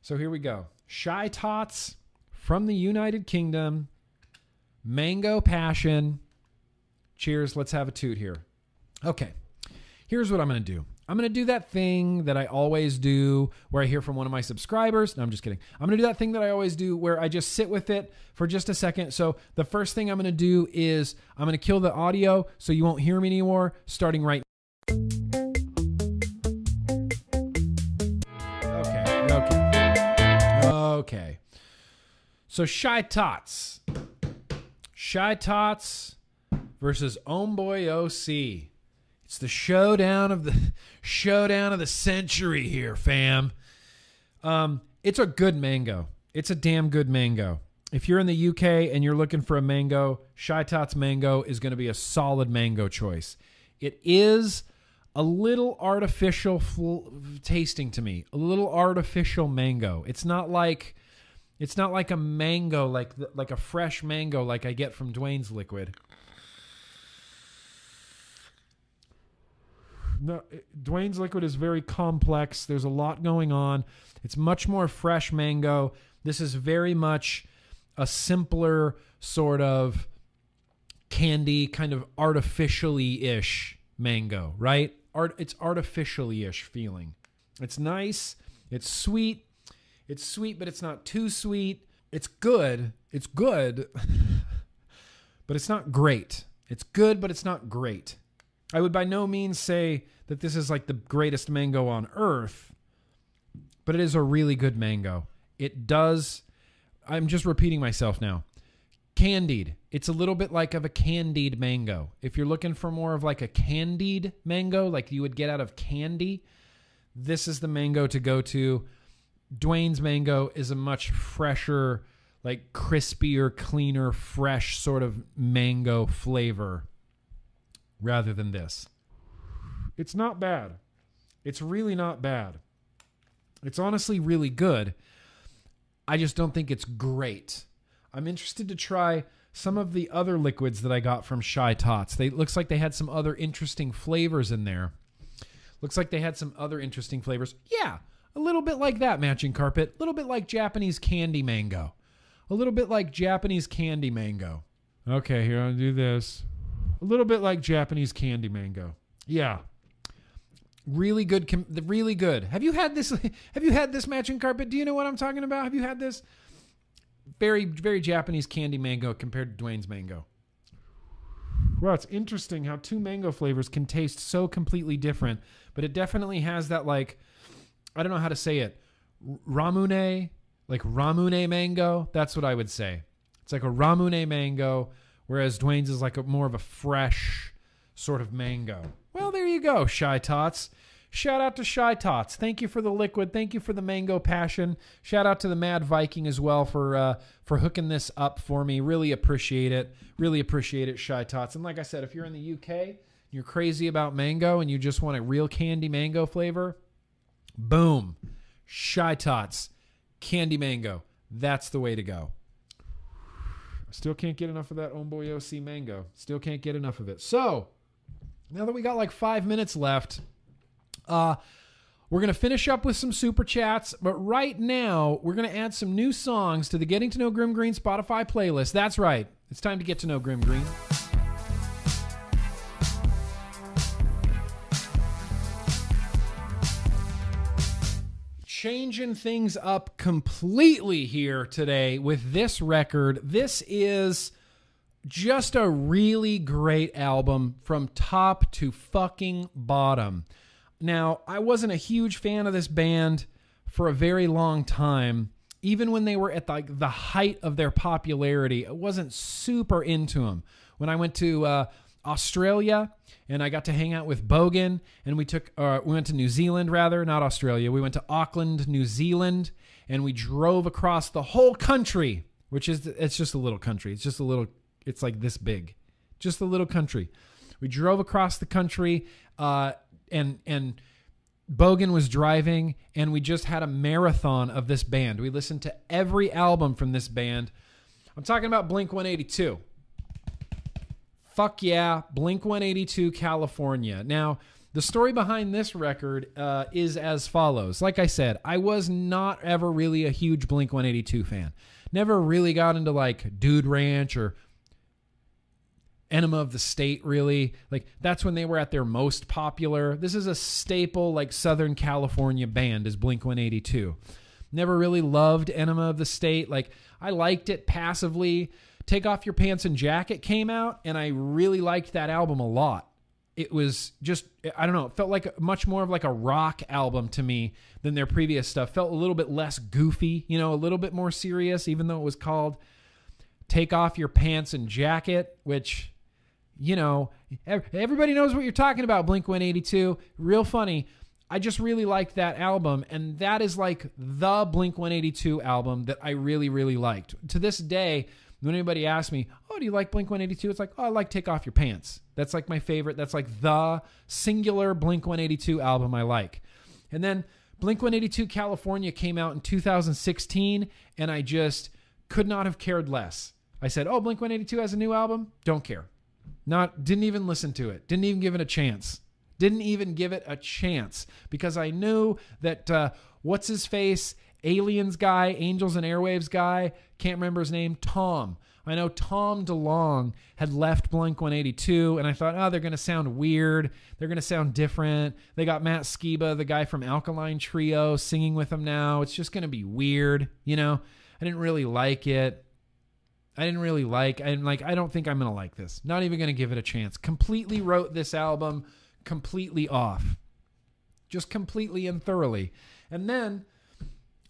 So here we go. Shy Tots from the United Kingdom, Mango Passion. Cheers. Let's have a toot here. Okay. Here's what I'm going to do. I'm going to do that thing that I always do where I hear from one of my subscribers. No, I'm just kidding. I'm going to do that thing that I always do where I just sit with it for just a second. So the first thing I'm going to do is I'm going to kill the audio so you won't hear me anymore, starting right now. Okay. Okay. Okay. So Shy Tots. Shy Tots versus Homeboy O C. It's the showdown of the showdown of the century here, fam. Um, it's a good mango. It's a damn good mango. If you're in the U K and you're looking for a mango, Shy Tots mango is going to be a solid mango choice. It is a little artificial tasting to me. A little artificial mango. It's not like it's not like a mango like like a fresh mango like I get from Dwayne's Liquid. No, Dwayne's Liquid is very complex. There's a lot going on. It's much more fresh mango. This is very much a simpler sort of candy, kind of artificially-ish mango, right? Art, it's artificially-ish feeling. It's nice. It's sweet. It's sweet, but it's not too sweet. It's good. It's good, but it's not great. It's good, but it's not great. I would by no means say that this is like the greatest mango on earth, but it is a really good mango. It does. I'm just repeating myself now. Candied. It's a little bit like of a candied mango. If you're looking for more of like a candied mango, like you would get out of candy, this is the mango to go to. Dwayne's mango is a much fresher, like crispier, cleaner, fresh sort of mango flavor. Rather than this. It's not bad. It's really not bad. It's honestly really good. I just don't think it's great. I'm interested to try some of the other liquids that I got from Shy Tots. They looks like they had some other interesting flavors in there. Looks like they had some other interesting flavors. Yeah, a little bit like that matching carpet. A little bit like Japanese candy mango. A little bit like Japanese candy mango. Okay, here, I'll do this. A little bit like Japanese candy mango. Yeah. Really good. Really good. Have you had this? Have you had this matching carpet? Do you know what I'm talking about? Have you had this? Very, very Japanese candy mango compared to Dwayne's mango. Wow. It's interesting how two mango flavors can taste so completely different, but it definitely has that, like, I don't know how to say it. Ramune, like Ramune mango. That's what I would say. It's like a Ramune mango. Whereas Dwayne's is like a more of a fresh sort of mango. Well, there you go, Shy Tots. Shout out to Shy Tots. Thank you for the liquid. Thank you for the mango passion. Shout out to the Mad Viking as well for uh, for hooking this up for me. Really appreciate it. Really appreciate it, Shy Tots. And like I said, if you're in the U K and you're crazy about mango and you just want a real candy mango flavor, boom, Shy Tots, candy mango. That's the way to go. Still can't get enough of that Homeboy O C mango. Still can't get enough of it. So now that we got like five minutes left, uh, we're going to finish up with some super chats. But right now, we're going to add some new songs to the Getting to Know Grim Green Spotify playlist. That's right. It's time to get to know Grim Green. Changing things up completely here today with this record. This is just a really great album from top to fucking bottom. Now, I wasn't a huge fan of this band for a very long time. Even when they were at the, the height of their popularity, I wasn't super into them. When I went to uh, Australia, and I got to hang out with Bogan, and we took, uh, we went to New Zealand rather, not Australia. We went to Auckland, New Zealand, and we drove across the whole country, which is, it's just a little country. It's just a little, it's like this big, just a little country. We drove across the country, uh, and, and Bogan was driving, and we just had a marathon of this band. We listened to every album from this band. I'm talking about Blink one eighty-two. Fuck yeah, Blink one eighty-two, California. Now, the story behind this record uh, is as follows. Like I said, I was not ever really a huge Blink one eighty-two fan. never really got into like Dude Ranch or Enema of the State, really. Like, that's when they were at their most popular. This is a staple, like, Southern California band is Blink one eighty-two. Never really loved Enema of the State. Like, I liked it passively. Take Off Your Pants and Jacket came out, and I really liked that album a lot. It was just, I don't know, it felt like much more of like a rock album to me than their previous stuff. Felt a little bit less goofy, you know, a little bit more serious, even though it was called Take Off Your Pants and Jacket, which... you know, everybody knows what you're talking about, Blink one eighty-two. Real funny. I just really liked that album, and that is like the Blink one eighty-two album that I really, really liked. To this day, when anybody asks me, oh, do you like Blink one eighty-two? It's like, oh, I like Take Off Your Pants. That's like my favorite. That's like the singular Blink one eighty-two album I like. And then Blink one eighty-two California came out in two thousand sixteen, and I just could not have cared less. I said, oh, Blink one eighty-two has a new album? Don't care. Not, didn't even listen to it. Didn't even give it a chance. Didn't even give it a chance because I knew that uh, what's his face, Aliens guy, Angels and Airwaves guy, can't remember his name, Tom. I know Tom DeLonge had left Blink one eighty-two, and I thought, oh, they're going to sound weird. They're going to sound different. They got Matt Skiba, the guy from Alkaline Trio, singing with them now. It's just going to be weird, you know. I didn't really like it. I didn't really like, I'm like, I don't think I'm going to like this. Not even going to give it a chance. Completely wrote this album completely off. Just completely and thoroughly. And then,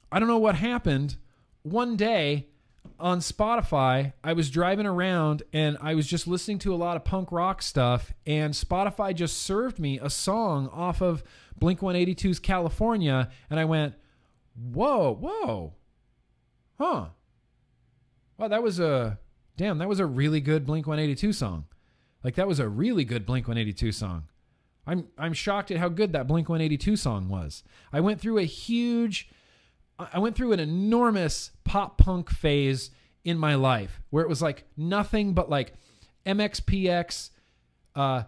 I don't know what happened. One day on Spotify, I was driving around and I was just listening to a lot of punk rock stuff. And Spotify just served me a song off of Blink one eighty-two's California. And I went, whoa, whoa, huh. Wow, that was a, damn, that was a really good Blink one eighty-two song. Like, that was a really good Blink one eighty-two song. I'm, I'm shocked at how good that Blink one eighty-two song was. I went through a huge, I went through an enormous pop-punk phase in my life where it was like nothing but like M X P X, uh,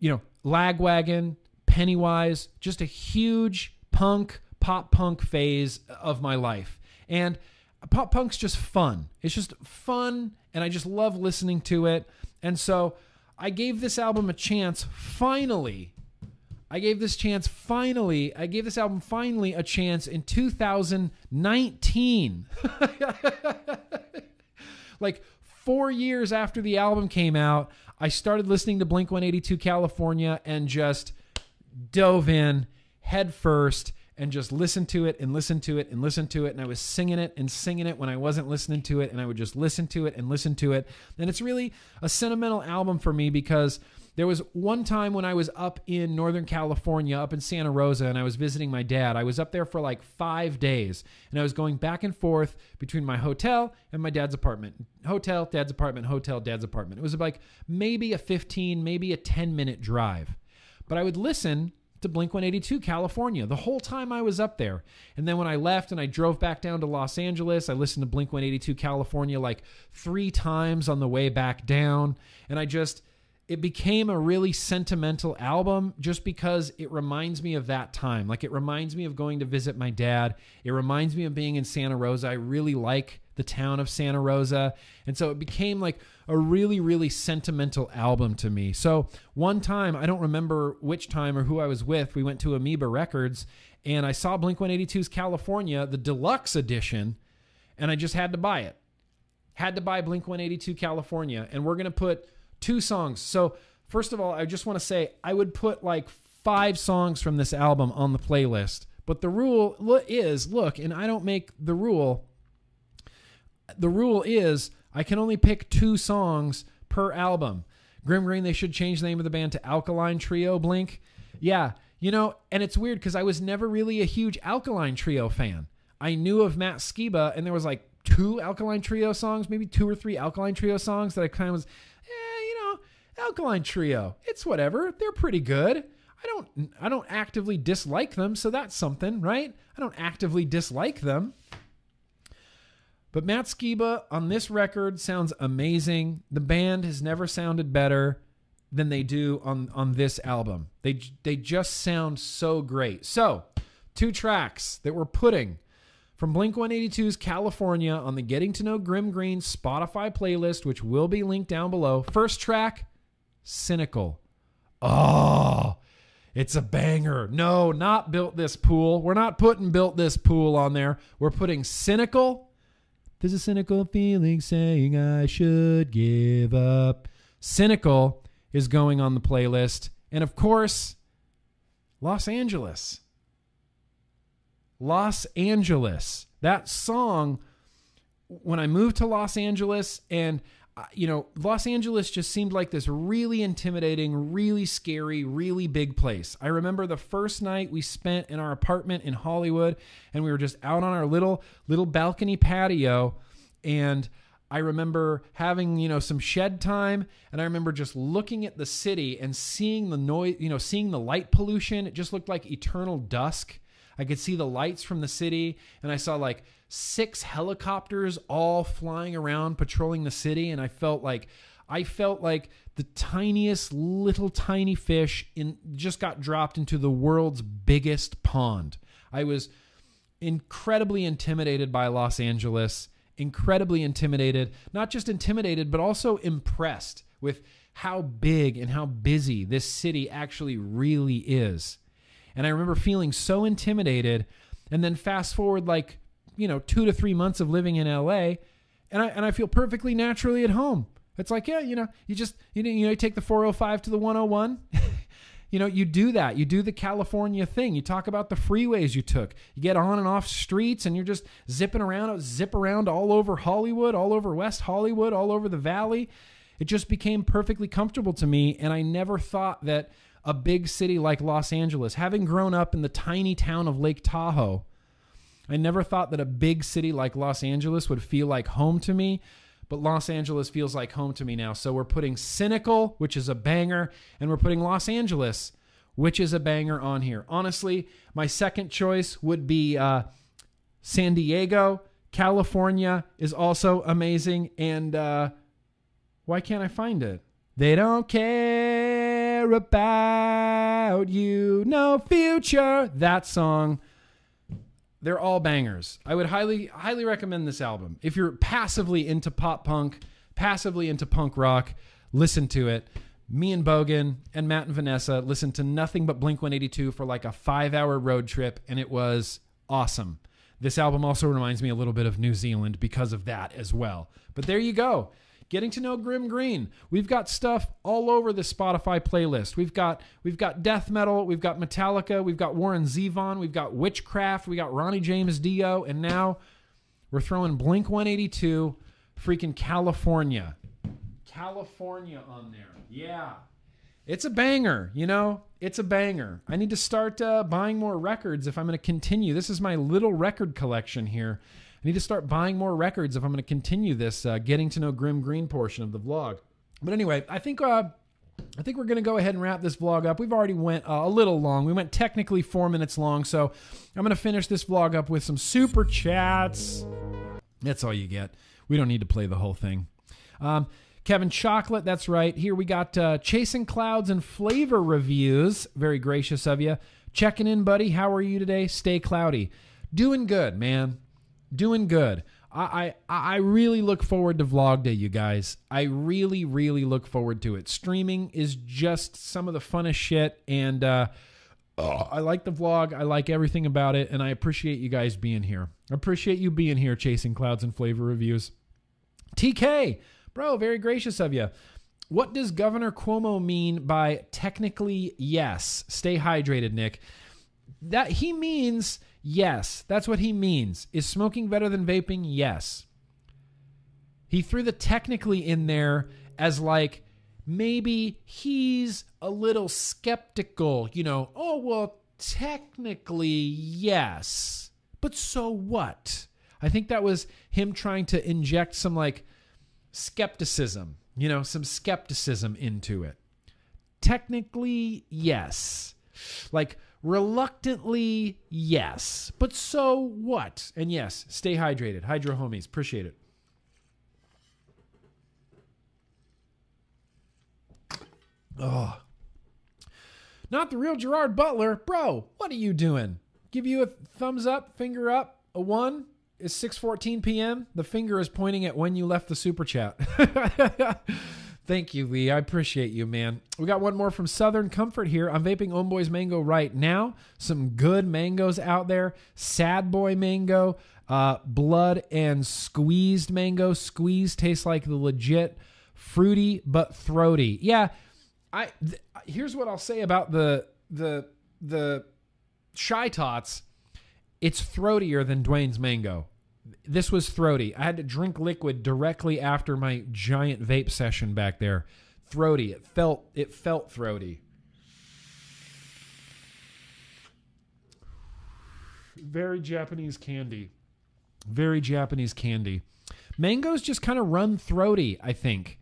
you know, Lagwagon, Pennywise, just a huge punk, pop-punk phase of my life. And pop punk's just fun. It's just fun, and I just love listening to it. And so I gave this album a chance finally. I gave this chance finally. I gave this album finally a chance in two thousand nineteen. Like four years after the album came out, I started listening to Blink one eighty-two California and just dove in head first. And just listen to it and listen to it and listen to it. And I was singing it and singing it when I wasn't listening to it. And I would just listen to it and listen to it. And it's really a sentimental album for me because there was one time when I was up in Northern California, up in Santa Rosa, and I was visiting my dad. I was up there for like five days. And I was going back and forth between my hotel and my dad's apartment. Hotel, dad's apartment, hotel, dad's apartment. It was like maybe a fifteen, maybe a ten minute drive. But I would listen to Blink one eighty-two California the whole time I was up there. And then when I left and I drove back down to Los Angeles, I listened to Blink one eighty-two California like three times on the way back down. And I just, it became a really sentimental album just because it reminds me of that time. Like, it reminds me of going to visit my dad. It reminds me of being in Santa Rosa. I really like the town of Santa Rosa. And so it became like a really, really sentimental album to me. So one time, I don't remember which time or who I was with, we went to Amoeba Records and I saw Blink one eighty-two's California, the deluxe edition, and I just had to buy it. Had to buy Blink one eighty-two California. And we're going to put two songs. So first of all, I just want to say I would put like five songs from this album on the playlist. But the rule is, look, and I don't make the rule. The rule is I can only pick two songs per album. Grim Green, they should change the name of the band to Alkaline Trio Blink. Yeah, you know, and it's weird because I was never really a huge Alkaline Trio fan. I knew of Matt Skiba, and there was like two Alkaline Trio songs, maybe two or three Alkaline Trio songs that I kind of was, eh, you know, Alkaline Trio, it's whatever. They're pretty good. I don't, I don't actively dislike them, so that's something, right? I don't actively dislike them. But Matt Skiba on this record sounds amazing. The band has never sounded better than they do on, on this album. They, they just sound so great. So, two tracks that we're putting From Blink one eighty-two's California on the Getting to Know Grim Green Spotify playlist, which will be linked down below. First track, Cynical. Oh, it's a banger. No, not Built This Pool. We're not putting Built This Pool on there. We're putting Cynical. There's a cynical feeling saying I should give up. Cynical is going on the playlist. And of course, Los Angeles. Los Angeles. That song, when I moved to Los Angeles, and you know, Los Angeles just seemed like this really intimidating, really scary, really big place. I remember the first night we spent in our apartment in Hollywood, and we were just out on our little little balcony patio, and I remember having, you know, some shed time, and I remember just looking at the city and seeing the noise, you know, seeing the light pollution. It just looked like eternal dusk. I could see the lights from the city, and I saw like six helicopters all flying around patrolling the city, and I felt like I felt like the tiniest little tiny fish in just got dropped into the world's biggest pond. I was incredibly intimidated by Los Angeles, incredibly intimidated, not just intimidated, but also impressed with how big and how busy this city actually really is. And I remember feeling so intimidated, and then fast forward like, you know, two to three months of living in L A, and I, and I feel perfectly naturally at home. It's like, yeah, you know, you just, you know, you take the four oh five to the one oh one. You know, you do that. You do the California thing. You talk about the freeways you took. You get on and off streets, and you're just zipping around, zip around all over Hollywood, all over West Hollywood, all over the Valley. It just became perfectly comfortable to me, and I never thought that a big city like Los Angeles, having grown up in the tiny town of Lake Tahoe, I never thought that a big city like Los Angeles would feel like home to me, but Los Angeles feels like home to me now. So we're putting Cynical, which is a banger, and we're putting Los Angeles, which is a banger, on here. Honestly, my second choice would be uh, San Diego. California is also amazing, and uh, why can't I find it? They don't care about you, no future. That song, they're all bangers. I would highly, highly recommend this album. If you're passively into pop punk, passively into punk rock, listen to it. Me and Bogan and Matt and Vanessa listened to nothing but Blink one eighty-two for like a five hour road trip, and it was awesome. This album also reminds me a little bit of New Zealand because of that as well. But there you go. Getting to Know Grim Green. We've got stuff all over the Spotify playlist. We've got we've got death metal, we've got Metallica, we've got Warren Zevon, we've got Witchcraft, we got Ronnie James Dio, and now we're throwing Blink one eighty-two, freaking California. California on there. Yeah. It's a banger, you know? It's a banger. I need to start uh, buying more records if I'm going to continue. This is my little record collection here. I need to start buying more records if I'm going to continue this uh, Getting to Know Grim Green portion of the vlog. But anyway, I think uh, I think we're going to go ahead and wrap this vlog up. We've already went uh, a little long. We went technically four minutes long, so I'm going to finish this vlog up with some super chats. That's all you get. We don't need to play the whole thing. Um, Kevin Chocolate, that's right. Here we got uh, Chasing Clouds and Flavor Reviews. Very gracious of you. Checking in, buddy. How are you today? Stay cloudy. Doing good, man. Doing good. I, I I really look forward to vlog day, you guys. I really, really look forward to it. Streaming is just some of the funnest shit, and uh, oh, I like the vlog. I like everything about it, and I appreciate you guys being here. I appreciate you being here, Chasing Clouds and Flavor Reviews. T K, bro, very gracious of you. What does Governor Cuomo mean by technically yes? Stay hydrated, Nick. That he means... yes, that's what he means. Is smoking better than vaping? Yes. He threw the technically in there as like maybe he's a little skeptical, you know, oh, well, technically, yes, but so what? I think that was him trying to inject some like skepticism, you know, some skepticism into it. Technically, yes. Like, reluctantly, yes. But so what? And yes, stay hydrated. Hydro homies, appreciate it. Oh, not the real Gerard Butler. Bro, what are you doing? Give you a thumbs up, finger up, A one is six fourteen p m The finger is pointing at when you left the super chat. Thank you, Lee. I appreciate you, man. We got one more from Southern Comfort here. I'm vaping Homeboy's Mango right now. Some good mangoes out there. Sad Boy Mango, uh, Blood and Squeezed Mango. Squeezed tastes like the legit fruity but throaty. Yeah, I. Th here's what I'll say about the the the Shy Tots. It's throatier than Dwayne's Mango. This was throaty. I had to drink liquid directly after my giant vape session back there. Throaty. It felt, it felt throaty. Very Japanese candy. Very Japanese candy. Mangoes just kind of run throaty, I think.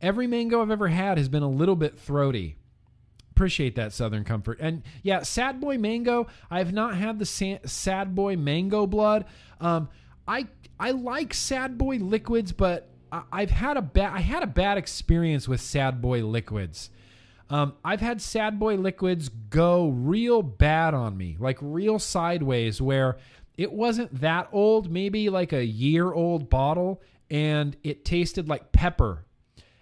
Every mango I've ever had has been a little bit throaty. Appreciate that, Southern Comfort. And yeah, Sad Boy Mango. I've not had the sa Sad Boy Mango Blood. Um, I I like Sad Boy liquids, but I, I've had a bad I had a bad experience with Sad Boy liquids. Um, I've had Sad Boy liquids go real bad on me, like real sideways, where it wasn't that old, maybe like a year old bottle, and it tasted like pepper.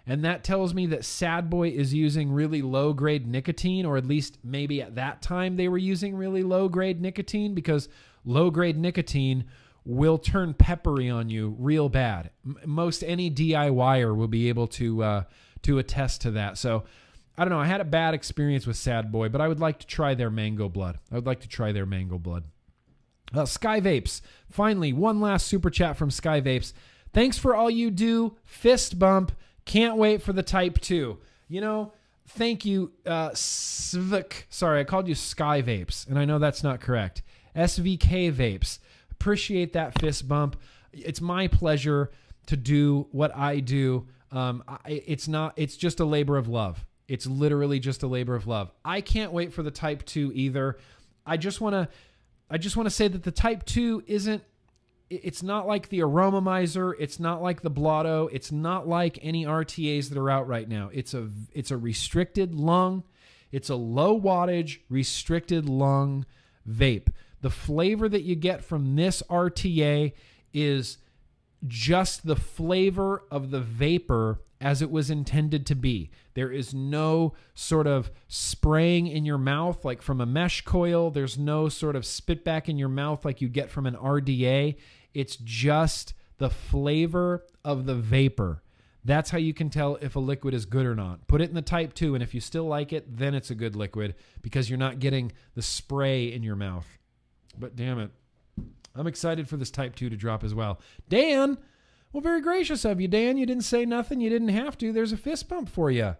And that tells me that Sad Boy is using really low grade nicotine, or at least maybe at that time they were using really low grade nicotine, because low grade nicotine will turn peppery on you real bad. Most any D I Y er will be able to uh, to attest to that. So I don't know. I had a bad experience with Sad Boy, but I would like to try their Mango Blood. I would like to try their Mango Blood. Uh, Sky Vapes. Finally, one last super chat from Sky Vapes. Thanks for all you do. Fist bump. Can't wait for the Type two. You know, thank you. Uh, Svk. Sorry, I called you Sky Vapes, and I know that's not correct. S V K Vapes. Appreciate that fist bump. It's my pleasure to do what I do. Um, I, it's not, it's just a labor of love. It's literally just a labor of love. I can't wait for the Type two either. I just want to, I just want to say that the Type two isn't, it's not like the Aromamizer. It's not like the Blotto. It's not like any R T As that are out right now. It's a, it's a restricted lung. It's a low wattage restricted lung vape. The flavor that you get from this R T A is just the flavor of the vapor as it was intended to be. There is no sort of spraying in your mouth like from a mesh coil. There's no sort of spit back in your mouth like you get from an R D A. It's just the flavor of the vapor. That's how you can tell if a liquid is good or not. Put it in the Type two, and if you still like it, then it's a good liquid because you're not getting the spray in your mouth. But damn it, I'm excited for this Type two to drop as well. Dan, well, very gracious of you, Dan. You didn't say nothing. You didn't have to. There's a fist bump for you.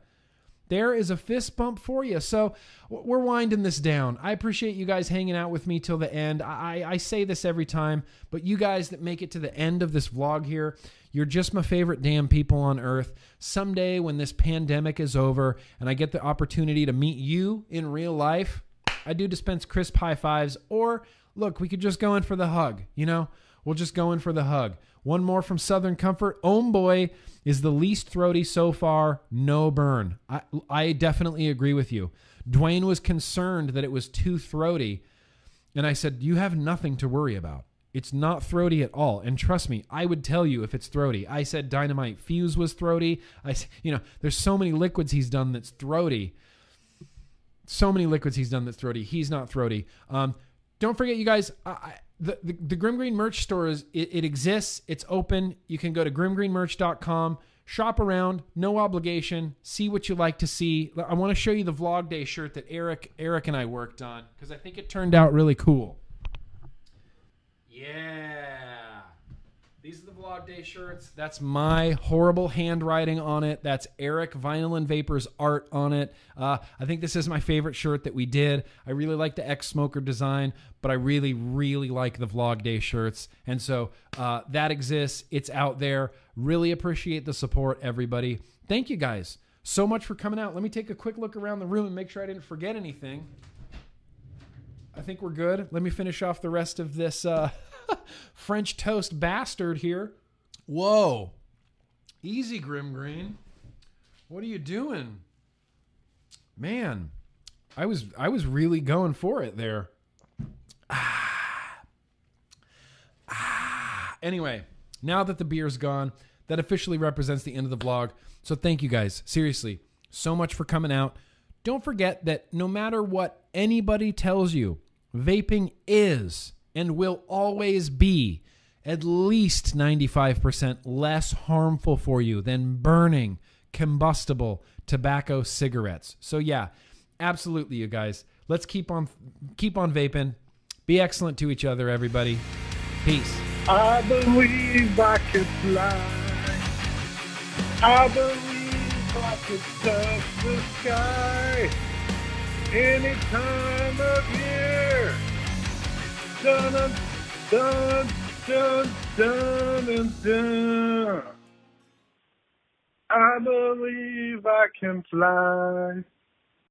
There is a fist bump for you. So we're winding this down. I appreciate you guys hanging out with me till the end. I, I say this every time, but you guys that make it to the end of this vlog here, you're just my favorite damn people on earth. Someday when this pandemic is over and I get the opportunity to meet you in real life, I do dispense crisp high fives, or look, we could just go in for the hug. You know, we'll just go in for the hug. One more from Southern Comfort. Homeboy is the least throaty so far. No burn. I, I definitely agree with you. Dwayne was concerned that it was too throaty. And I said, you have nothing to worry about. It's not throaty at all. And trust me, I would tell you if it's throaty. I said Dynamite Fuse was throaty. I, you know, there's so many liquids he's done that's throaty. So many liquids he's done that's throaty. He's not throaty. Um, Don't forget, you guys, I, the, the, the Grim Green merch store, is, it, it exists. It's open. You can go to grim green merch dot com, shop around, no obligation, see what you like to see. I want to show you the vlog day shirt that Eric, Eric and I worked on because I think it turned out really cool. Yeah. These are the vlog day shirts. That's my horrible handwriting on it. That's Eric Vinyl and Vapor's art on it. Uh, I think this is my favorite shirt that we did. I really like the Ex-Smoker design, but I really, really like the vlog day shirts. And so uh, that exists. It's out there. Really appreciate the support, everybody. Thank you guys so much for coming out. Let me take a quick look around the room and make sure I didn't forget anything. I think we're good. Let me finish off the rest of this uh, French toast bastard here. Whoa. Easy, Grim Green. What are you doing? Man, I was I was really going for it there. Ah. Anyway, now that the beer's gone, that officially represents the end of the vlog. So thank you guys, seriously, so much for coming out. Don't forget that no matter what anybody tells you, vaping is and will always be at least ninety-five percent less harmful for you than burning combustible tobacco cigarettes. So yeah, absolutely, you guys. Let's keep on keep on vaping. Be excellent to each other, everybody. Peace. I believe I could fly. I believe I could touch the sky. Any time of year. Dun, dun, dun, dun, dun, dun. I believe I can fly.